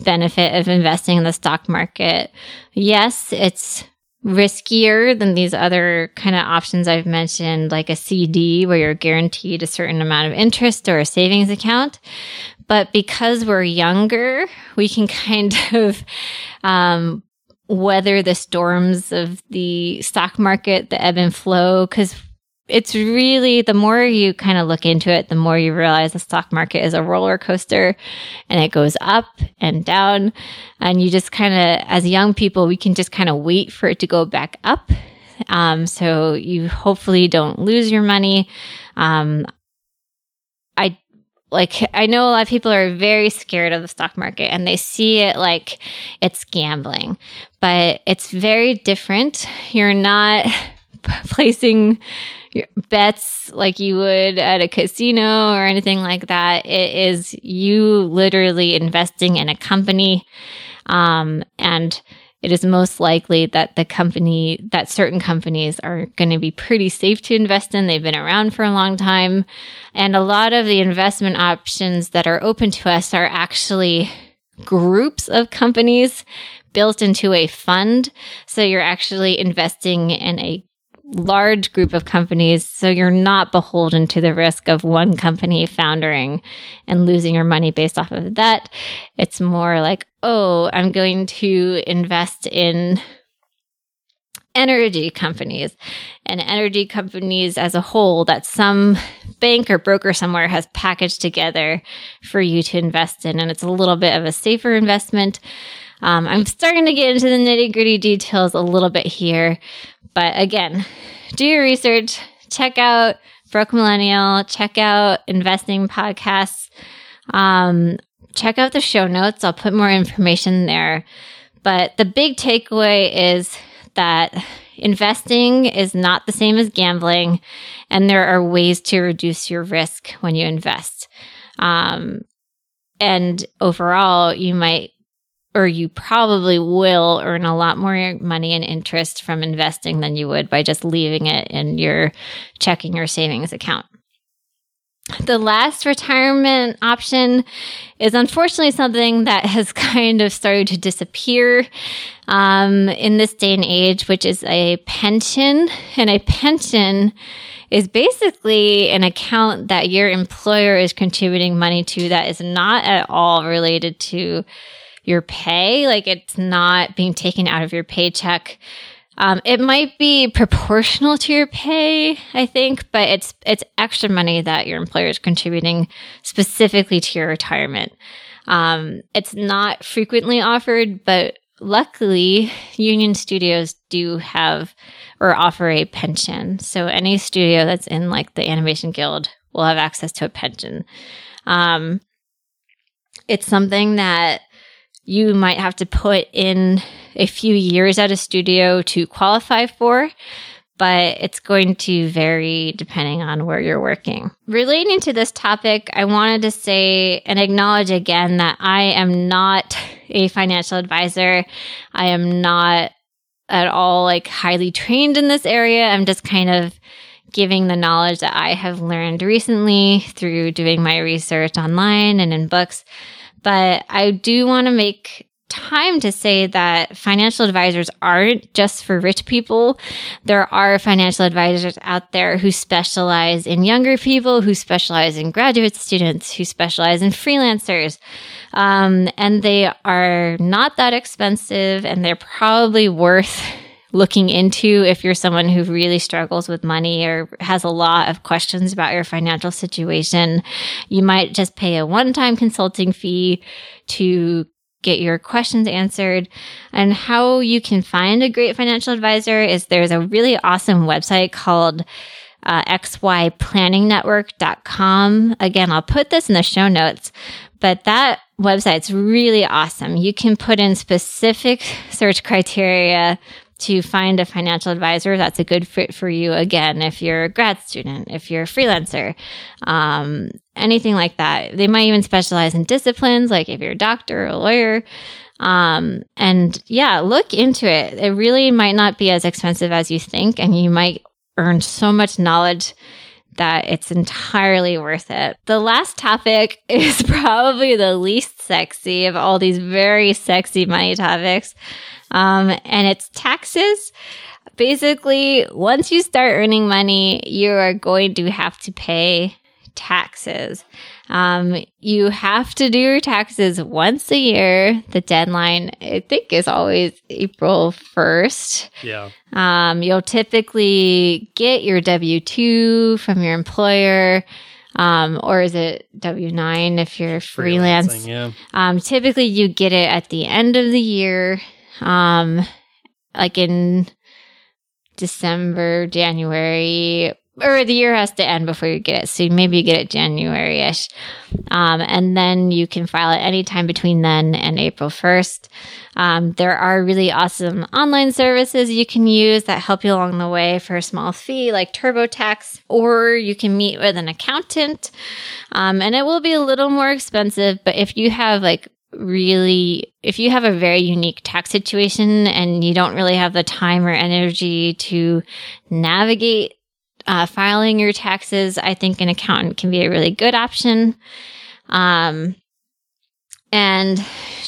benefit of investing in the stock market. Yes, it's riskier than these other kind of options I've mentioned, like a CD where you're guaranteed a certain amount of interest or a savings account. But because we're younger, we can kind of weather the storms of the stock market, the ebb and flow, because it's really, the more you kind of look into it, the more you realize the stock market is a roller coaster and it goes up and down. And you just kind of, as young people, we can just kind of wait for it to go back up. So you hopefully don't lose your money. I know a lot of people are very scared of the stock market and they see it like it's gambling, but it's very different. You're not placing your bets like you would at a casino or anything like that. It is you literally investing in a company, and it is most likely that certain companies are going to be pretty safe to invest in. They've been around for a long time, and a lot of the investment options that are open to us are actually groups of companies built into a fund. So you're actually investing in a large group of companies, so you're not beholden to the risk of one company foundering and losing your money based off of that. It's more like, oh, I'm going to invest in energy companies, and energy companies as a whole that some bank or broker somewhere has packaged together for you to invest in, and it's a little bit of a safer investment. I'm starting to get into the nitty-gritty details a little bit here. But again, do your research, check out Broke Millennial, check out investing podcasts, check out the show notes. I'll put more information there. But the big takeaway is that investing is not the same as gambling, and there are ways to reduce your risk when you invest. And overall, you probably will earn a lot more money and interest from investing than you would by just leaving it in your checking or savings account. The last retirement option is unfortunately something that has kind of started to disappear in this day and age, which is a pension. And a pension is basically an account that your employer is contributing money to that is not at all related to your pay, like it's not being taken out of your paycheck. It might be proportional to your pay, I think, but it's extra money that your employer is contributing specifically to your retirement. It's not frequently offered, but luckily union studios do have or offer a pension. So any studio that's in like the Animation Guild will have access to a pension. It's something that you might have to put in a few years at a studio to qualify for, but it's going to vary depending on where you're working. Relating to this topic, I wanted to say and acknowledge again that I am not a financial advisor. I am not at all like highly trained in this area. I'm just kind of giving the knowledge that I have learned recently through doing my research online and in books. But I do want to make time to say that financial advisors aren't just for rich people. There are financial advisors out there who specialize in younger people, who specialize in graduate students, who specialize in freelancers. And they are not that expensive, and they're probably worth looking into if you're someone who really struggles with money or has a lot of questions about your financial situation. You might just pay a one-time consulting fee to get your questions answered. And how you can find a great financial advisor is there's a really awesome website called xyplanningnetwork.com. Again, I'll put this in the show notes, but that website's really awesome. You can put in specific search criteria to find a financial advisor that's a good fit for you, again, if you're a grad student, if you're a freelancer, anything like that. They might even specialize in disciplines, like if you're a doctor or a lawyer. And yeah, look into it. It really might not be as expensive as you think, and you might earn so much knowledge that it's entirely worth it. The last topic is probably the least sexy of all these very sexy money topics, and it's taxes. Basically, once you start earning money, you are going to have to pay taxes. You have to do your taxes once a year. The deadline, I think, is always April 1st. Yeah. You'll typically get your W-2 from your employer, or is it W-9 if you're freelance? Yeah. Typically, you get it at the end of the year, like in December, January. Or the year has to end before you get it. So maybe you get it January-ish. And then you can file it anytime between then and April 1st. There are really awesome online services you can use that help you along the way for a small fee, like TurboTax, or you can meet with an accountant. And it will be a little more expensive, but if you have if you have a very unique tax situation and you don't really have the time or energy to navigate filing your taxes, I think an accountant can be a really good option. And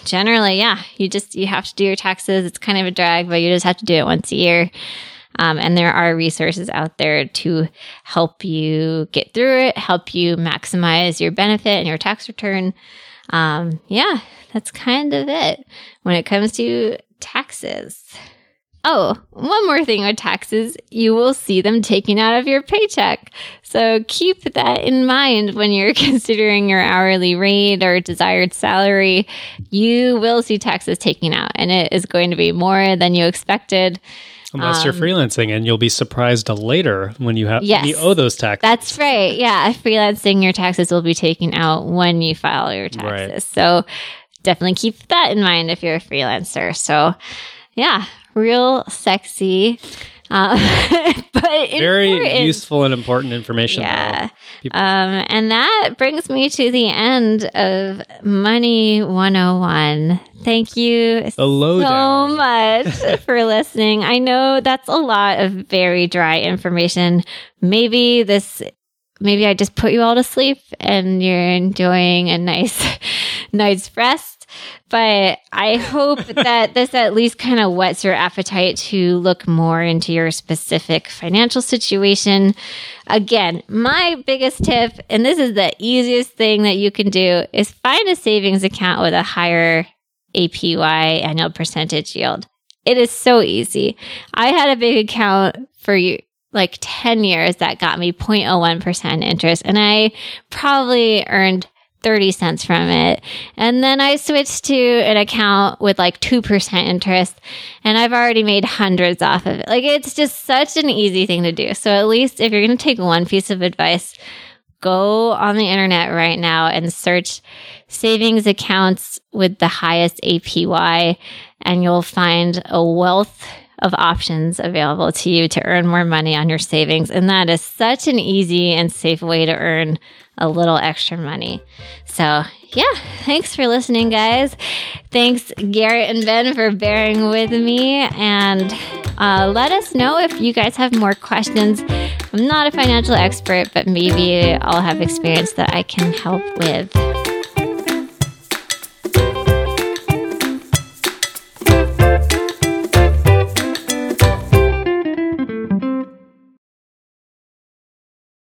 generally, yeah, you have to do your taxes. It's kind of a drag, but you just have to do it once a year. And there are resources out there to help you get through it, help you maximize your benefit and your tax return. Yeah, that's kind of it when it comes to taxes. Oh, one more thing with taxes, you will see them taken out of your paycheck. So keep that in mind when you're considering your hourly rate or desired salary. You will see taxes taken out, and it is going to be more than you expected. Unless you're freelancing, and you'll be surprised later when you owe those taxes. That's right. Yeah, freelancing, your taxes will be taken out when you file your taxes. Right. So definitely keep that in mind if you're a freelancer. So yeah. Real sexy, but very important. Useful and important information. Yeah. And that brings me to the end of Money 101. Thank you so much for listening. I know that's a lot of very dry information. Maybe I just put you all to sleep and you're enjoying a nice night's rest. But I hope that this at least kind of whets your appetite to look more into your specific financial situation. Again, my biggest tip, and this is the easiest thing that you can do, is find a savings account with a higher APY, annual percentage yield. It is so easy. I had a big account for like 10 years that got me 0.01% interest, and I probably earned 30 cents from it. And then I switched to an account with like 2% interest, and I've already made hundreds off of it. Like, it's just such an easy thing to do. So at least if you're going to take one piece of advice, go on the internet right now and search savings accounts with the highest APY, and you'll find a wealth of options available to you to earn more money on your savings. And that is such an easy and safe way to earn a little extra money. So yeah, thanks for listening, guys. Thanks, Garrett and Ben, for bearing with me. And let us know if you guys have more questions. I'm not a financial expert, but maybe I'll have experience that I can help with.